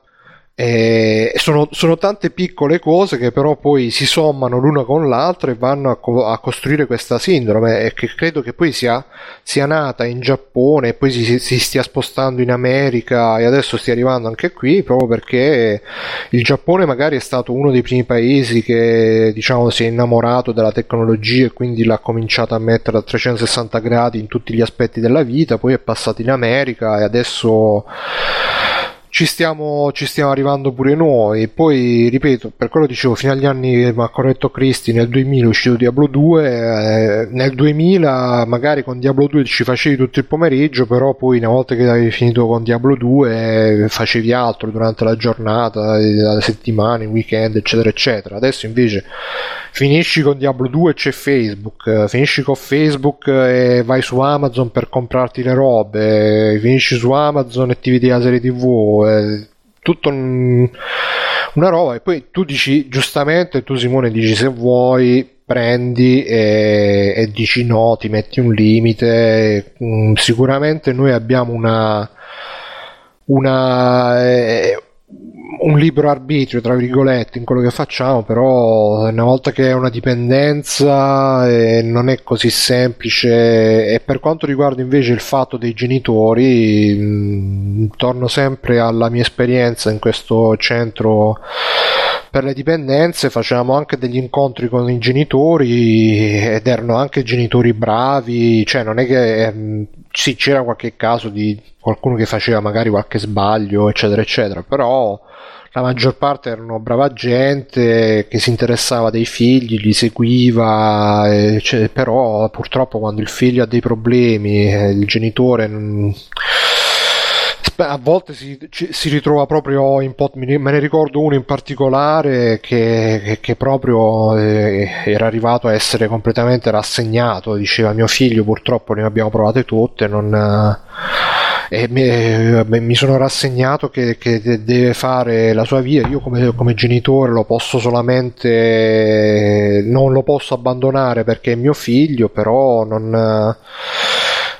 Eh, sono, sono tante piccole cose che però poi si sommano l'una con l'altra e vanno a, co- a costruire questa sindrome, e che credo che poi sia, sia nata in Giappone e poi si, si stia spostando in America e adesso stia arrivando anche qui, proprio perché il Giappone magari è stato uno dei primi paesi che, diciamo, si è innamorato della tecnologia e quindi l'ha cominciata a mettere a trecentosessanta gradi in tutti gli aspetti della vita, poi è passato in America e adesso Ci stiamo, ci stiamo arrivando pure noi. Poi ripeto, per quello dicevo, fino agli anni, ma corretto Cristi, nel duemila è uscito Diablo due, eh, nel duemila magari con Diablo due ci facevi tutto il pomeriggio, però poi una volta che avevi finito con Diablo due eh, facevi altro durante la giornata, la settimana, il weekend, eccetera eccetera. Adesso invece finisci con Diablo due e c'è Facebook, finisci con Facebook e vai su Amazon per comprarti le robe, finisci su Amazon e ti vedi la serie tivù, tutto una roba. E poi tu dici, giustamente tu Simone dici, se vuoi prendi e, e dici no, ti metti un limite. Sicuramente noi abbiamo una una eh, un libero arbitrio tra virgolette in quello che facciamo, però una volta che è una dipendenza eh, non è così semplice. E per quanto riguarda invece il fatto dei genitori, mh, torno sempre alla mia esperienza in questo centro per le dipendenze. Facevamo anche degli incontri con i genitori ed erano anche genitori bravi, cioè non è che ehm, sì, c'era qualche caso di qualcuno che faceva magari qualche sbaglio eccetera eccetera, però la maggior parte erano brava gente che si interessava dei figli, li seguiva eccetera. Però purtroppo quando il figlio ha dei problemi il genitore non... a volte si, si ritrova proprio in pot. Me ne ricordo uno in particolare che, che, che proprio eh, era arrivato a essere completamente rassegnato. Diceva: mio figlio purtroppo ne abbiamo provate tutte, non... e mi, mi sono rassegnato che, che deve fare la sua via. Io come, come genitore lo posso solamente, non lo posso abbandonare perché è mio figlio, però non...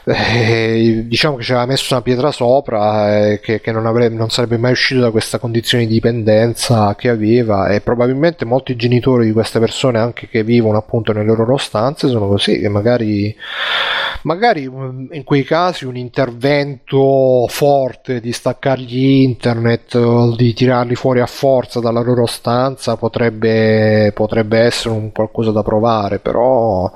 Eh, diciamo che ci aveva messo una pietra sopra, eh, che, che non, avrebbe, non sarebbe mai uscito da questa condizione di dipendenza che aveva. E probabilmente molti genitori di queste persone, anche che vivono appunto nelle loro stanze, sono così, che magari magari in quei casi un intervento forte di staccargli internet o di tirarli fuori a forza dalla loro stanza potrebbe, potrebbe essere un qualcosa da provare. Però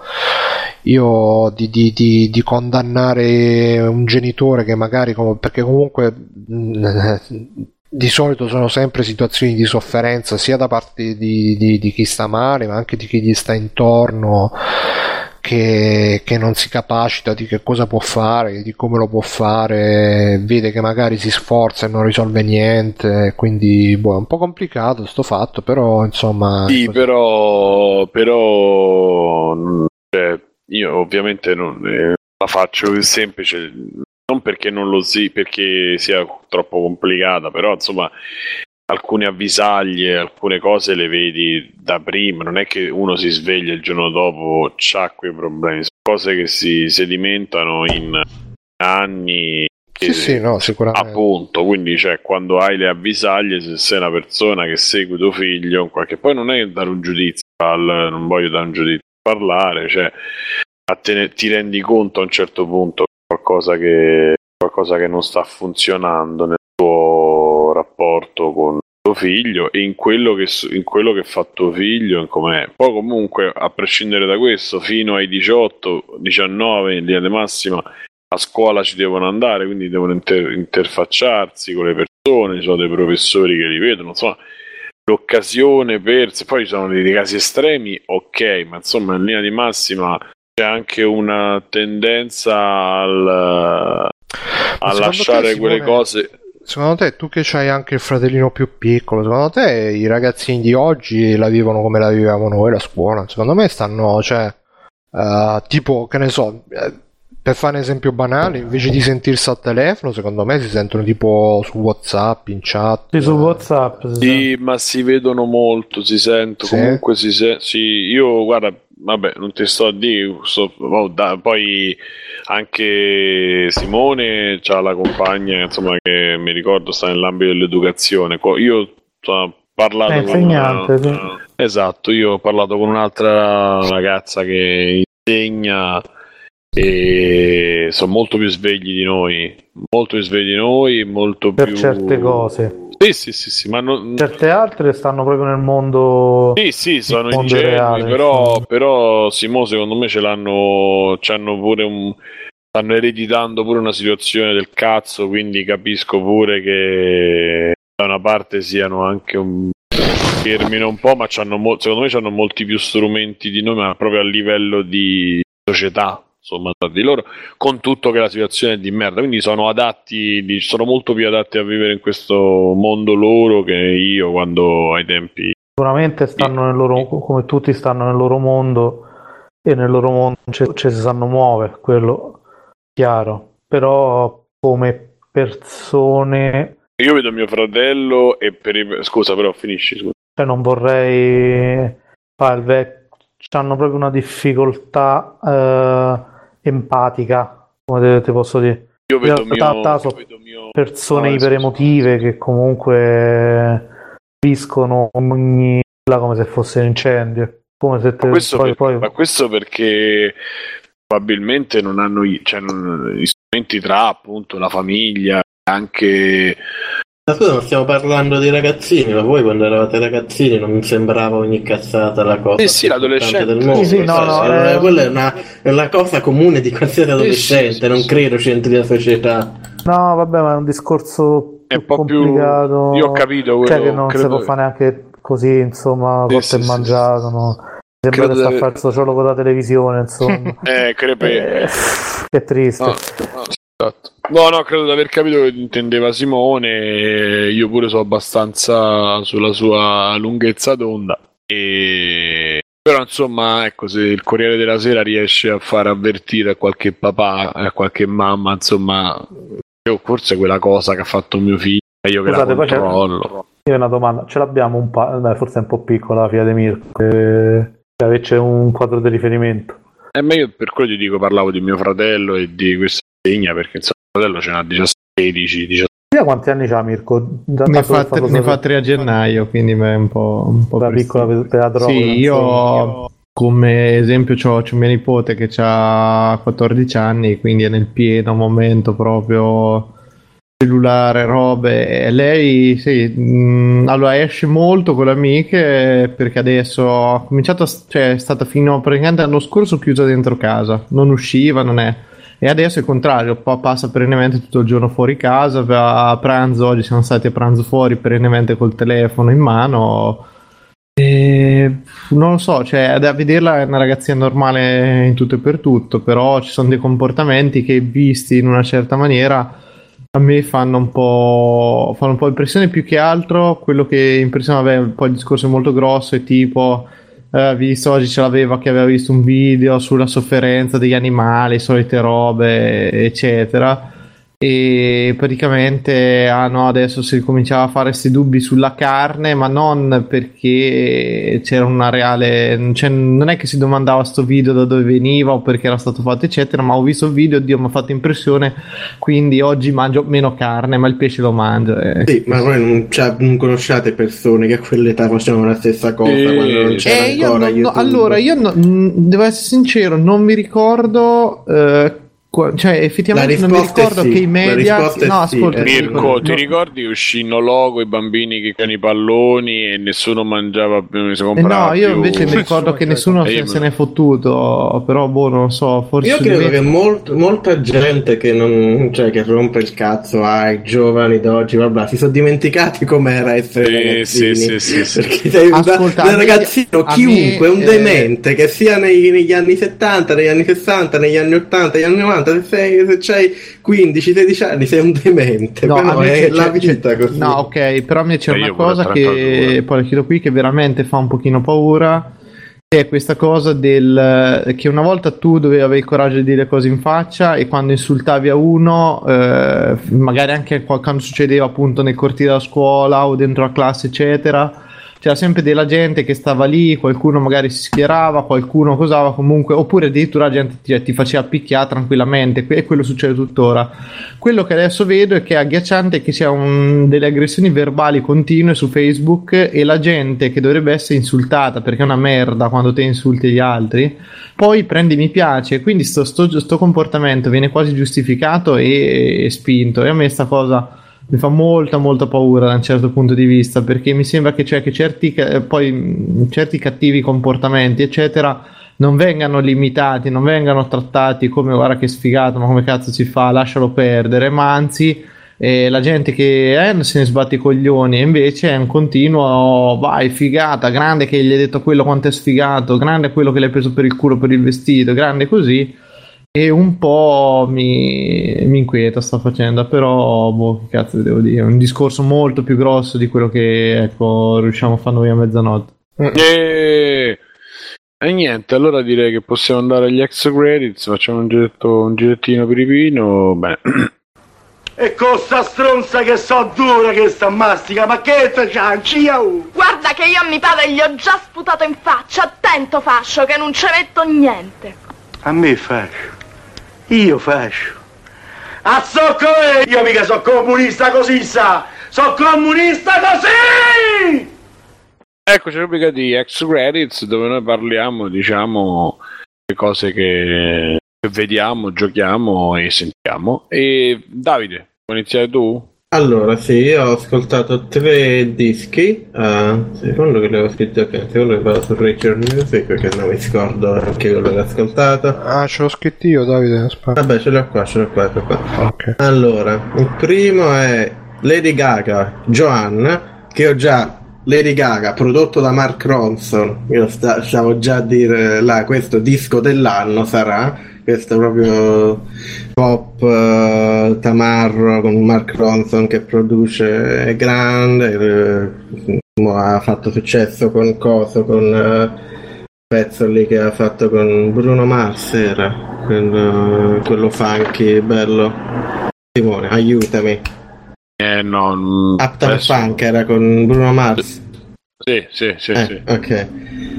io di, di, di, di condannare un genitore che magari, perché comunque di solito sono sempre situazioni di sofferenza sia da parte di, di, di chi sta male ma anche di chi gli sta intorno, che, che non si capacita di che cosa può fare, di come lo può fare, vede che magari si sforza e non risolve niente, quindi boh, è un po' complicato sto fatto. Però insomma sì, però però cioè, io ovviamente non la faccio semplice, non perché non lo si, perché sia troppo complicata, però insomma alcune avvisaglie, alcune cose le vedi da prima, non è che uno si sveglia il giorno dopo c'ha quei problemi, sono cose che si sedimentano in anni. Sì, sì, no, sicuramente. Appunto, quindi cioè, quando hai le avvisaglie, se sei una persona che segue tuo figlio, qualche... poi non è dare un giudizio, non voglio dare un giudizio, parlare, cioè A te, ti rendi conto a un certo punto qualcosa che qualcosa che non sta funzionando nel tuo rapporto con tuo figlio e in quello che, in quello che fa tuo figlio, in com'è. Poi comunque, a prescindere da questo, fino ai diciotto diciannove linea di massima a scuola ci devono andare, quindi devono inter- interfacciarsi con le persone, ci sono dei professori che li vedono, insomma l'occasione per... Poi ci sono dei casi estremi, ok, ma insomma in linea di massima c'è anche una tendenza al... a lasciare te, quelle cose. Secondo te, tu che c'hai anche il fratellino più piccolo, secondo te i ragazzini di oggi la vivono come la vivevamo noi la scuola? Secondo me stanno, cioè, uh, tipo, che ne so, per fare un esempio banale, invece di sentirsi al telefono, secondo me si sentono tipo su WhatsApp, in chat. Sì, su WhatsApp. Si sì, sa. Ma si vedono molto, si sentono, sì? Comunque si sentono, sì, io, guarda, vabbè, non ti sto a dire, sto, oh, da, poi anche Simone c'ha la compagna, insomma, che mi ricordo sta nell'ambito dell'educazione. Io ho parlato eh, con una, sì. Esatto, io ho parlato con un'altra ragazza che insegna e sono molto più svegli di noi, molto più svegli di noi, molto per più... certe cose. Sì, sì, sì, sì, ma non... certe altre stanno proprio nel mondo. Sì, sì, sono ingenui, però, però Simo secondo me ce l'hanno, c'hanno pure un, stanno ereditando pure una situazione del cazzo, quindi capisco pure che da una parte siano anche un termine un po', ma c'hanno mo... secondo me c'hanno molti più strumenti di noi, ma proprio a livello di società, insomma, di loro, con tutto che la situazione è di merda, quindi sono adatti, sono molto più adatti a vivere in questo mondo loro che io quando ai tempi. Sicuramente stanno nel loro, come tutti stanno nel loro mondo, e nel loro mondo ci, ci si sanno muovere, quello chiaro, però come persone io vedo mio fratello e per i... scusa però finisci, scusa. Cioè non vorrei fare il vecchio, hanno proprio una difficoltà eh, empatica, come te posso dire. Io vedo, mio, io vedo mio... persone ah, iperemotive so, so, so. Che comunque capiscono ogni come se fosse un incendio, come se te... ma, questo poi, per... poi... ma questo perché probabilmente non hanno gli, cioè, non, gli strumenti tra appunto la famiglia, anche. Ma scusa, ma stiamo parlando di ragazzini, ma voi quando eravate ragazzini non mi sembrava ogni cazzata la cosa eh sì, l'adolescente del mondo? Sì, sì, no, no, eh, eh, quella è una, è una cosa comune di qualsiasi adolescente, eh sì, sì, non credo c'entri la società. No, vabbè, ma è un discorso più un po' complicato. Più... Io ho capito quello. Cioè che non si può fare neanche così, insomma, sì, sì, è mangiato, sì, no? Sembra credo che sta a fare il sociologo da televisione, insomma. eh, crepe. Eh, che triste. No, no. Esatto. No, no, credo di aver capito che intendeva Simone. Io pure so abbastanza sulla sua lunghezza d'onda. E... però, insomma, ecco, se il Corriere della Sera riesce a far avvertire a qualche papà, a qualche mamma, insomma, io forse quella cosa che ha fatto mio figlio, io che scusate, la controllo. Io ho una domanda: ce l'abbiamo un pa- beh, forse è un po' piccola la figlia di Mirko, eh, c'è un quadro di riferimento. E eh, ma io per quello ti dico, parlavo di mio fratello e di questo. Perché il suo fratello ce n'ha sedici diciassette. Quanti anni c'ha Mirko? Ne fa, t- ne fa tre a gennaio, quindi è un po', un po' da piccola pedadroga. Sì, io come esempio c'ho, c'ho mia nipote che ha quattordici anni, quindi è nel pieno momento proprio cellulare, robe, e lei sì, mh, allora esce molto con le amiche perché adesso ha cominciato, cioè è stata fino praticamente l'anno scorso chiusa dentro casa, non usciva, non è. E adesso è il contrario, passa perennemente tutto il giorno fuori casa, a pranzo, oggi siamo stati a pranzo fuori perennemente col telefono in mano e non lo so, cioè da vederla è una ragazzina normale in tutto e per tutto, però ci sono dei comportamenti che visti in una certa maniera a me fanno un po', fanno un po' impressione, più che altro quello che impressiona, vabbè, poi il discorso è molto grosso, è tipo... Uh, visto oggi ce l'aveva che aveva visto un video sulla sofferenza degli animali, solite robe eccetera, e praticamente ah no, adesso si cominciava a fare questi dubbi sulla carne, ma non perché c'era una reale, cioè, non è che si domandava sto video da dove veniva o perché era stato fatto eccetera, ma ho visto il video, oddio mi ha fatto impressione, quindi oggi mangio meno carne ma il pesce lo mangio eh. Sì, ma voi non, cioè, non conosciate persone che a quell'età facevano la stessa cosa e... quando non c'era eh, ancora io non, no, allora io no, devo essere sincero, non mi ricordo eh, cioè effettivamente non mi ricordo sì. Che i media no, sì. Ascolta, Mirko, ti ricordi che uscì in logo i bambini che con i palloni e nessuno mangiava più, si comprava eh no io più. Invece mi ricordo che nessuno se, se ne è fottuto, però boh non lo so, forse io credo che molt, molta gente che non, cioè che rompe il cazzo ai giovani d'oggi vabbè, si sono dimenticati com'era essere eh, sì, sì, sì, sì. Perché sei ascolta, un ragazzino me, chiunque me, un demente eh, che sia nei, negli anni settanta, negli anni sessanta, negli anni ottanta, negli anni novanta cinquanta, sei, se c'hai quindici sedici anni sei un demente. No, però è la vita così. No, ok, però mi c'è e una cosa che poi la chiedo qui, che veramente fa un pochino paura, è questa cosa del che una volta tu dovevi avere il coraggio di dire cose in faccia, e quando insultavi a uno, eh, magari anche quando succedeva appunto nel cortile della scuola o dentro la classe eccetera, c'era sempre della gente che stava lì, qualcuno magari si schierava, qualcuno cosava comunque, oppure addirittura la gente ti, ti faceva picchiare tranquillamente, e quello succede tuttora. Quello che adesso vedo è che è agghiacciante, che c'è un, delle aggressioni verbali continue su Facebook, e la gente che dovrebbe essere insultata, perché è una merda quando te insulti gli altri, poi prendi mi piace, quindi sto, sto, sto comportamento viene quasi giustificato e, e spinto, e a me sta cosa mi fa molta molta paura da un certo punto di vista, perché mi sembra che, cioè, che certi, eh, poi, certi cattivi comportamenti eccetera non vengano limitati, non vengano trattati come guarda che sfigato, ma come cazzo si fa, lascialo perdere, ma anzi eh, la gente che eh, se ne sbatte i coglioni, e invece è un continuo oh, vai figata, grande che gli hai detto quello quanto è sfigato, grande quello che l'hai preso per il culo per il vestito, grande così. E un po' mi, mi inquieta sta faccenda, però boh, che cazzo devo dire, è un discorso molto più grosso di quello che ecco riusciamo a fare noi a mezzanotte. E, e niente, allora direi che possiamo andare agli extra credits, facciamo un giretto, un girettino piripino, bene. E con sta stronza che so dura che sta mastica, ma che c'ha, ciao! Guarda che io mi pare gli ho già sputato in faccia, attento fascio che non ci metto niente. A me fascio. Io faccio. A socco io mica so comunista così sa! So comunista così! Ecco, c'è rubrica di Ex Credits dove noi parliamo, diciamo, le cose che vediamo, giochiamo e sentiamo. E Davide, vuoi iniziare tu? Allora, sì, io ho ascoltato tre dischi. Uh, secondo che l'avevo scritto, ok, secondo che vado su Richard Music, perché non mi scordo anche quello che l'ho ascoltato. Ah, ce l'ho scritto io, Davide. Aspetta. Vabbè, ce l'ho qua, ce l'ho qua, ce l'ho qua. Okay. Allora, il primo è Lady Gaga, Joanne, che ho già. Lady Gaga, prodotto da Mark Ronson. Io sta, stavo già a dire là, questo disco dell'anno sarà. Questo è proprio pop uh, tamarro con Mark Ronson che produce, è grande, eh, ha fatto successo con coso, con uh, pezzo lì che ha fatto con Bruno Mars, era quello, quello funky bello. Simone, aiutami. Eh no, Uptown Funk era con Bruno Mars. Sì, sì, sì, eh, sì. Ok.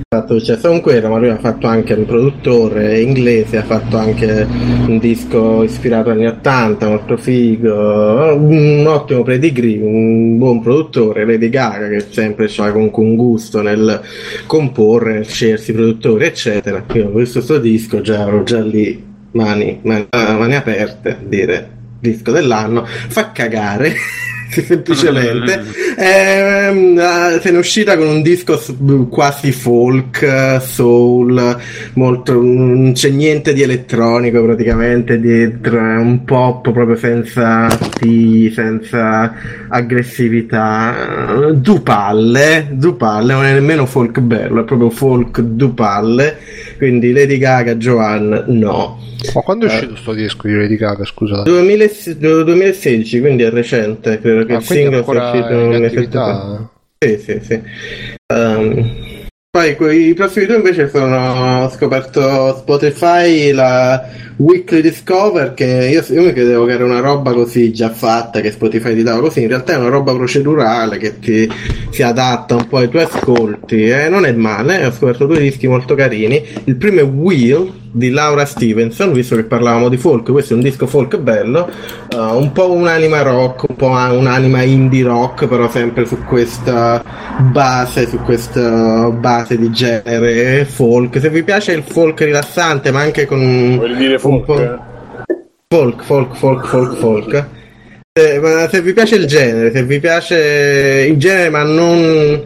Fatto successo con quello, ma lui ha fatto anche un produttore inglese, ha fatto anche un disco ispirato agli anni ottanta, molto figo, un ottimo pedigree, un buon produttore. Lady Gaga che sempre c'ha comunque un gusto nel comporre, nel scegliersi produttori eccetera. Io ho visto questo disco, già ero già lì mani, mani, mani aperte a dire disco dell'anno, fa cagare semplicemente. Eh, se ne è uscita con un disco quasi folk soul, molto, non c'è niente di elettronico praticamente dietro, è un pop proprio senza sì, senza aggressività, dupalle dupalle, non è nemmeno folk bello, è proprio folk dupalle. Quindi Lady Gaga, Joanne, no. Ma quando è uscito uh, sto disco di Lady Gaga, scusate? duemilasedici, quindi è recente, credo che ah, il singolo sia uscito nel settembre. Sì, sì, sì. Um, poi i prossimi due invece sono, ho scoperto Spotify la Weekly Discover, che io, io mi credevo che era una roba così già fatta, che Spotify ti dava così, in realtà è una roba procedurale che ti si adatta un po' ai tuoi ascolti, eh? Non è male. Ho scoperto due dischi molto carini, il primo è Wheel di Laura Stevenson, visto che parlavamo di folk, questo è un disco folk bello, uh, un po' un'anima rock, un po' un'anima indie rock, però sempre su questa base, su questa base di genere folk. Se vi piace il folk rilassante, ma anche con vuol dire folk, po- eh? folk folk folk folk folk eh, ma se vi piace il genere, se vi piace il genere ma non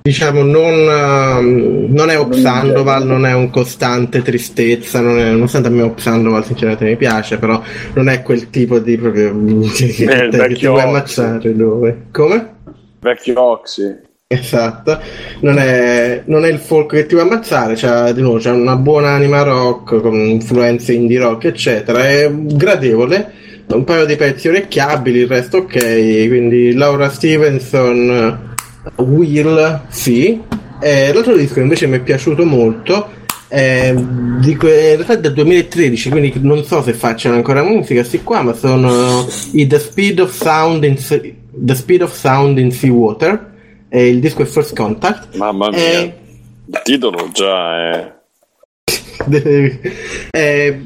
diciamo non, non è Bob Sandoval, non è un costante tristezza, non è, nonostante a me Bob Sandoval sinceramente mi piace, però non è quel tipo di proprio eh, che ti vuoi ammazzare dove come? Vecchio Oxy. Esatto, non è, non è il folk che ti va a ammazzare, cioè, di nuovo c'è una buona anima rock con influenze indie rock eccetera, è gradevole, un paio di pezzi orecchiabili, il resto ok, quindi Laura Stevenson Will, sì. E l'altro disco invece mi è piaciuto molto, Eh, di que- in realtà è del duemilatredici, quindi non so se facciano ancora musica sti qua, ma sono i The Speed of Sound in sea- The Speed of Sound in Sea Water, e il disco è First Contact. Mamma mia, eh, il titolo già è eh. eh,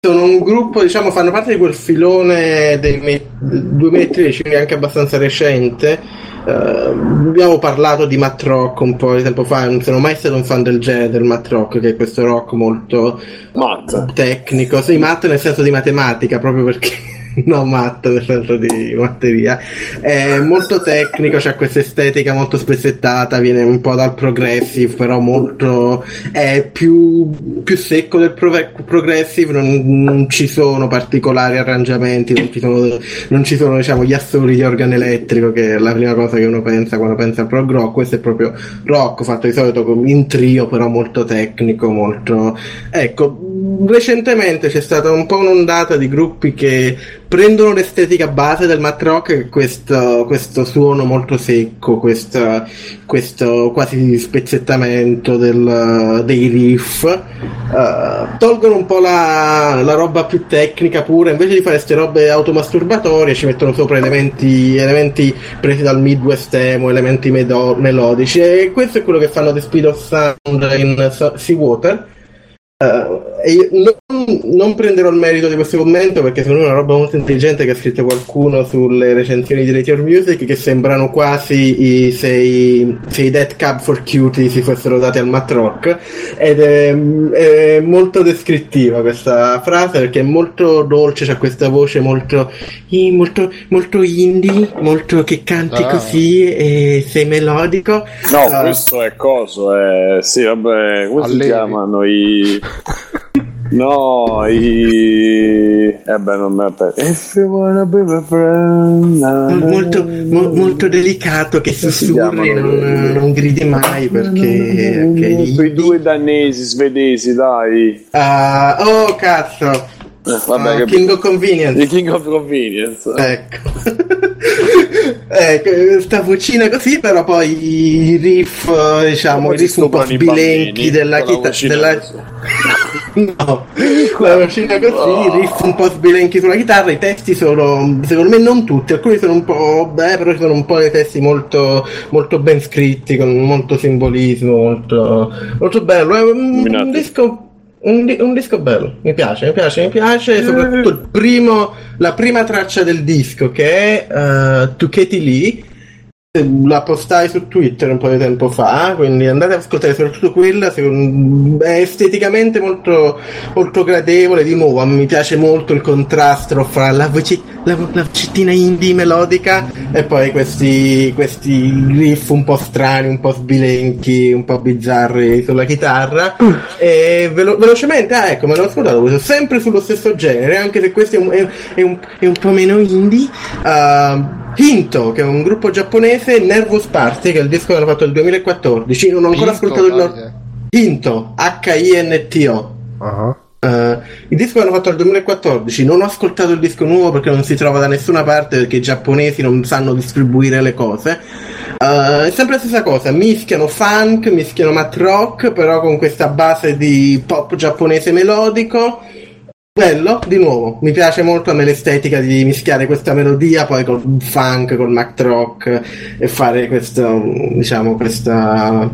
sono un gruppo, diciamo, fanno parte di quel filone del me- duemilatredici, quindi anche abbastanza recente. Uh, abbiamo parlato di Matt Rock un po' di tempo fa, non sono mai stato un fan del genere del Matt Rock, che è questo rock molto Matt. tecnico, sì, Matt nel senso di matematica, proprio perché no, Matt nel senso di batteria, è molto tecnico, c'ha questa estetica molto spezzettata, viene un po' dal progressive, però molto è più, più secco del pro- progressive, non, non ci sono particolari arrangiamenti, non ci sono, non ci sono diciamo gli assoli di organo elettrico, che è la prima cosa che uno pensa quando pensa al prog rock. Questo è proprio rock fatto di solito in trio, però molto tecnico, molto, ecco. Recentemente c'è stata un po' un'ondata di gruppi che prendono l'estetica base del math rock, questo, questo suono molto secco, questo, questo quasi spezzettamento del, dei riff, uh, tolgono un po' la, la roba più tecnica pura, invece di fare queste robe automasturbatorie ci mettono sopra elementi, elementi presi dal Midwest emo, elementi medo- melodici, e questo è quello che fanno The Speed of Sound in Seawater. Uh, e non, non prenderò il merito di questo commento, perché secondo me è una roba molto intelligente che ha scritto qualcuno sulle recensioni di Rate Your Music, che sembrano quasi i, se i Dead Cab for Cutie si fossero dati al math rock, ed è, è molto descrittiva questa frase, perché è molto dolce, c'ha questa voce molto molto, molto indie, molto che canti ah. così e sei melodico. No, uh, questo è coso, eh. Sì, vabbè, come si chiamano i no, i... eh beh, non me la penso. If you wanna be my friend, na, na, molto, mo, molto delicato, che sussurri, non, non gridi mai, perché okay. Quei due danesi svedesi, dai. Uh, oh cazzo! Vabbè, uh, King che... of Convenience. Il King of Convenience. Ecco. Ecco, sta vocina così, però poi i riff, diciamo, i riff un po' sbilenchi della chitarra. No, la vocina così, oh. i riff un po' sbilenchi sulla chitarra, i testi sono, secondo me non tutti, alcuni sono un po', beh, però ci sono un po' dei testi molto, molto ben scritti, con molto simbolismo, molto, molto bello. È un, un disco... Un, di- un disco bello, mi piace, mi piace, mi piace, soprattutto il primo, la prima traccia del disco, che è uh, To Katie Lee, la postai su Twitter un po' di tempo fa, quindi andate ad ascoltare soprattutto quella, secondo, è esteticamente molto, molto gradevole, di nuovo mi piace molto il contrasto fra la voce, la, la vocettina indie melodica e poi questi, questi riff un po' strani, un po' sbilenchi, un po' bizzarri sulla chitarra. uh. E velo, velocemente, ah ecco, me l'ho ascoltato questo, sempre sullo stesso genere, anche se questo è un, è, è un, è un po' meno indie, uh, Hinto, che è un gruppo giapponese, Nervous Party, che è il disco che hanno fatto nel duemilaquattordici, non ho ancora Pinto, ascoltato il loro Hinto, H-I-N-T-O. Uh-huh. Uh, il disco che hanno fatto nel duemilaquattordici, non ho ascoltato il disco nuovo perché non si trova da nessuna parte, perché i giapponesi non sanno distribuire le cose. Uh, è sempre la stessa cosa, mischiano funk, mischiano math rock, però con questa base di pop giapponese melodico. Bello, di nuovo, mi piace molto a me l'estetica di mischiare questa melodia poi col funk, col math rock, e fare questo, diciamo, questa,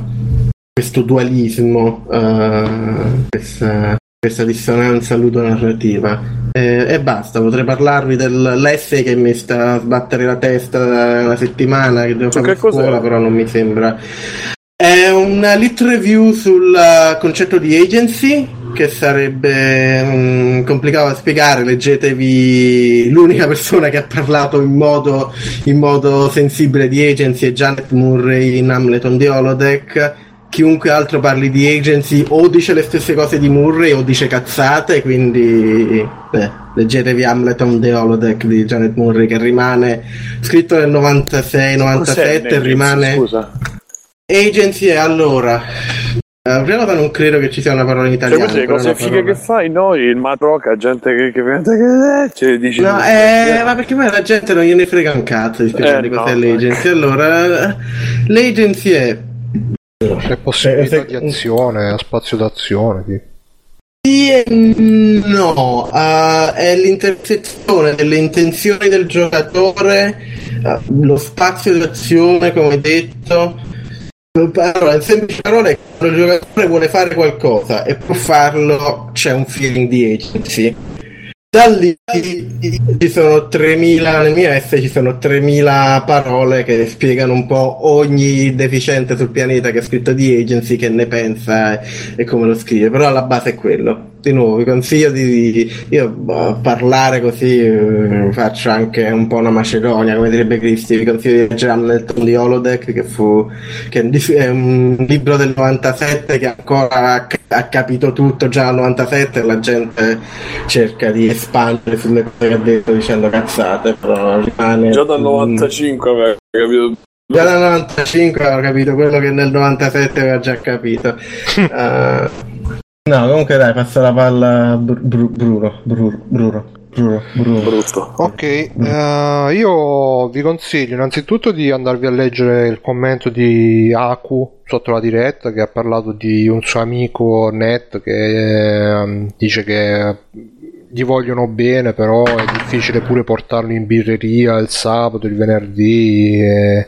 questo dualismo, uh, questa, questa dissonanza ludonarrativa. E, e basta, potrei parlarvi dell'essay che mi sta a sbattere la testa da una settimana, che devo fare a scuola, però non mi sembra. È una little review sul uh, concetto di agency, che sarebbe um, complicato da spiegare, leggetevi l'unica persona che ha parlato in modo, in modo sensibile di agency, è Janet Murray in Hamlet on the Holodeck. Chiunque altro parli di agency o dice le stesse cose di Murray o dice cazzate, quindi beh, leggetevi Hamlet on the Holodeck di Janet Murray, che rimane scritto nel novantasei novantasette, rimane... Scusa. Agency è allora. Uh, prima non credo che ci sia una parola in italiano. Cioè, queste cose fighe che fai, no? Il matroca, gente che, che, che cioè, dice no, eh, ma perché poi la gente non gliene frega un cazzo di spiegare eh, no, cos'è l'agency. Allora, l'agency è c'è possibilità di azione, spazio d'azione. Tipo. Sì e no, uh, è l'intersezione delle intenzioni del giocatore, uh, lo spazio d'azione, come detto. Allora, in semplici parole, quando il giocatore vuole fare qualcosa e può farlo, c'è un feeling di agency. Da lì ci sono tremila, nel mio essere ci sono tremila parole che spiegano un po' ogni deficiente sul pianeta che è scritto di agency, che ne pensa e, e come lo scrive, però alla base è quello. Di nuovo vi consiglio di, di io boh, parlare così eh, faccio anche un po' una macedonia, come direbbe Cristi. Vi consiglio di leggere Hamilton di Holodeck, che fu che è un libro del novantasette che ancora ha capito tutto già al novantasette, la gente cerca di espandere sulle cose che ha detto dicendo cazzate, però rimane già dal novantacinque mh, aveva capito già dal novantacinque aveva capito quello che nel novantasette aveva già capito. uh, No, comunque dai, passa la palla a Br- Br- Bruno, Bruno, Bruno, Bruno, Bruno. Brutto. Ok, uh, io vi consiglio innanzitutto di andarvi a leggere il commento di Aku sotto la diretta, che ha parlato di un suo amico Net che eh, dice che gli vogliono bene, però è difficile pure portarlo in birreria il sabato, il venerdì... E...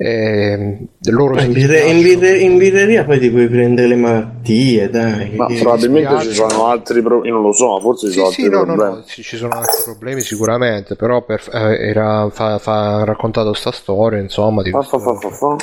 Eh, loro in, birre, in, birre, in birreria poi ti puoi prendere le malattie, dai. Ma probabilmente ci sono altri problemi, non lo so, forse ci sì, sono sì, altri no, problemi. No, no, sì, ci sono altri problemi sicuramente, però per, eh, era fa, fa, raccontato sta storia, insomma, di fa, fa, fa, fa, fa.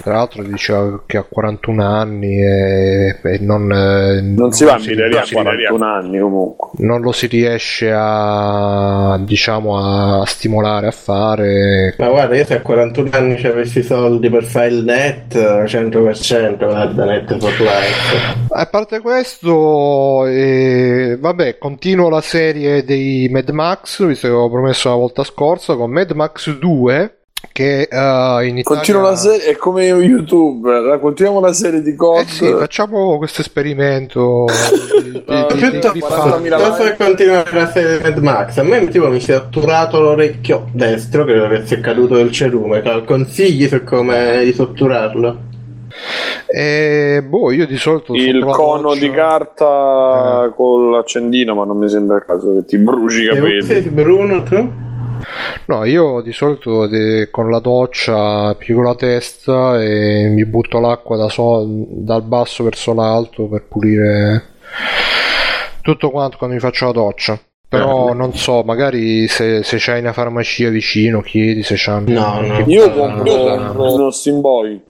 Tra l'altro diceva che ha quarantuno anni e, e non, eh, non non si va in birreria a quarantuno anni comunque. Non lo si riesce a diciamo a stimolare a fare. Ma guarda, io se a quarantuno anni ci avessi soldi per fare il net cento per cento, guarda, net for life. A parte questo, eh, vabbè, continuo la serie dei Mad Max, visto che avevo promesso la volta scorsa, con Mad Max due. Che uh, in Italia... Continua la serie, è come YouTube, continuiamo la serie di cose. Eh sì, facciamo questo esperimento. Di, no, di, di, di, di posso continuare la serie Mad Max? A me tipo, mi si è otturato l'orecchio destro, credo che sia caduto il cerume. Consigli su come di sotturarlo? Eh, boh, io di solito il cono di carta eh. con l'accendino, ma non mi sembra il caso che ti bruci i capelli. Bruno, tu? No, io di solito de, con la doccia piego la testa e mi butto l'acqua da so, dal basso verso l'alto per pulire tutto quanto quando mi faccio la doccia. Però non so, magari se, se c'hai una farmacia vicino chiedi se c'hanno. No, no, io compro uno Steam Boy.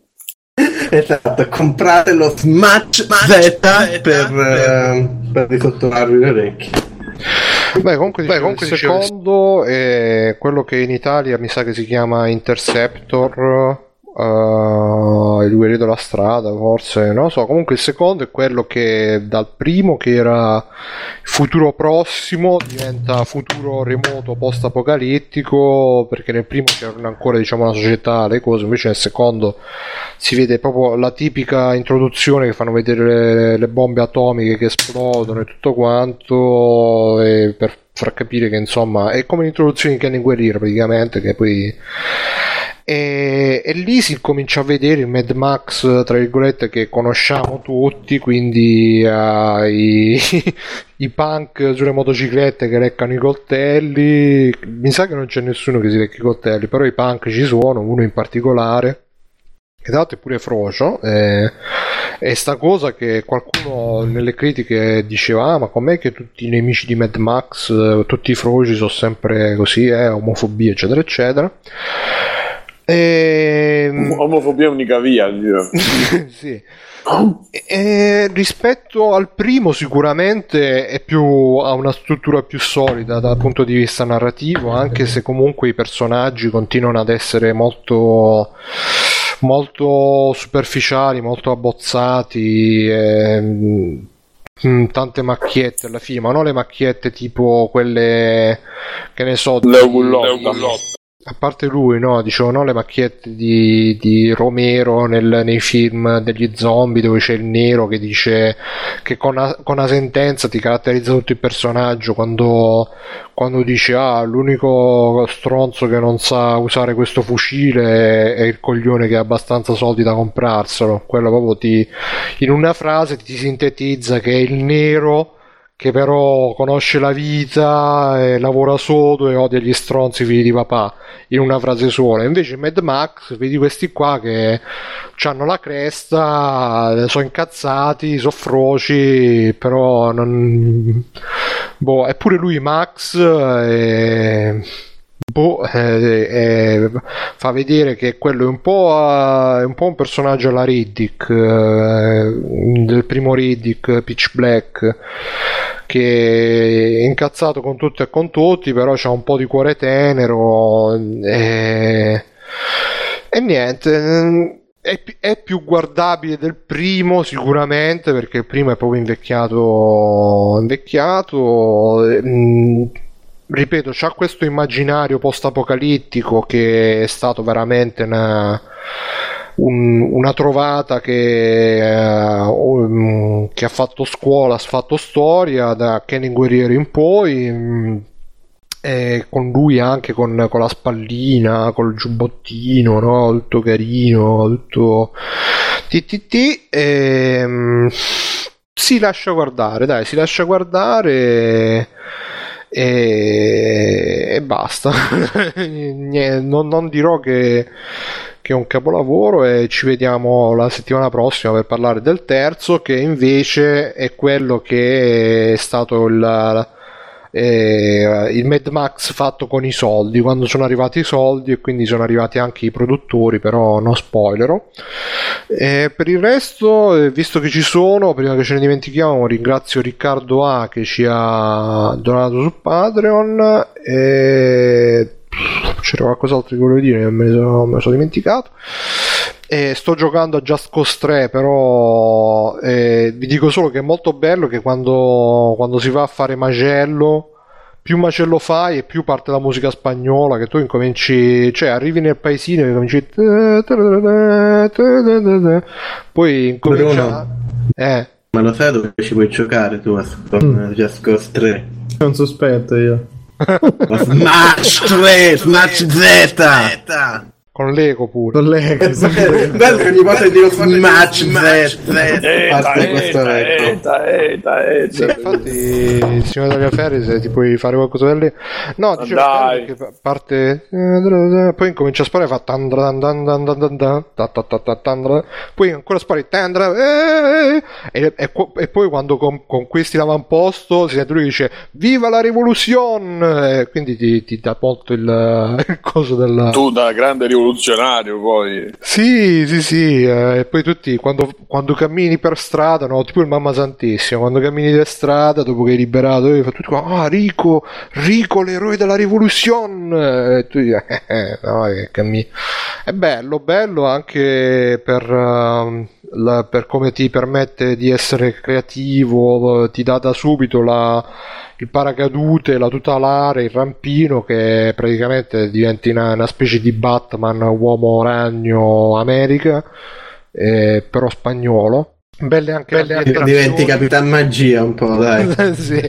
Esatto, comprate lo Smach Z per, per risottolarvi le orecchie. Beh, comunque, Beh, comunque il dicevo... secondo è quello che in Italia mi sa che si chiama Interceptor, uh, il guerriero della strada, forse, non lo so. Comunque il secondo è quello che dal primo, che era futuro prossimo, diventa futuro remoto post-apocalittico, perché nel primo c'erano ancora, diciamo, la società, le cose, invece nel secondo si vede proprio la tipica introduzione che fanno vedere le, le bombe atomiche che esplodono e tutto quanto, e per far capire che, insomma, è come l'introduzione di Kanye West praticamente, che poi... E, e lì si comincia a vedere il Mad Max, tra virgolette, che conosciamo tutti, quindi uh, i, i punk sulle motociclette che leccano i coltelli. Mi sa che non c'è nessuno che si lecca i coltelli, però i punk ci sono, uno in particolare, che tra l'altro è pure frocio, eh, e sta cosa che qualcuno nelle critiche diceva: ah, ma com'è che tutti i nemici di Mad Max, tutti i froci sono sempre così, eh, omofobia eccetera eccetera. Eh, omofobia è unica via. Sì. Eh, rispetto al primo sicuramente è più, ha una struttura più solida dal punto di vista narrativo, anche se comunque i personaggi continuano ad essere molto molto superficiali, molto abbozzati, eh, tante macchiette alla fine, ma non le macchiette tipo quelle che ne so, le A parte lui, no, dicevo, no, le macchiette di, di Romero nel, nei film degli zombie dove c'è il nero che dice che con una, con una sentenza ti caratterizza tutto il personaggio, quando, quando dice ah, l'unico stronzo che non sa usare questo fucile è il coglione che ha abbastanza soldi da comprarselo. Quello proprio ti, in una frase ti sintetizza che è il nero che però conosce la vita, eh, lavora sodo e odia gli stronzi figli di papà, in una frase sola. Invece Mad Max, vedi questi qua che hanno la cresta, sono incazzati, sono froci, però non... boh, eppure lui Max eh... boh, eh, eh, fa vedere che quello è un po', uh, è un po' un personaggio alla Riddick, uh, del primo Riddick, Pitch Black, che è incazzato con tutto e con tutti, però c'ha un po' di cuore tenero e, e niente, è, è più guardabile del primo sicuramente, perché il primo è proprio invecchiato invecchiato e, mh, ripeto, c'ha questo immaginario post-apocalittico che è stato veramente una, un, una trovata che, eh, um, che ha fatto scuola, ha fatto storia da Kenny Guerriero in poi, mh, e con lui anche con, con la spallina, col giubbottino, no? Tutto carino, tutto T T T e, mh, si lascia guardare, dai, si lascia guardare e basta. non, non dirò che, che è un capolavoro, e ci vediamo la settimana prossima per parlare del terzo, che invece è quello che è stato il, eh, il Mad Max fatto con i soldi, quando sono arrivati i soldi, e quindi sono arrivati anche i produttori, però non spoilerò. E per il resto, visto che ci sono, prima che ce ne dimentichiamo, ringrazio Riccardo A che ci ha donato su Patreon, e c'era qualcos'altro che volevo dire, me ne sono, me ne sono dimenticato. E sto giocando a Just Cause tre, però eh, vi dico solo che è molto bello che quando, quando si va a fare macello, più macello fai e più parte la musica spagnola, che tu incominci, cioè arrivi nel paesino e cominci, poi incomincia, eh. Ma lo sai dove ci puoi giocare tu con mm. Just Cause tre? C'è un sospetto io. Smach tre, Smach Z! Con l'eco pure. Con l'eco. Bello che ogni volta dico Smach Z. Eta, eta, eta. Infatti, Simone Tagliaferri, se ti puoi fare qualcosa da lì. No, dice che parte... Poi incomincia a sparare, fa... Poi ancora spari... E poi quando conquisti l'avamposto, si sente lui che dice viva la rivoluzione! Quindi ti dà molto il coso della... Tu da grande rivoluzione. Poi sì, sì, sì, eh, e poi tutti quando, quando cammini per strada, no, tipo il Mamma Santissima, quando cammini per strada dopo che hai liberato, eh, fa tutti qua, ah, Rico, Rico, l'eroe della rivoluzione, e tu dici, eh, eh, no, eh, cammini. È bello, bello anche per, uh, la, per come ti permette di essere creativo, ti dà da subito la, il paracadute, la tutelare, il rampino, che praticamente diventi una, una specie di Batman, uomo ragno America, eh, però spagnolo. Belle anche, belle anche diventi Capitan Magia un po', dai. Sì.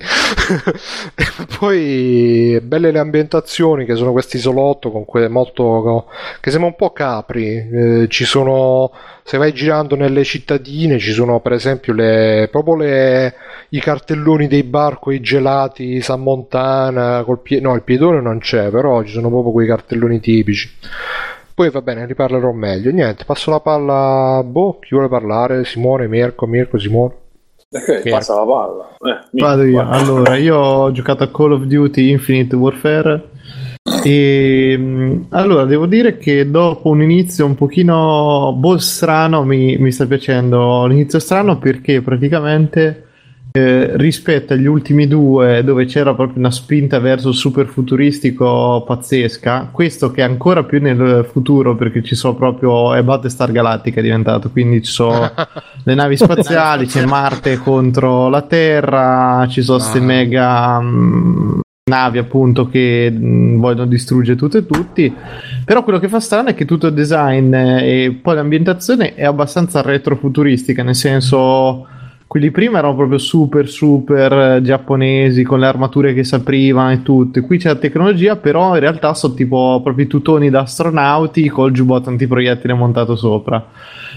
Poi belle le ambientazioni, che sono questi isolotto con quelle molto, che sembra un po' Capri, eh, ci sono, se vai girando nelle cittadine ci sono per esempio le, proprio le, i cartelloni dei bar coi gelati San Montana col pie, no, il piedone non c'è, però ci sono proprio quei cartelloni tipici. Poi va bene, riparlerò meglio. Niente, passo la palla. Boh, chi vuole parlare? Simone, Mirko, Mirko, Simone. Okay, Mirko. Passa la palla. Eh, Mirko, vado io. Guarda. Allora, io ho giocato a Call of Duty Infinite Warfare. E allora devo dire che dopo un inizio un pochino boh, strano, mi, mi sta piacendo. L'inizio strano perché praticamente eh, rispetto agli ultimi due, dove c'era proprio una spinta verso super futuristico pazzesca, questo che è ancora più nel futuro, perché ci sono proprio, è Battlestar Galactica è diventato, quindi ci sono le navi spaziali, c'è Marte contro la Terra, ci sono queste ah. mega mh, navi appunto che mh, vogliono distruggere tutto e tutti. Però quello che fa strano è che tutto il design e poi l'ambientazione è abbastanza retrofuturistica, nel senso quelli prima erano proprio super super giapponesi con le armature che si aprivano e tutto, e qui c'è la tecnologia però in realtà sono tipo proprio tutoni da astronauti col giubbotto antiproiettile montato sopra.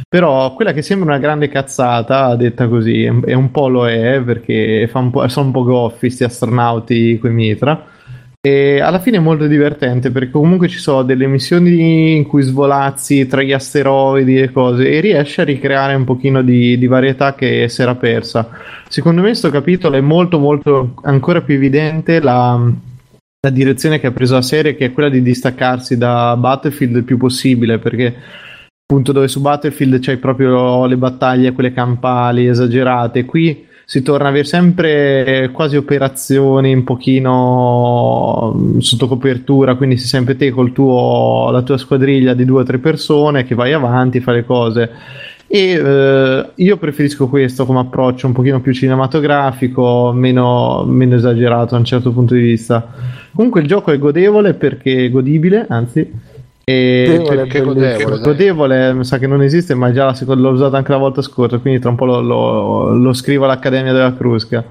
Però quella che sembra una grande cazzata detta così, e un po' lo è perché fa un po', sono un po' goffi sti astronauti coi mitra, e alla fine è molto divertente perché comunque ci sono delle missioni in cui svolazzi tra gli asteroidi e cose e riesce a ricreare un pochino di, di varietà che si era persa. Secondo me sto capitolo è molto molto ancora più evidente la, la direzione che ha preso la serie, che è quella di distaccarsi da Battlefield il più possibile, perché appunto dove su Battlefield c'hai proprio le battaglie quelle campali esagerate, qui si torna a avere sempre quasi operazioni un pochino sotto copertura, quindi sei sempre te col tuo, la tua squadriglia di due o tre persone che vai avanti, fai le cose. E eh, io preferisco questo come approccio un pochino più cinematografico, meno, meno esagerato a un certo punto di vista. Comunque il gioco è godevole perché godibile, anzi e godevole, perché godevole, godevole mi sa che non esiste, ma già la seconda, l'ho usato anche la volta scorsa, quindi tra un po' lo, lo, lo scrivo all'Accademia della Crusca.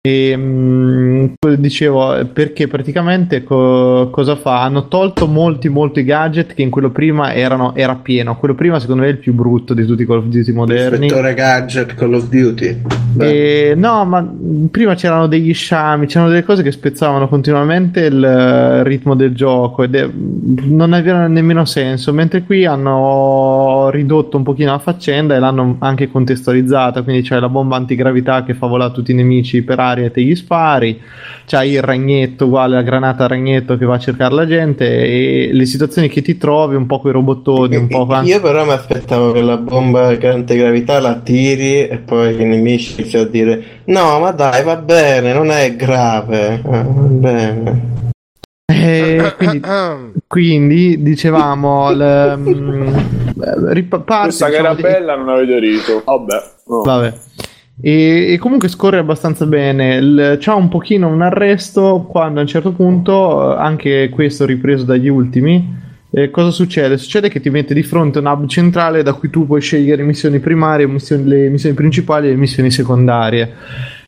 E mh, dicevo perché praticamente co- cosa fa? Hanno tolto molti molti gadget che in quello prima erano, era pieno. Quello prima secondo me è il più brutto di tutti i Call of Duty moderni. Il settore gadget Call of Duty. E, no, ma prima c'erano degli sciami, c'erano delle cose che spezzavano continuamente il ritmo del gioco ed è, non aveva nemmeno senso, mentre qui hanno ridotto un pochino la faccenda e l'hanno anche contestualizzata, quindi c'è la bomba antigravità che fa volare tutti i nemici per aria e te gli spari, c'hai il ragnetto uguale la granata ragnetto che va a cercare la gente, e le situazioni che ti trovi un po' coi robottoni un po' quanti... Io però mi aspettavo che la bomba antigravità la tiri e poi i nemici iniziano a dire no ma dai va bene non è grave, va bene. Eh, quindi, quindi dicevamo l, mm, riparte, questa che era di... bella non avevo riso vabbè, no. vabbè. E, e comunque scorre abbastanza bene. Il, c'ha un pochino un arresto quando a un certo punto, anche questo ripreso dagli ultimi, eh, cosa succede? Succede che ti mette di fronte un hub centrale da cui tu puoi scegliere missioni primarie, missioni, le missioni principali e le missioni secondarie.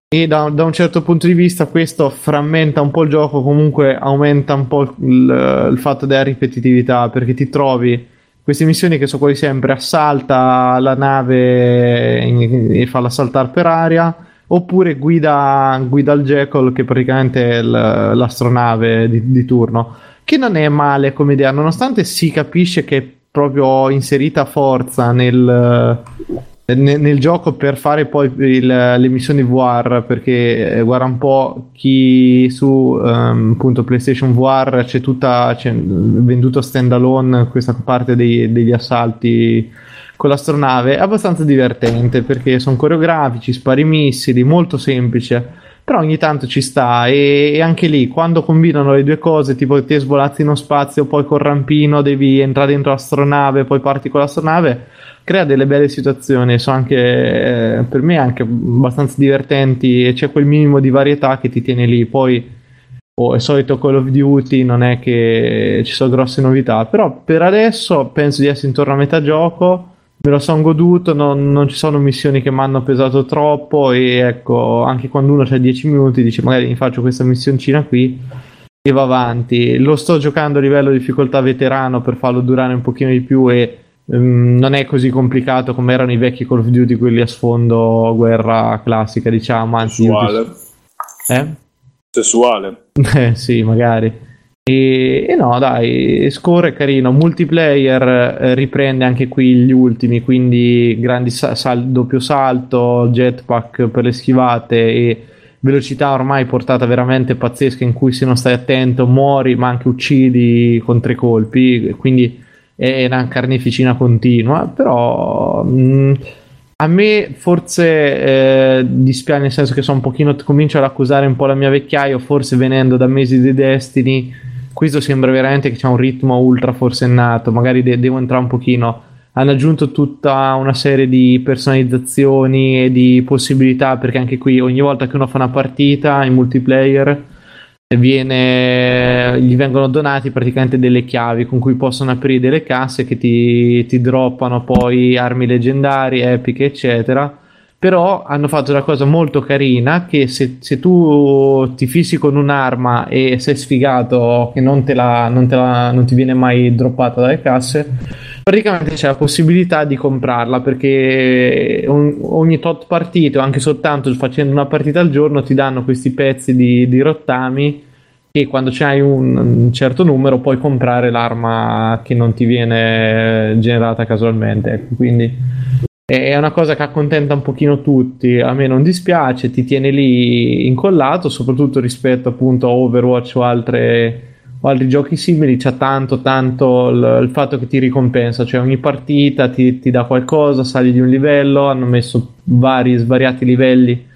E da, da un certo punto di vista questo frammenta un po' il gioco, comunque aumenta un po' il, il fatto della ripetitività, perché ti trovi queste missioni che so quasi sempre assalta la nave e farla saltare per aria, oppure guida, guida il Jekyll che praticamente è l'astronave di, di turno, che non è male come idea, nonostante si capisce che è proprio inserita forza nel, nel, nel gioco per fare poi il, le missioni V R, perché guarda un po' chi su um, appunto PlayStation V R c'è tutta c'è venduto standalone questa parte dei, degli assalti con l'astronave, è abbastanza divertente perché sono coreografici, spari missili, molto semplice, però ogni tanto ci sta. E, e anche lì quando combinano le due cose, tipo ti svolazzi in uno spazio, poi col rampino devi entrare dentro l'astronave, poi parti con l'astronave, crea delle belle situazioni, sono anche eh, per me anche abbastanza divertenti, e c'è quel minimo di varietà che ti tiene lì. Poi oh, è solito Call of Duty, non è che ci sono grosse novità, però per adesso penso di essere intorno a metà gioco, me lo sono goduto, non, non ci sono missioni che mi hanno pesato troppo, e ecco, anche quando uno c'ha dieci minuti dice magari mi faccio questa missioncina qui e va avanti. Lo sto giocando a livello di difficoltà veterano per farlo durare un pochino di più, e non è così complicato come erano i vecchi Call of Duty, quelli a sfondo guerra classica, diciamo, anzi sessuale, eh? sessuale. Eh, sì, magari. E, e no, dai, score è carino. Multiplayer eh, riprende anche qui gli ultimi, quindi grandi sal- doppio salto, jetpack per le schivate e velocità ormai portata veramente pazzesca, in cui se non stai attento muori, ma anche uccidi con tre colpi, quindi è una carneficina continua. Però mh, a me forse eh, dispiace, nel senso che sono un pochino, comincio ad accusare un po' la mia vecchiaia, forse venendo da mesi di Destiny. Questo sembra veramente che c'è un ritmo ultra forsennato, magari de- devo entrare un pochino. Hanno aggiunto tutta una serie di personalizzazioni e di possibilità, perché anche qui ogni volta che uno fa una partita in multiplayer viene, gli vengono donati praticamente delle chiavi con cui possono aprire delle casse che ti, ti droppano poi armi leggendarie, epiche, eccetera. Però hanno fatto una cosa molto carina, che se, se tu ti fissi con un'arma e sei sfigato che non te la, non te la, non ti viene mai droppata dalle casse, praticamente c'è la possibilità di comprarla, perché un, ogni tot partito, anche soltanto facendo una partita al giorno, ti danno questi pezzi di, di rottami che quando c'hai un, un certo numero puoi comprare l'arma che non ti viene generata casualmente, ecco. Quindi è una cosa che accontenta un pochino tutti, a me non dispiace, ti tiene lì incollato, soprattutto rispetto appunto a Overwatch o altre... o altri giochi simili. C'ha tanto tanto l- il fatto che ti ricompensa, cioè ogni partita ti, ti dà qualcosa, sali di un livello. Hanno messo vari svariati livelli,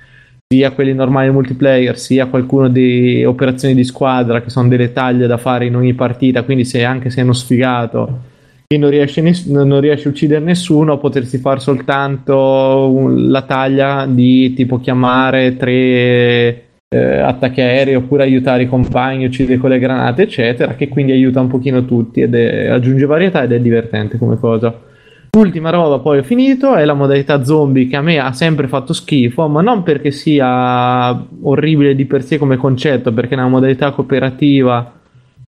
sia quelli normali multiplayer, sia qualcuno di operazioni di squadra, che sono delle taglie da fare in ogni partita, quindi se anche sei uno sfigato e non riesci, ness- non riesci a uccidere nessuno, potersi fare soltanto un- la taglia di tipo chiamare tre... Eh, attacchi aerei, oppure aiutare i compagni, uccidere con le granate, eccetera, che quindi aiuta un pochino tutti ed è, aggiunge varietà ed è divertente come cosa. L'ultima roba, poi ho finito, è la modalità zombie, che a me ha sempre fatto schifo, ma non perché sia orribile di per sé come concetto, perché è una modalità cooperativa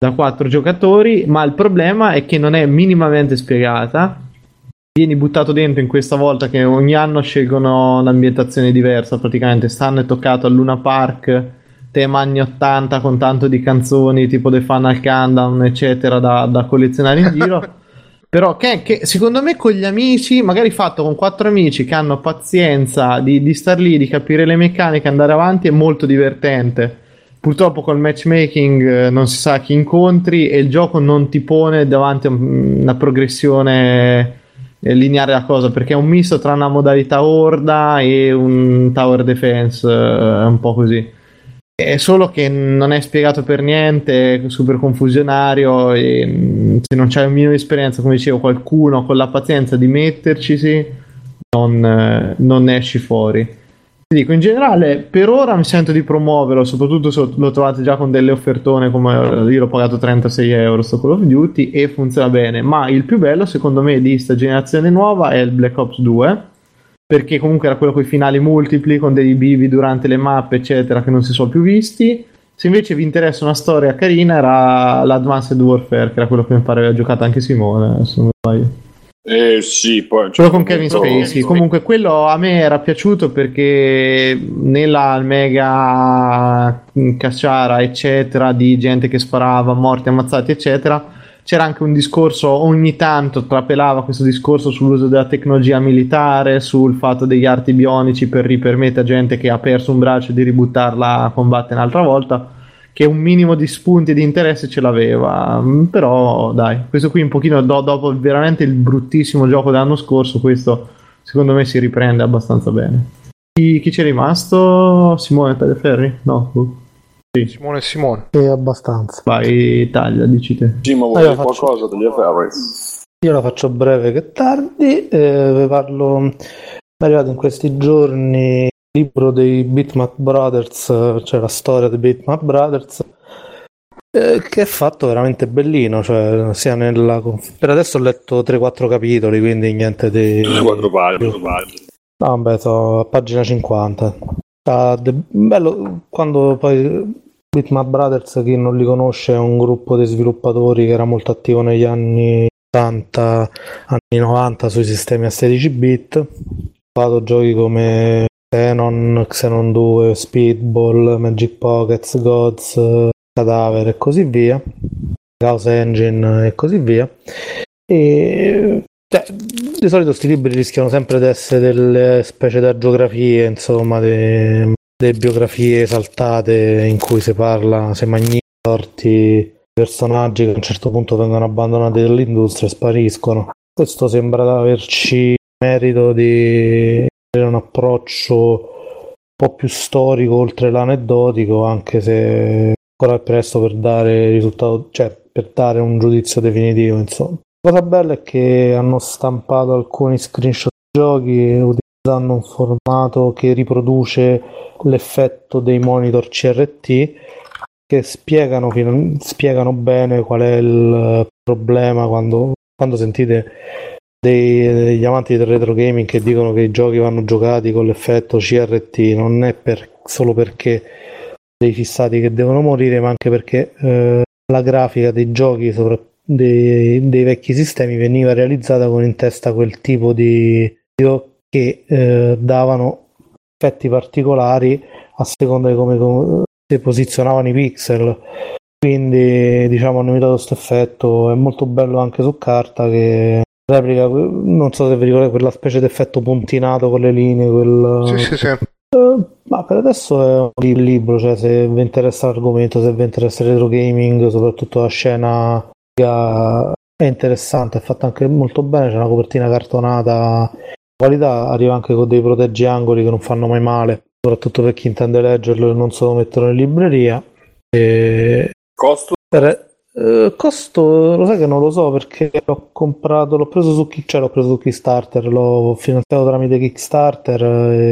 da quattro giocatori, ma il problema è che non è minimamente spiegata. Vieni buttato dentro in questa volta che ogni anno scelgono un'ambientazione diversa, praticamente stanno è toccato al Luna Park, tema anni ottanta con tanto di canzoni tipo The Final Countdown eccetera da, da collezionare in giro. Però che, che secondo me con gli amici, magari fatto con quattro amici che hanno pazienza di, di star lì, di capire le meccaniche, andare avanti, è molto divertente. Purtroppo col matchmaking non si sa chi incontri e il gioco non ti pone davanti a una progressione lineare la cosa, perché è un misto tra una modalità horda e un tower defense, un po' così. È solo che non è spiegato per niente, è super confusionario e se non c'hai un minimo di esperienza, come dicevo, qualcuno con la pazienza di mettercisi, non, non ne esci fuori. Ti dico, in generale per ora mi sento di promuoverlo, soprattutto se lo trovate già con delle offertone, come io l'ho pagato trentasei euro sto Call of Duty e funziona bene. Ma il più bello secondo me di sta generazione nuova è il Black Ops due, perché comunque era quello con i finali multipli, con dei bivi durante le mappe eccetera che non si sono più visti. Se invece vi interessa una storia carina, era l'Advanced Warfare, che era quello che mi pare aveva giocato anche Simone, se non sbaglio. Eh sì, poi quello con Kevin Spacey. Comunque quello a me era piaciuto perché nella mega cacciara eccetera di gente che sparava, morti, ammazzati eccetera, c'era anche un discorso, ogni tanto trapelava questo discorso sull'uso della tecnologia militare, sul fatto degli arti bionici per ripermettere a gente che ha perso un braccio di ributtarla a combattere un'altra volta, che un minimo di spunti di interesse ce l'aveva. Però dai, questo qui un pochino do, dopo veramente il bruttissimo gioco dell'anno scorso, questo secondo me si riprende abbastanza bene. Chi, chi c'è rimasto? Simone Tagliaferri? No? Sì. Simone Simone. E abbastanza. Vai, taglia, dici te. Sì, ma vuoi allora, faccio... qualcosa Tagliaferri? Io la faccio breve che tardi, eh, vi parlo, mi è arrivato in questi giorni libro dei Bitmap Brothers, cioè la storia dei Bitmap Brothers, eh, che è fatto veramente bellino, cioè sia nella conf... per adesso ho letto tre quattro capitoli, quindi niente di quattro pagine, no beh, so, a pagina cinquanta. Ah, de... bello quando poi Bitmap Brothers, chi non li conosce, è un gruppo di sviluppatori che era molto attivo negli anni ottanta, anni novanta sui sistemi a sedici bit, fatto giochi come Xenon, Xenon due, Speedball, Magic Pockets, Gods, Cadaver e così via, Chaos Engine e così via. E cioè, di solito questi libri rischiano sempre di essere delle specie di agiografie, insomma, delle de biografie saltate in cui si parla, si magnifica sorti personaggi che a un certo punto vengono abbandonati dall'industria e spariscono. Questo sembra averci merito di un approccio un po' più storico oltre l'aneddotico, anche se ancora è presto per dare risultato, cioè per dare un giudizio definitivo, insomma. La cosa bella è che hanno stampato alcuni screenshot di giochi utilizzando un formato che riproduce l'effetto dei monitor C R T, che spiegano, spiegano bene qual è il problema quando, quando sentite dei, degli amanti del retro gaming che dicono che i giochi vanno giocati con l'effetto C R T. Non è per, solo perché dei fissati che devono morire, ma anche perché eh, la grafica dei giochi sopra, dei, dei vecchi sistemi veniva realizzata con in testa quel tipo di che eh, davano effetti particolari a seconda di come, come si posizionavano i pixel, quindi diciamo hanno imitato questo effetto. È molto bello anche su carta, che replica, non so se vi ricordate, quella specie di effetto puntinato con le linee, quel... sì, sì, sì. Eh, ma per adesso è un libro, cioè se vi interessa l'argomento, se vi interessa il retro gaming, soprattutto la scena è interessante, è fatta anche molto bene, c'è una copertina cartonata, qualità, arriva anche con dei proteggiangoli che non fanno mai male, soprattutto per chi intende leggerlo e non se lo mettono in libreria. E... costo? Per, eh, costo lo sai che non lo so, perché l'ho comprato, l'ho preso su, cioè, l'ho preso su Kickstarter, l'ho finanziato tramite Kickstarter e...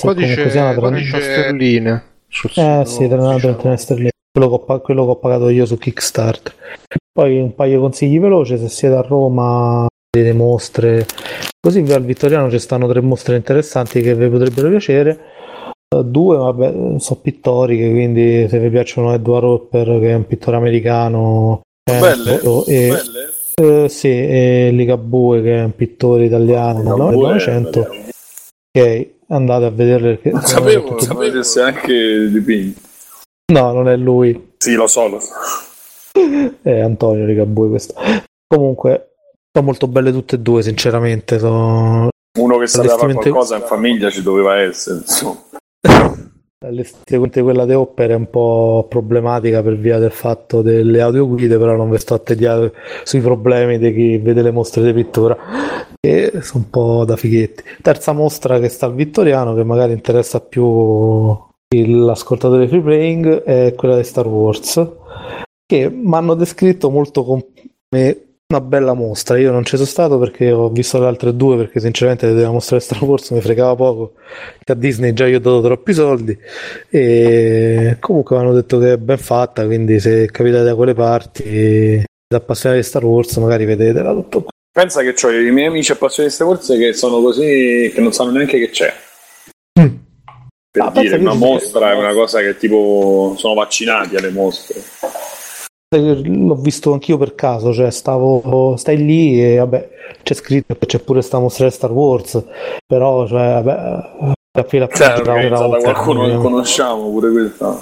codice, siamo, codice sterline sul eh sì, trentanove sterline, quello che ho, quello che ho pagato io su Kickstarter. Poi un paio di consigli veloci: se siete a Roma, delle mostre così, al Vittoriano ci stanno tre mostre interessanti che vi potrebbero piacere. Uh, due, vabbè, sono pittoriche, quindi se vi piacciono Edward Hopper, che è un pittore americano, belle, e, belle. Eh, sì, e Ligabue, che è un pittore italiano del Novecento, ok, andate a vederle, perché non sapevo, sapete se anche dipinti. No, non è lui. Sì, lo so, lo so. È Antonio Ligabue questo. Comunque sono molto belle tutte e due, sinceramente. Sono... uno che sapeva qualcosa in famiglia ci doveva essere, insomma. Quella di Hopper è un po' problematica per via del fatto delle audioguide, però non vi sto a tediare sui problemi di chi vede le mostre di pittura, e sono un po' da fighetti. Terza mostra che sta al Vittoriano, che magari interessa più l'ascoltatore Free Playing, è quella di Star Wars, che mi hanno descritto molto come una bella mostra. Io non ci sono stato perché ho visto le altre due, perché sinceramente della mostra di Star Wars mi fregava poco, che a Disney già io ho dato troppi soldi, e comunque mi hanno detto che è ben fatta, quindi se capitate da quelle parti, da appassionati di Star Wars, magari vedetela. Tutto qua. Pensa che c'ho i miei amici appassionati di Star Wars che sono così che non sanno neanche che c'è. Mm. Per ah, dire, una mostra sei... è una cosa che tipo sono vaccinati alle mostre. L'ho visto anch'io per caso, cioè stavo stai lì e vabbè, c'è scritto che c'è pure sta mostra di Star Wars, però cioè vabbè, la fila cioè, da qualcuno che conosciamo pure questa.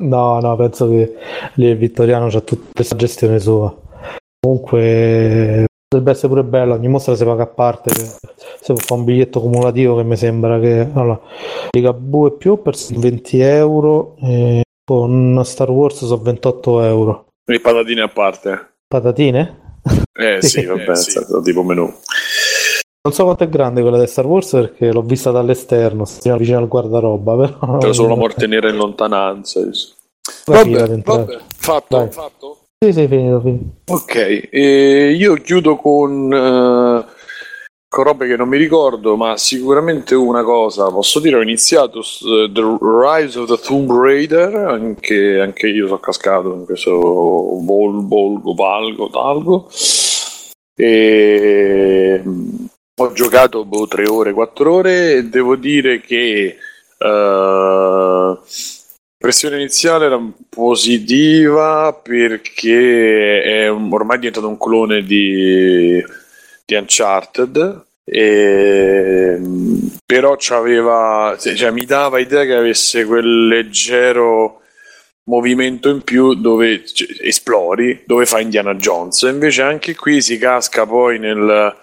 No, no, penso che lì il Vittoriano c'ha tutta questa gestione sua. Comunque dovrebbe essere pure bella, ogni mostra si paga a parte, se fa un biglietto cumulativo che mi sembra che allora Ligabue più per venti euro e... con Star Wars sono ventotto euro. Le patatine a parte. Patatine? Eh sì, sì, vabbè, eh, sì. Stato tipo menù. Non so quanto è grande quella di Star Wars perché l'ho vista dall'esterno, stiamo vicino al guardaroba, però... Te lo sono morte nera in lontananza. Vabbè, vabbè, fatto, dai. Fatto? Sì, sì, finito, finito. Ok, e io chiudo con... Uh... robe che non mi ricordo, ma sicuramente una cosa posso dire: ho iniziato uh, The Rise of the Tomb Raider, anche, anche io sono cascato in questo volgo, valgo, talgo, e um, ho giocato boh, tre ore, quattro ore, e devo dire che uh, l'impressione iniziale era positiva, perché è un, ormai è diventato un clone di di Uncharted, e, però c'aveva, cioè, mi dava idea che avesse quel leggero movimento in più dove cioè, esplori, dove fa Indiana Jones. Invece anche qui si casca poi nel,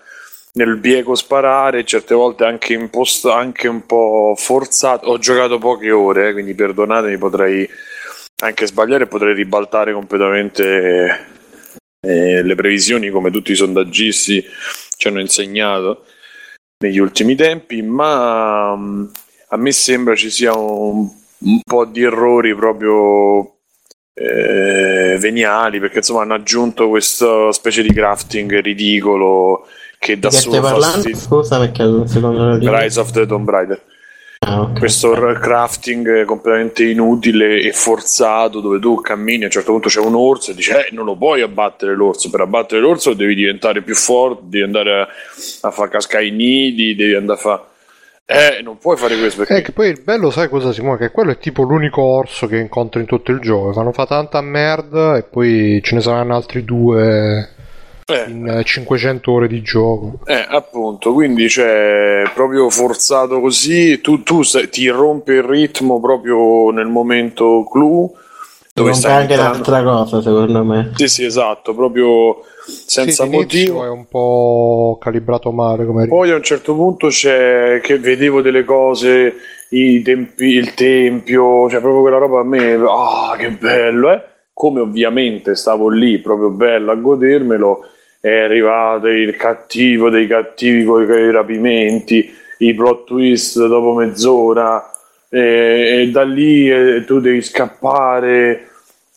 nel bieco sparare, certe volte anche imposto, anche un po' forzato. Ho giocato poche ore, eh, quindi perdonatemi, potrei anche sbagliare, potrei ribaltare completamente Eh, le previsioni, come tutti i sondaggisti ci hanno insegnato negli ultimi tempi, ma mh, a me sembra ci sia un, un po' di errori proprio eh, veniali, perché insomma hanno aggiunto questa specie di crafting ridicolo che da solo... Scusa, perché secondo me Rise of the Tomb Raider Ah, okay. Questo crafting completamente inutile e forzato, dove tu cammini, a un certo punto c'è un orso e dici eh, non lo puoi abbattere l'orso, per abbattere l'orso devi diventare più forte, devi andare a, a far cascare i nidi, devi andare a fare... Eh, non puoi fare questo perché... Eh, che poi il bello, sai cosa si muove? Che quello è tipo l'unico orso che incontri in tutto il gioco, fanno fa tanta merda e poi ce ne saranno altri due... in cinquecento ore di gioco, eh, appunto, quindi cioè proprio forzato così, tu, tu sei, ti rompe il ritmo proprio nel momento clou, dove non stai anche l'altra cosa, secondo me. Sì, sì, esatto, proprio senza sì, motivo, è un po' calibrato male come poi ritmo. A un certo punto c'è che vedevo delle cose, i tempi, il tempio, cioè proprio quella roba a me, ah, che bello, eh, come ovviamente stavo lì proprio bello a godermelo. È arrivato il cattivo dei cattivi con i rapimenti, i plot twist dopo mezz'ora, e, e da lì e, tu devi scappare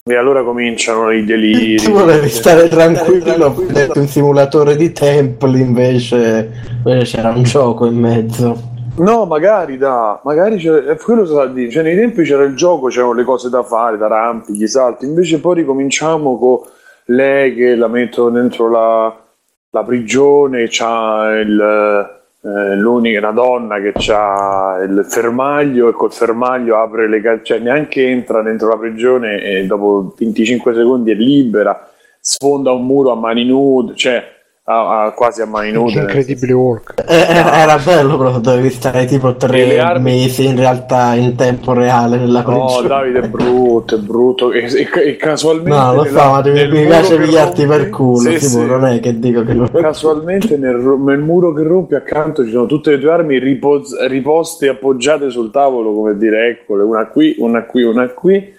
e allora cominciano i deliri. Tu volevi stare tranquillo, ho un simulatore di templi, invece, invece c'era un gioco in mezzo. No, magari da magari c'era, quello sa dire, cioè nei tempi c'era il gioco, c'erano le cose da fare, da rampi, gli salti, invece poi ricominciamo con lei che la metto dentro la, la prigione, c'ha il, eh, l'unica, una donna che c'ha il fermaglio e col fermaglio apre le case, cioè neanche entra dentro la prigione e dopo venticinque secondi è libera, sfonda un muro a mani nude, cioè a, a, quasi a mani nude, incredibile work, eh, era bello, però dovevi stare tipo tre armi... mesi in realtà in tempo reale nella prigione. No, Davide, è brutto, è brutto e, e, e casualmente no, lo so, ma mi piace pigliarti per culo, sì, tipo, sì. Non è che dico che lo... casualmente nel, nel muro che rompi accanto ci sono tutte le tue armi ripoz, riposte appoggiate sul tavolo, come dire, eccole, una qui, una qui, una qui,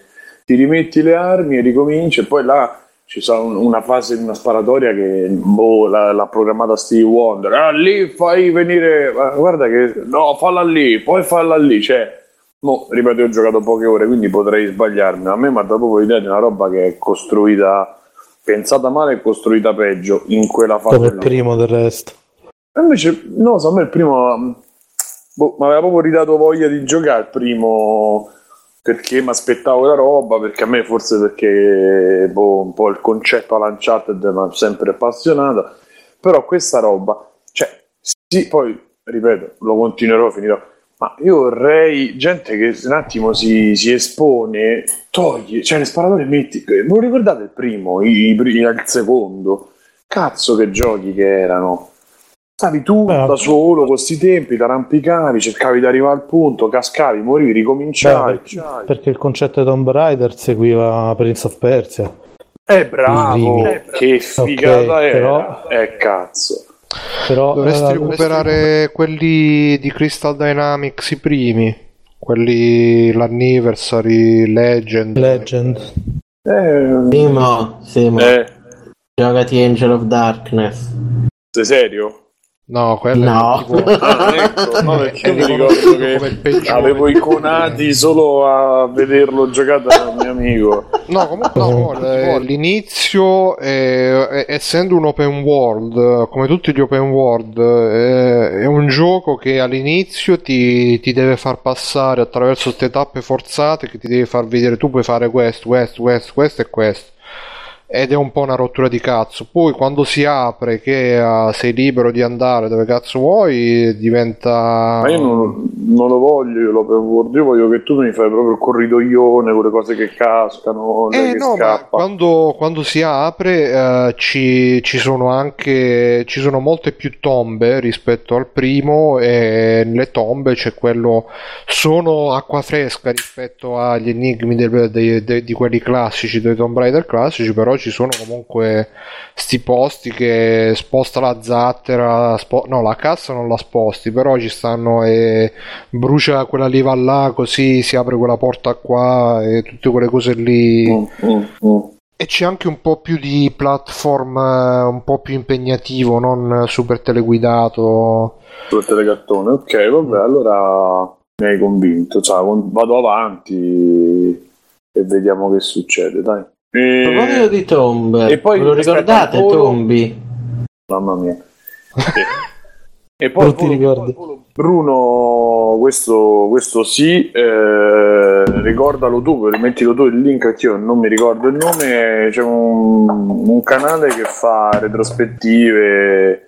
ti rimetti le armi e ricominci, e poi là ci sarà una fase, una sparatoria che boh, l'ha, l'ha programmata Steve Wonder, ah, lì fai venire, guarda che no, falla lì, poi falla lì, cioè no, ripeto, ho giocato poche ore quindi potrei sbagliarmi, ma a me mi ha dato proprio l'idea di una roba che è costruita, pensata male e costruita peggio in quella fase. Come il primo del resto, e invece no, so, a me il primo boh, mi aveva proprio ridato voglia di giocare il primo, perché mi aspettavo la roba, perché a me forse perché boh, un po' il concetto all'Uncharted mi ha sempre appassionato, però questa roba, cioè, sì, poi, ripeto, lo continuerò, finirò, ma io vorrei gente che un attimo si, si espone, toglie, cioè le sparatorie metti, voi ricordate il primo, i, i, il secondo? Cazzo che giochi che erano! Stavi tu beh, da solo con questi tempi, ti arrampicavi, cercavi di arrivare al punto, cascavi, morivi, ricominciavi. Beh, perché, perché il concetto di Tomb Raider seguiva Prince of Persia. Eh, bravo, eh, che figata, okay, era, però... eh cazzo. Però, dovresti eh, recuperare dovresti... quelli di Crystal Dynamics, i primi, quelli l'Anniversary, Legend. Legend. Eh, Simo, Simo. Eh. Giocati Angel of Darkness. Sei serio? No, quello no. È tipo... ah, ecco, no, perché mi ricordo che avevo iconati solo a vederlo giocato da un mio amico. No, comunque no, l'inizio è, è, essendo un open world, come tutti gli open world, è, è un gioco che all'inizio ti, ti deve far passare attraverso queste tappe forzate, che ti devi far vedere tu puoi fare questo, questo, questo, questo e questo. Ed è un po' una rottura di cazzo. Poi quando si apre che uh, sei libero di andare dove cazzo vuoi, diventa... Ma io non, non lo voglio, io, lo, io voglio che tu mi fai proprio il corridoione con le cose che cascano, eh, che no, scappa. Ma quando, quando si apre uh, ci, ci sono anche ci sono molte più tombe rispetto al primo, e nelle tombe c'è quello, sono acqua fresca rispetto agli enigmi del, dei, dei, di quelli classici, dei Tomb Raider classici, però ci sono comunque sti posti che sposta la zattera, spo- no la cassa non la sposti, però ci stanno e brucia quella lì, va là, così si apre quella porta qua e tutte quelle cose lì, mm, mm, mm. E c'è anche un po' più di platform, un po' più impegnativo, non super teleguidato, super telegattone. Ok, vabbè, allora mi hai convinto, cioè, vado avanti e vediamo che succede, dai. E... proposito di tombe, e poi, ve lo ricordate, Tombi? Mamma mia. E poi volo, volo, Bruno, questo, questo sì, eh, ricordalo tu, mettilo tu il link, che io non mi ricordo il nome. C'è un, un canale che fa retrospettive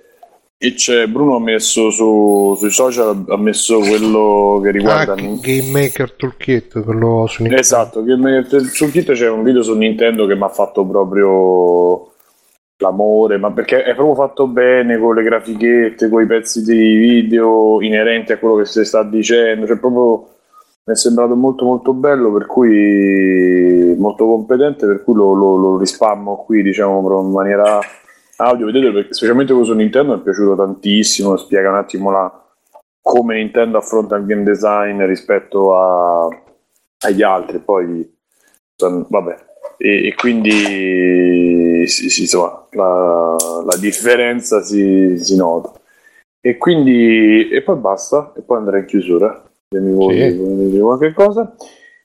e c'è Bruno ha messo su, sui social, ha messo quello che riguarda ah, Game Maker Toolkit, quello su Nintendo. Esatto, Game Maker Toolkit, c'è un video su Nintendo che mi ha fatto proprio l'amore, ma perché è proprio fatto bene con le grafichette, con i pezzi di video inerenti a quello che si sta dicendo, cioè proprio mi è sembrato molto molto bello, per cui molto competente, per cui lo, lo, lo rispammo qui, diciamo, in maniera audio, vedete, perché specialmente quello su Nintendo mi è piaciuto tantissimo, spiega un attimo la, come Nintendo affronta il game design rispetto a, agli altri, poi vabbè. E, e quindi sì, sì, insomma, la, la differenza si, si nota, e quindi e poi basta, e poi andrei in chiusura. Se mi vuoi dire qualche cosa,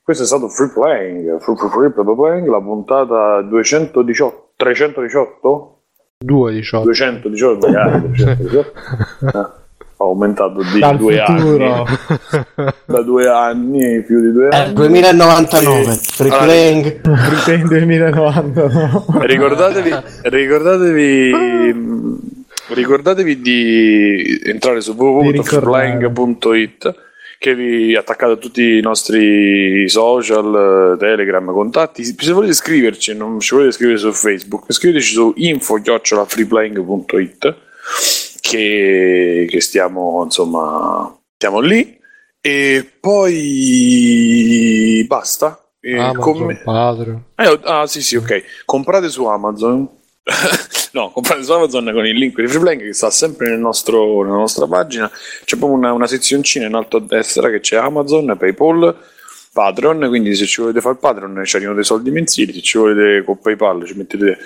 questo è stato Free Playing, free, free, free, free playing, la puntata duecentodiciotto trecentodiciotto duecentodiciotto magari duecentodiciotto ah, ho aumentato di dal due futuro. Anni da due anni più di due anni eh, duemilanovantanove sì. Free Playing allora, duemilanovantanove ricordatevi ricordatevi ricordatevi di entrare su w w w punto free playing punto i t, che vi attaccate a tutti i nostri social, Telegram, contatti. Se volete scriverci, non ci volete scrivere su Facebook, scriveteci su info chiocciola freeplaying punto i t, che, che stiamo, insomma, stiamo lì. E poi basta. Amazon, Com- padre. Eh, ah sì sì, ok, comprate su Amazon no, comprate su Amazon con il link di Free Playing, che sta sempre nel nostro, nella nostra pagina. C'è proprio una, una sezioncina in alto a destra che c'è Amazon, PayPal, Patreon, quindi se ci volete fare il Patreon ci arrivano dei soldi mensili, se ci volete con PayPal ci mettete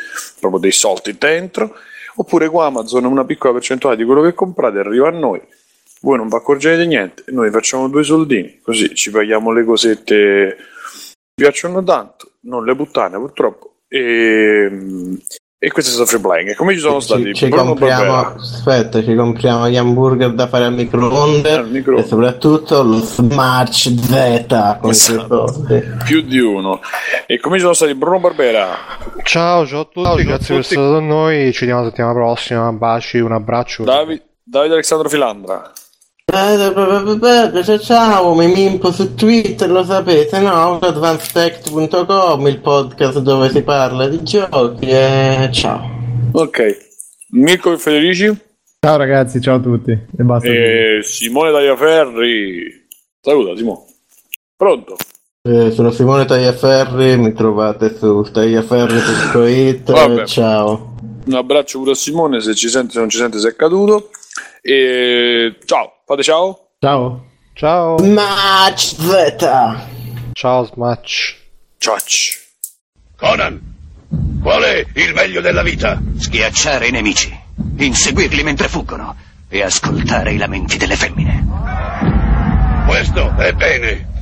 proprio dei soldi dentro, oppure con Amazon una piccola percentuale di quello che comprate arriva a noi, voi non vi accorgete di niente, noi facciamo due soldini, così ci paghiamo le cosette che piacciono tanto, non le buttane purtroppo, e, e questo è stato Free Playing. E come ci sono stati? Ci, ci compriamo, aspetta, ci compriamo gli hamburger da fare al microonde, al micro... e soprattutto lo Smach Z con esatto. Più di uno. E come ci sono stati Bruno Barbera? Ciao, ciao a tutti, ciao, grazie a tutti. Per essere stato con noi, ci vediamo la settimana prossima, baci, un abbraccio. Davi, Davide Alessandro Fianda. Ciao, ciao, mi mimpo su Twitter, lo sapete, no? advanced tech punto com, il podcast dove si parla di giochi, e ciao. Ok, Mirko Federici. Ciao ragazzi, ciao a tutti. E basta. E Simone Tagliaferri. Saluta Simone. Pronto? Eh, sono Simone Tagliaferri, mi trovate su tagliaferri punto i t, ciao. Un abbraccio pure a Simone, se ci sente, se non ci sente, se è caduto. E ciao, fate ciao. Ciao. Ciao. Smach Z. Ciao Smach. Ciao. Conan. Qual è il meglio della vita? Schiacciare i nemici, inseguirli mentre fuggono e ascoltare i lamenti delle femmine. Questo è bene.